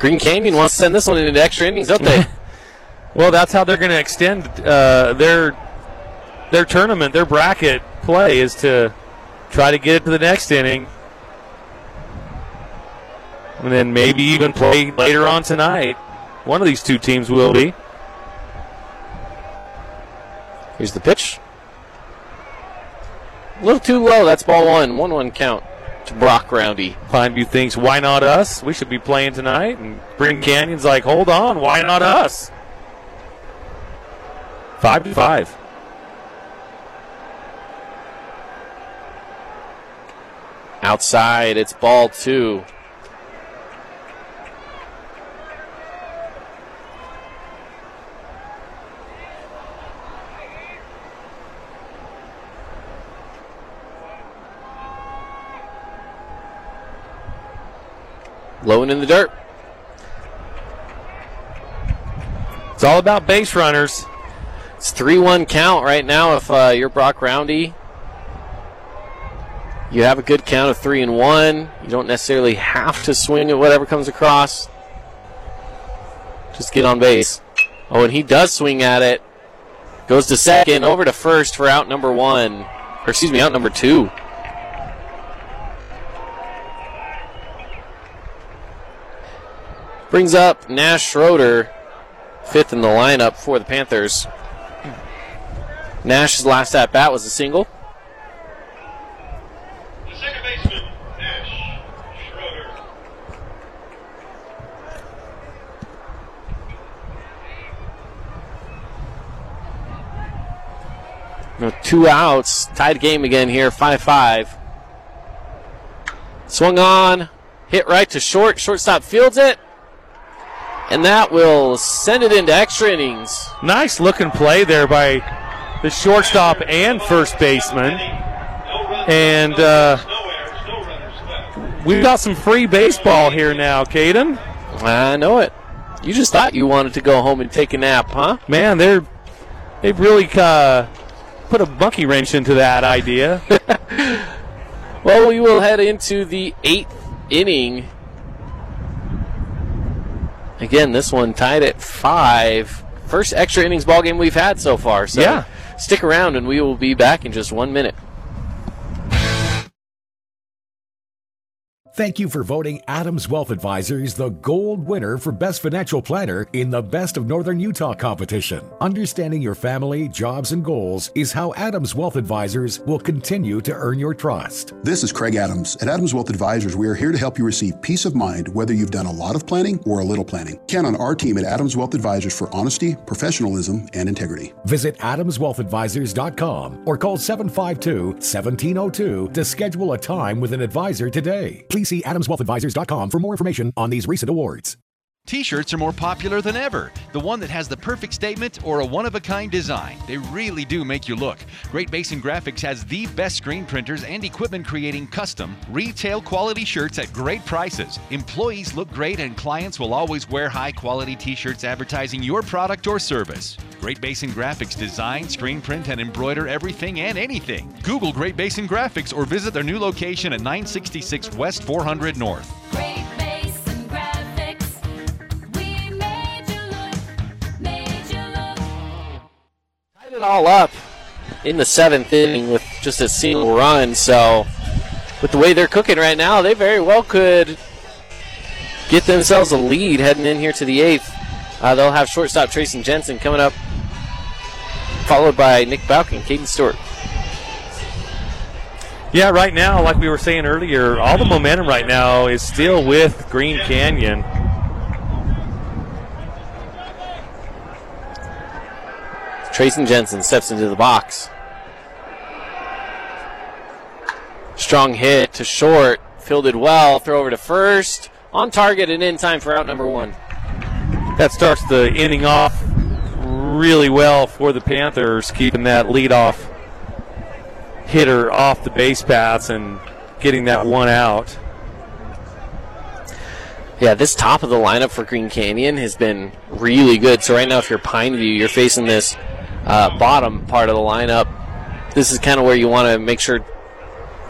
Green Canyon wants to send this one into extra innings, don't they? Well, that's how they're going to extend their tournament, their bracket play, is to try to get it to the next inning. And then maybe even play later on tonight. One of these two teams will be. Here's the pitch. A little too low. That's ball one. 1-1 count to Brock Roundy. Pineview thinks, why not us? We should be playing tonight. And Green Canyon's like, hold on, why not us? 5-5. Outside, it's ball two. Low and in the dirt. It's all about base runners. It's 3-1 count right now if you're Brock Roundy. You have a good count of 3-1. You don't necessarily have to swing at whatever comes across. Just get on base. Oh, and he does swing at it. Goes to second, over to first for out number one. Or excuse me, out number two. Brings up Nash Schroeder, fifth in the lineup for the Panthers. Nash's last at-bat was a single. The second baseman, Nash Schroeder. No, two outs, tied game again here, 5-5. Swung on, hit right to short, shortstop fields it. And that will send it into extra innings. Nice looking play there by the shortstop and first baseman. And we've got some free baseball here now, Caden. I know it. You just thought you wanted to go home and take a nap, huh? Man, they've really put a monkey wrench into that idea. Well, we will head into the eighth inning. Again, this one tied at 5. First extra innings ball game we've had so far. So yeah. Stick around, and we will be back in just 1 minute. Thank you for voting Adams Wealth Advisors the gold winner for Best Financial Planner in the Best of Northern Utah competition. Understanding your family, jobs, and goals is how Adams Wealth Advisors will continue to earn your trust. This is Craig Adams. At Adams Wealth Advisors, we are here to help you receive peace of mind whether you've done a lot of planning or a little planning. Count on our team at Adams Wealth Advisors for honesty, professionalism, and integrity. Visit AdamsWealthAdvisors.com or call 752-1702 to schedule a time with an advisor today. Please see AdamsWealthAdvisors.com for more information on these recent awards. T-shirts are more popular than ever. The one that has the perfect statement or a one-of-a-kind design. They really do make you look. Great Basin Graphics has the best screen printers and equipment creating custom, retail-quality shirts at great prices. Employees look great and clients will always wear high-quality T-shirts advertising your product or service. Great Basin Graphics design, screen print, and embroider everything and anything. Google Great Basin Graphics or visit their new location at 966 West 400 North. Great. It all up in the seventh inning with just a single run, so with the way they're cooking right now, they very well could get themselves a lead heading in here to the eighth. They'll have shortstop Trayson Jensen coming up, followed by Nick Baukin, Caden Stewart. Yeah, right now, like we were saying earlier, all the momentum right now is still with Green Canyon. Trayson Jensen steps into the box. Strong hit to short. Fielded well. Throw over to first. On target and in time for out number one. That starts the inning off really well for the Panthers, keeping that leadoff hitter off the base paths and getting that one out. Yeah, this top of the lineup for Green Canyon has been really good. So right now if you're Pineview, you're facing this bottom part of the lineup. This is kind of where you want to make sure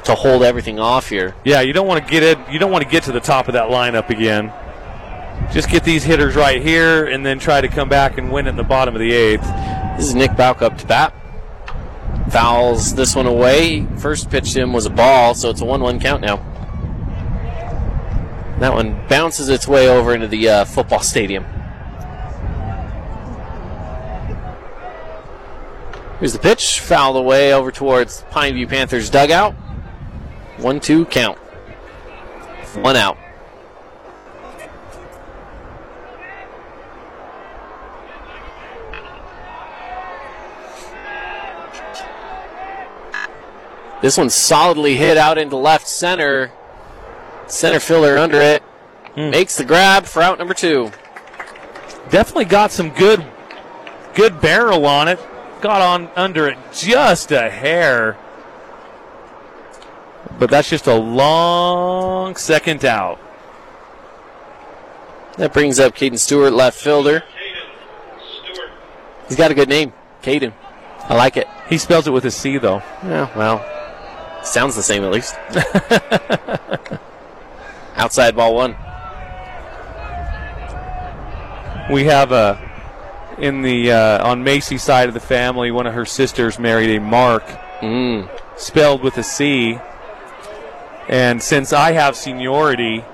to hold everything off here. Yeah, you don't want to get it. You don't want to get to the top of that lineup again. Just get these hitters right here, and then try to come back and win in the bottom of the eighth. This is Nick Bauk up to bat. Fouls this one away. First pitch to him was a ball, so it's a 1-1 count now. That one bounces its way over into the football stadium. Here's the pitch, fouled away over towards Pineview Panthers dugout. 1-2 count. One out. This one's solidly hit out into left center. Center fielder under it. Makes the grab for out number two. Definitely got some good barrel on it. Got on under it just a hair. But that's just a long second out. That brings up Caden Stewart, left fielder. He's got a good name, Caden. I like it. He spells it with a C, though. Yeah, well, sounds the same at least. Outside ball one. We have a... In the on Macy's side of the family, one of her sisters married a Mark, spelled with a C. And since I have seniority,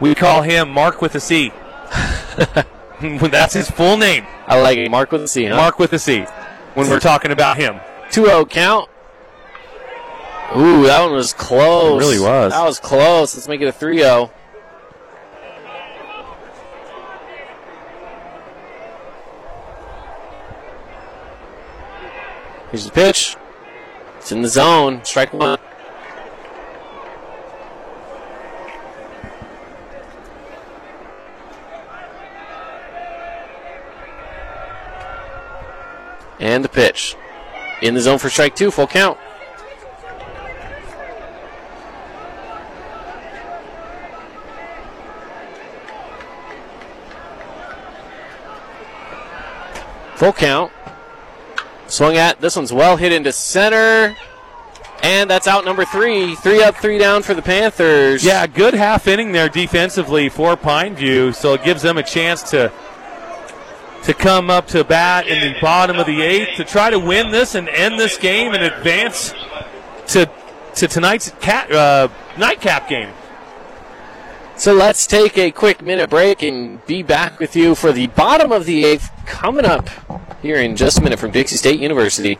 we call him Mark with a C. That's his full name. I like it. Mark with a C, huh? Mark with a C when we're talking about him. 2-0 count. Ooh, that one was close. It really was. That was close. Let's make it a 3-0. Here's the pitch. It's in the zone. Strike one. And the pitch. In the zone for strike two. Full count. Full count. Swung at. This one's well hit into center. And that's out number three. Three up, three down for the Panthers. Yeah, good half inning there defensively for Pineview. So it gives them a chance to come up to bat in the bottom of the eighth to try to win this and end this game and advance to tonight's nightcap game. So let's take a quick minute break and be back with you for the bottom of the eighth coming up here in just a minute from Dixie State University.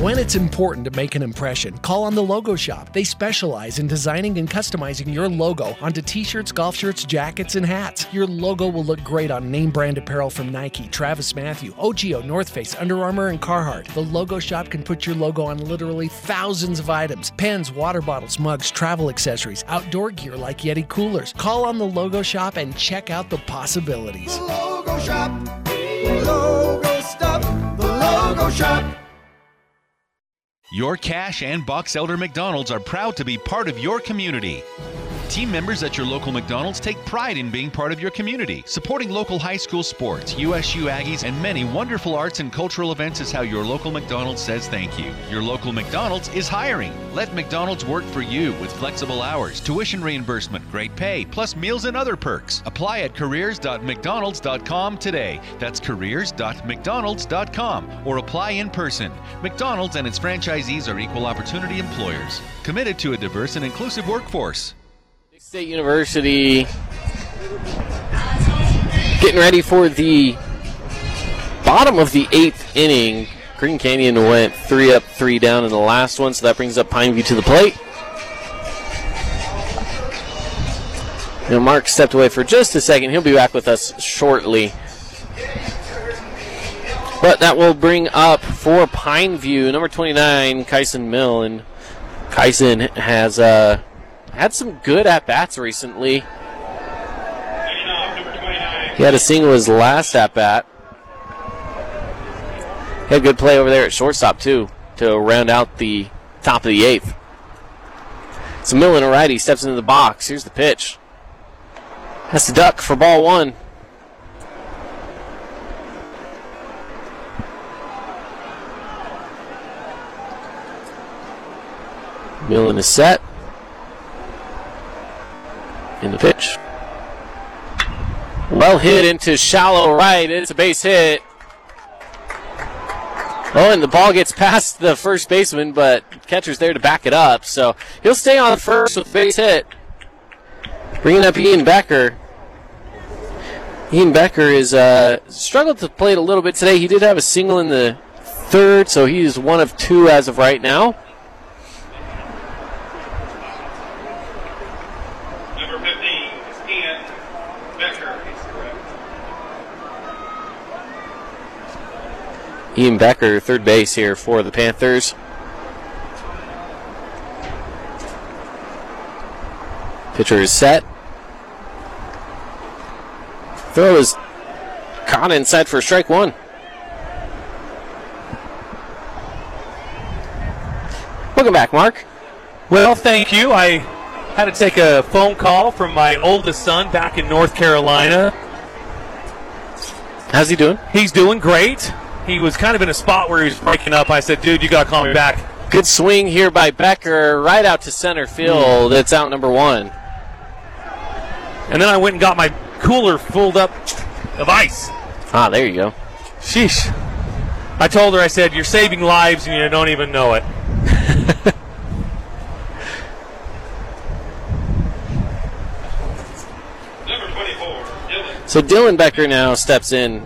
When it's important to make an impression, call on The Logo Shop. They specialize in designing and customizing your logo onto t-shirts, golf shirts, jackets, and hats. Your logo will look great on name brand apparel from Nike, Travis Mathew, OGIO, North Face, Under Armour, and Carhartt. The Logo Shop can put your logo on literally thousands of items. Pens, water bottles, mugs, travel accessories, outdoor gear like Yeti coolers. Call on The Logo Shop and check out the possibilities. The Logo Shop. The Logo Stop. The Logo Shop. Your Cache and Box Elder McDonald's are proud to be part of your community. Team members at your local McDonald's take pride in being part of your community. Supporting local high school sports, USU Aggies, and many wonderful arts and cultural events is how your local McDonald's says thank you. Your local McDonald's is hiring. Let McDonald's work for you with flexible hours, tuition reimbursement, great pay, plus meals and other perks. Apply at careers.mcdonalds.com today. That's careers.mcdonalds.com, or apply in person. McDonald's and its franchisees are equal opportunity employers, committed to a diverse and inclusive workforce. State University getting ready for the bottom of the eighth inning. Green Canyon went 3 up, 3 down in the last one, so that brings up Pineview to the plate. Now Mark stepped away for just a second. He'll be back with us shortly. But that will bring up for Pineview number 29, Kyson Milne. Kyson has had some good at-bats recently. He had a single his last at-bat. He had a good play over there at shortstop, too, to round out the top of the eighth. So Millen, a righty, steps into the box. Here's the pitch. Has to duck for ball one. Millen is set. In the pitch. Well hit into shallow right. It's a base hit. Oh, and the ball gets past the first baseman, but catcher's there to back it up. So he'll stay on first with base hit. Bringing up Ian Becker. Ian Becker is struggled to play it a little bit today. He did have a single in the third, so he is 1 of 2 as of right now. Ian Becker, third base here for the Panthers. Pitcher is set. Throw is caught inside for strike one. Welcome back, Mark. Well, thank you. I had to take a phone call from my oldest son back in North Carolina. How's he doing? He's doing great. He was kind of in a spot where he was breaking up. I said, dude, you got to call me back. Good swing here by Becker right out to center field. It's out number one. And then I went and got my cooler filled up of ice. Ah, there you go. Sheesh. I told her, I said, you're saving lives and you don't even know it. Number 24, Dylan. So Dylan Becker now steps in.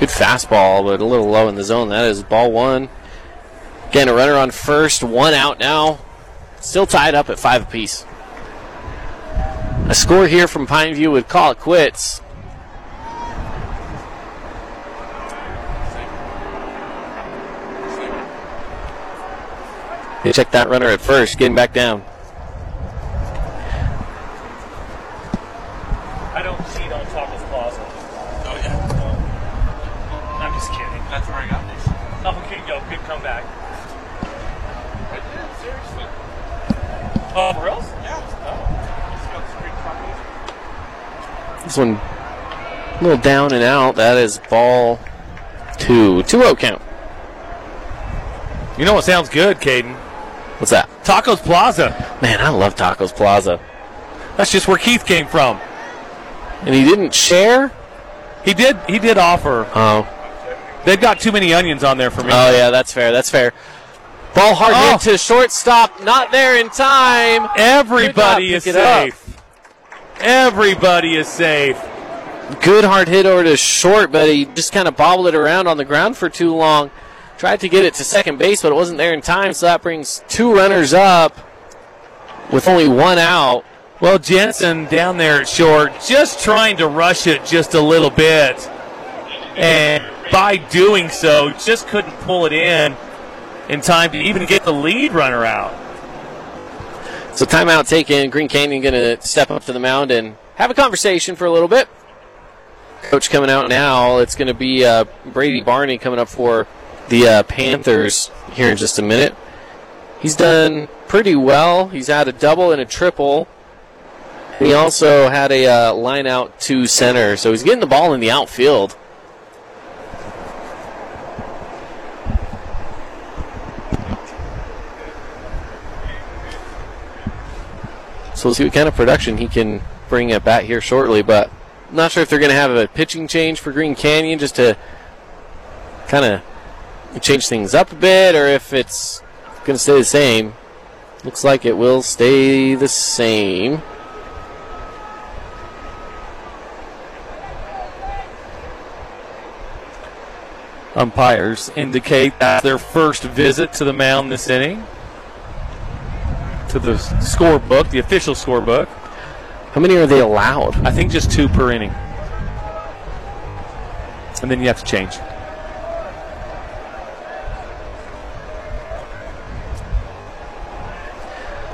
Good fastball, but a little low in the zone. That is ball one. Again, a runner on first, 1 out now. Still tied up at 5 apiece. A score here from Pineview would call it quits. They check that runner at first, getting back down. This one a little down and out. That is ball two. 2-0 count. You know what sounds good, Caden? What's that? Tacos Plaza. Man, I love Tacos Plaza. That's just where Keith came from. And he didn't share? He did offer. Oh. They've got too many onions on there for me. Oh, yeah, that's fair. That's fair. Ball hard hit to shortstop. Not there in time. Everybody is safe. Everybody is safe. Good hard hit over to short, but he just kind of bobbled it around on the ground for too long. Tried to get it to second base, but it wasn't there in time, so that brings two runners up with only one out. Well, Jensen down there at short, just trying to rush it just a little bit. And by doing so, just couldn't pull it in time to even get the lead runner out. So timeout taken. Green Canyon going to step up to the mound and have a conversation for a little bit. Coach coming out now. It's going to be Brady Barney coming up for the Panthers here in just a minute. He's done pretty well. He's had a double and a triple. He also had a line out to center, so he's getting the ball in the outfield. So we'll see what kind of production he can bring at bat here shortly, but I'm not sure if they're going to have a pitching change for Green Canyon just to kind of change things up a bit, or if it's going to stay the same. Looks like it will stay the same. Umpires indicate that's their first visit to the mound this inning. To the scorebook, the official scorebook. How many are they allowed? I think just two per inning. And then you have to change.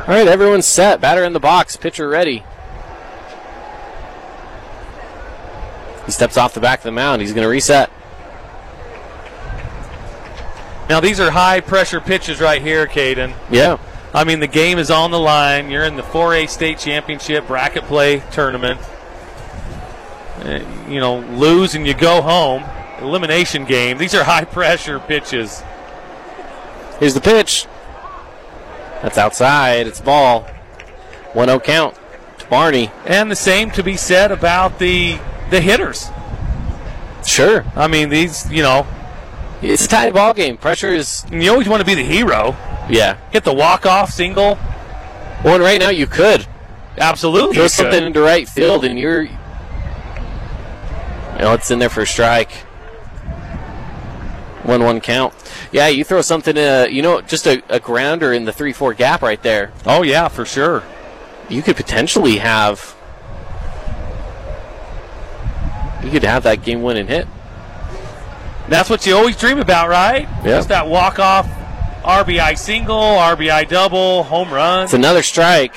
All right, everyone's set. Batter in the box, pitcher ready. He steps off the back of the mound. He's going to reset. Now, these are high-pressure pitches right here, Caden. Yeah. I mean, the game is on the line. You're in the 4A state championship bracket play tournament. You know, lose and you go home. Elimination game. These are high-pressure pitches. Here's the pitch. That's outside. It's ball. 1-0 count to Barney. And the same to be said about the hitters. Sure. I mean, these, you know. It's a tight ball game. Pressure is... You always want to be the hero. Yeah. Hit the walk-off single. Well, and right now you could. Absolutely. Throw something into right field, and you're... You know, it's in there for a strike. 1-1 count. Yeah, you throw something, you know, just a grounder in the 3-4 gap right there. Oh, yeah, for sure. You could potentially have... You could have that game-winning hit. That's what you always dream about, right? Yep. Just that walk-off RBI single, RBI double, home run. It's another strike.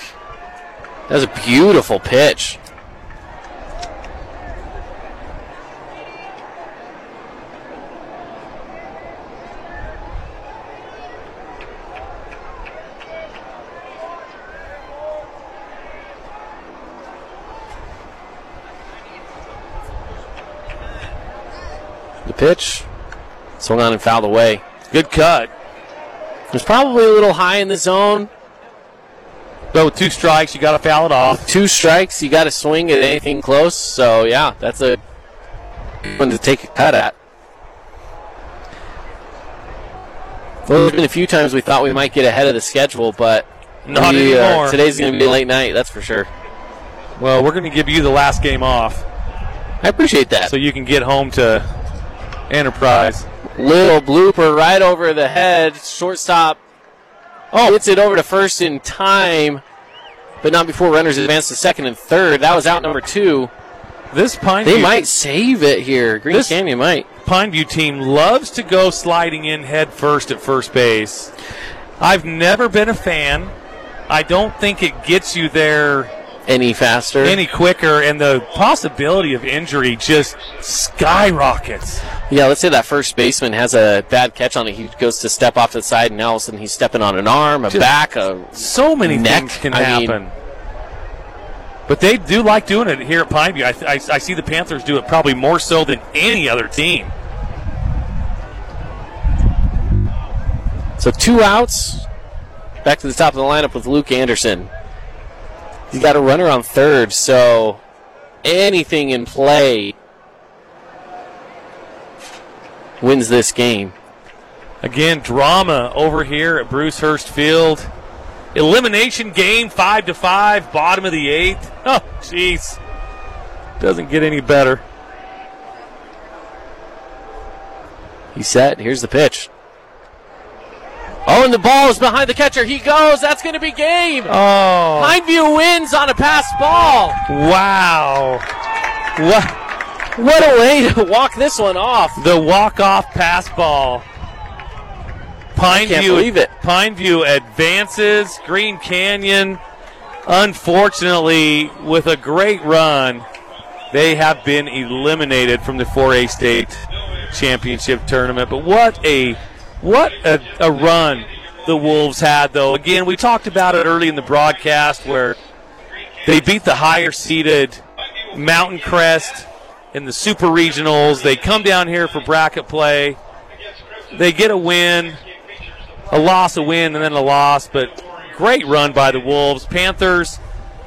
That was a beautiful pitch. Pitch swung on and fouled away. Good cut. It was probably a little high in the zone. But with two strikes, you got to foul it off. With two strikes, you got to swing at anything close. So, yeah, that's a good one to take a cut at. Well, there's been a few times we thought we might get ahead of the schedule, but not anymore. Today's going to be a late night, that's for sure. Well, we're going to give you the last game off. I appreciate that. So you can get home to... Enterprise. Little blooper right over the head. Shortstop hits it over to first in time, but not before runners advance to second and third. That was out number two. This Pineview. They might save it here. Green Canyon might. Pineview team loves to go sliding in head first at first base. I've never been a fan. I don't think it gets you there any faster, any quicker, and the possibility of injury just skyrockets. Yeah, let's say that first baseman has a bad catch on it. He goes to step off to the side, and now all of a sudden he's stepping on an arm, a just back, a so many neck. Things can happen. Mean, but they do like doing it here at Pineview. I see the Panthers do it probably more so than any other team. So two outs. Back to the top of the lineup with Luke Anderson. He's got a runner on third, so anything in play. wins this game. Again, drama over here at Bruce Hurst Field. Elimination game, 5-5, bottom of the eighth. Oh, jeez. Doesn't get any better. He's set. Here's the pitch. Oh, and the ball is behind the catcher. He goes. That's going to be game. Oh. Pineview wins on a passed ball. Wow. What a way to walk this one off. The walk-off pass ball. Pineview advances. Green Canyon, unfortunately, with a great run, they have been eliminated from the 4A state championship tournament. But what a run the Wolves had, though. Again, we talked about it early in the broadcast where they beat the higher-seeded Mountain Crest in the Super Regionals. They come down here for bracket play. They get a win. A loss, a win, and then a loss, but great run by the Wolves. Panthers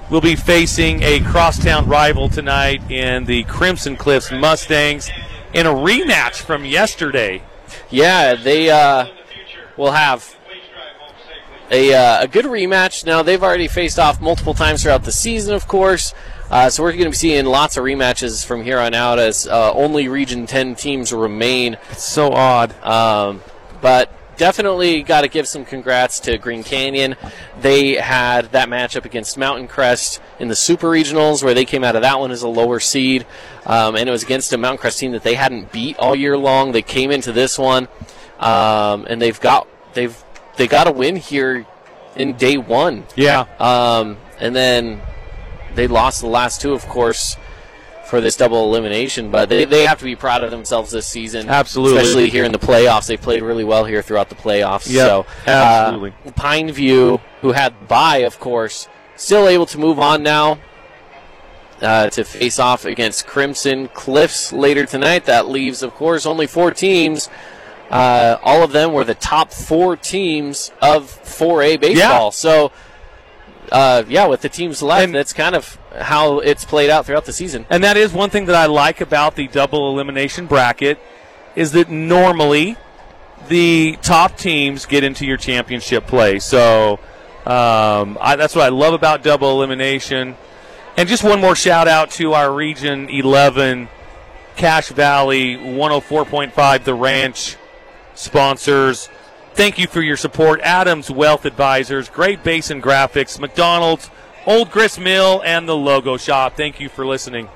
will be facing a crosstown rival tonight in the Crimson Cliffs Mustangs in a rematch from yesterday. Yeah, they will have a good rematch. Now, they've already faced off multiple times throughout the season, of course, so we're going to be seeing lots of rematches from here on out as only Region 10 teams remain. It's so odd. But definitely got to give some congrats to Green Canyon. They had that matchup against Mountain Crest in the Super Regionals where they came out of that one as a lower seed, and it was against a Mountain Crest team that they hadn't beat all year long. They came into this one, and they got a win here in day one. Yeah. And then they lost the last two, of course, for this double elimination, but they have to be proud of themselves this season. Absolutely. Especially here in the playoffs. They played really well here throughout the playoffs. Yep, so, absolutely. Pineview, who had bye, of course, still able to move on now to face off against Crimson Cliffs later tonight. That leaves, of course, only four teams. All of them were the top four teams of 4A baseball. Yeah. So, with the teams left, and that's kind of how it's played out throughout the season. And that is one thing that I like about the double elimination bracket is that normally the top teams get into your championship play. So that's what I love about double elimination. And just one more shout-out to our Region 11 Cache Valley 104.5 The Ranch sponsors. Thank you for your support. Adams Wealth Advisors, Great Basin Graphics, McDonald's, Old Grist Mill, and the Logo Shop. Thank you for listening.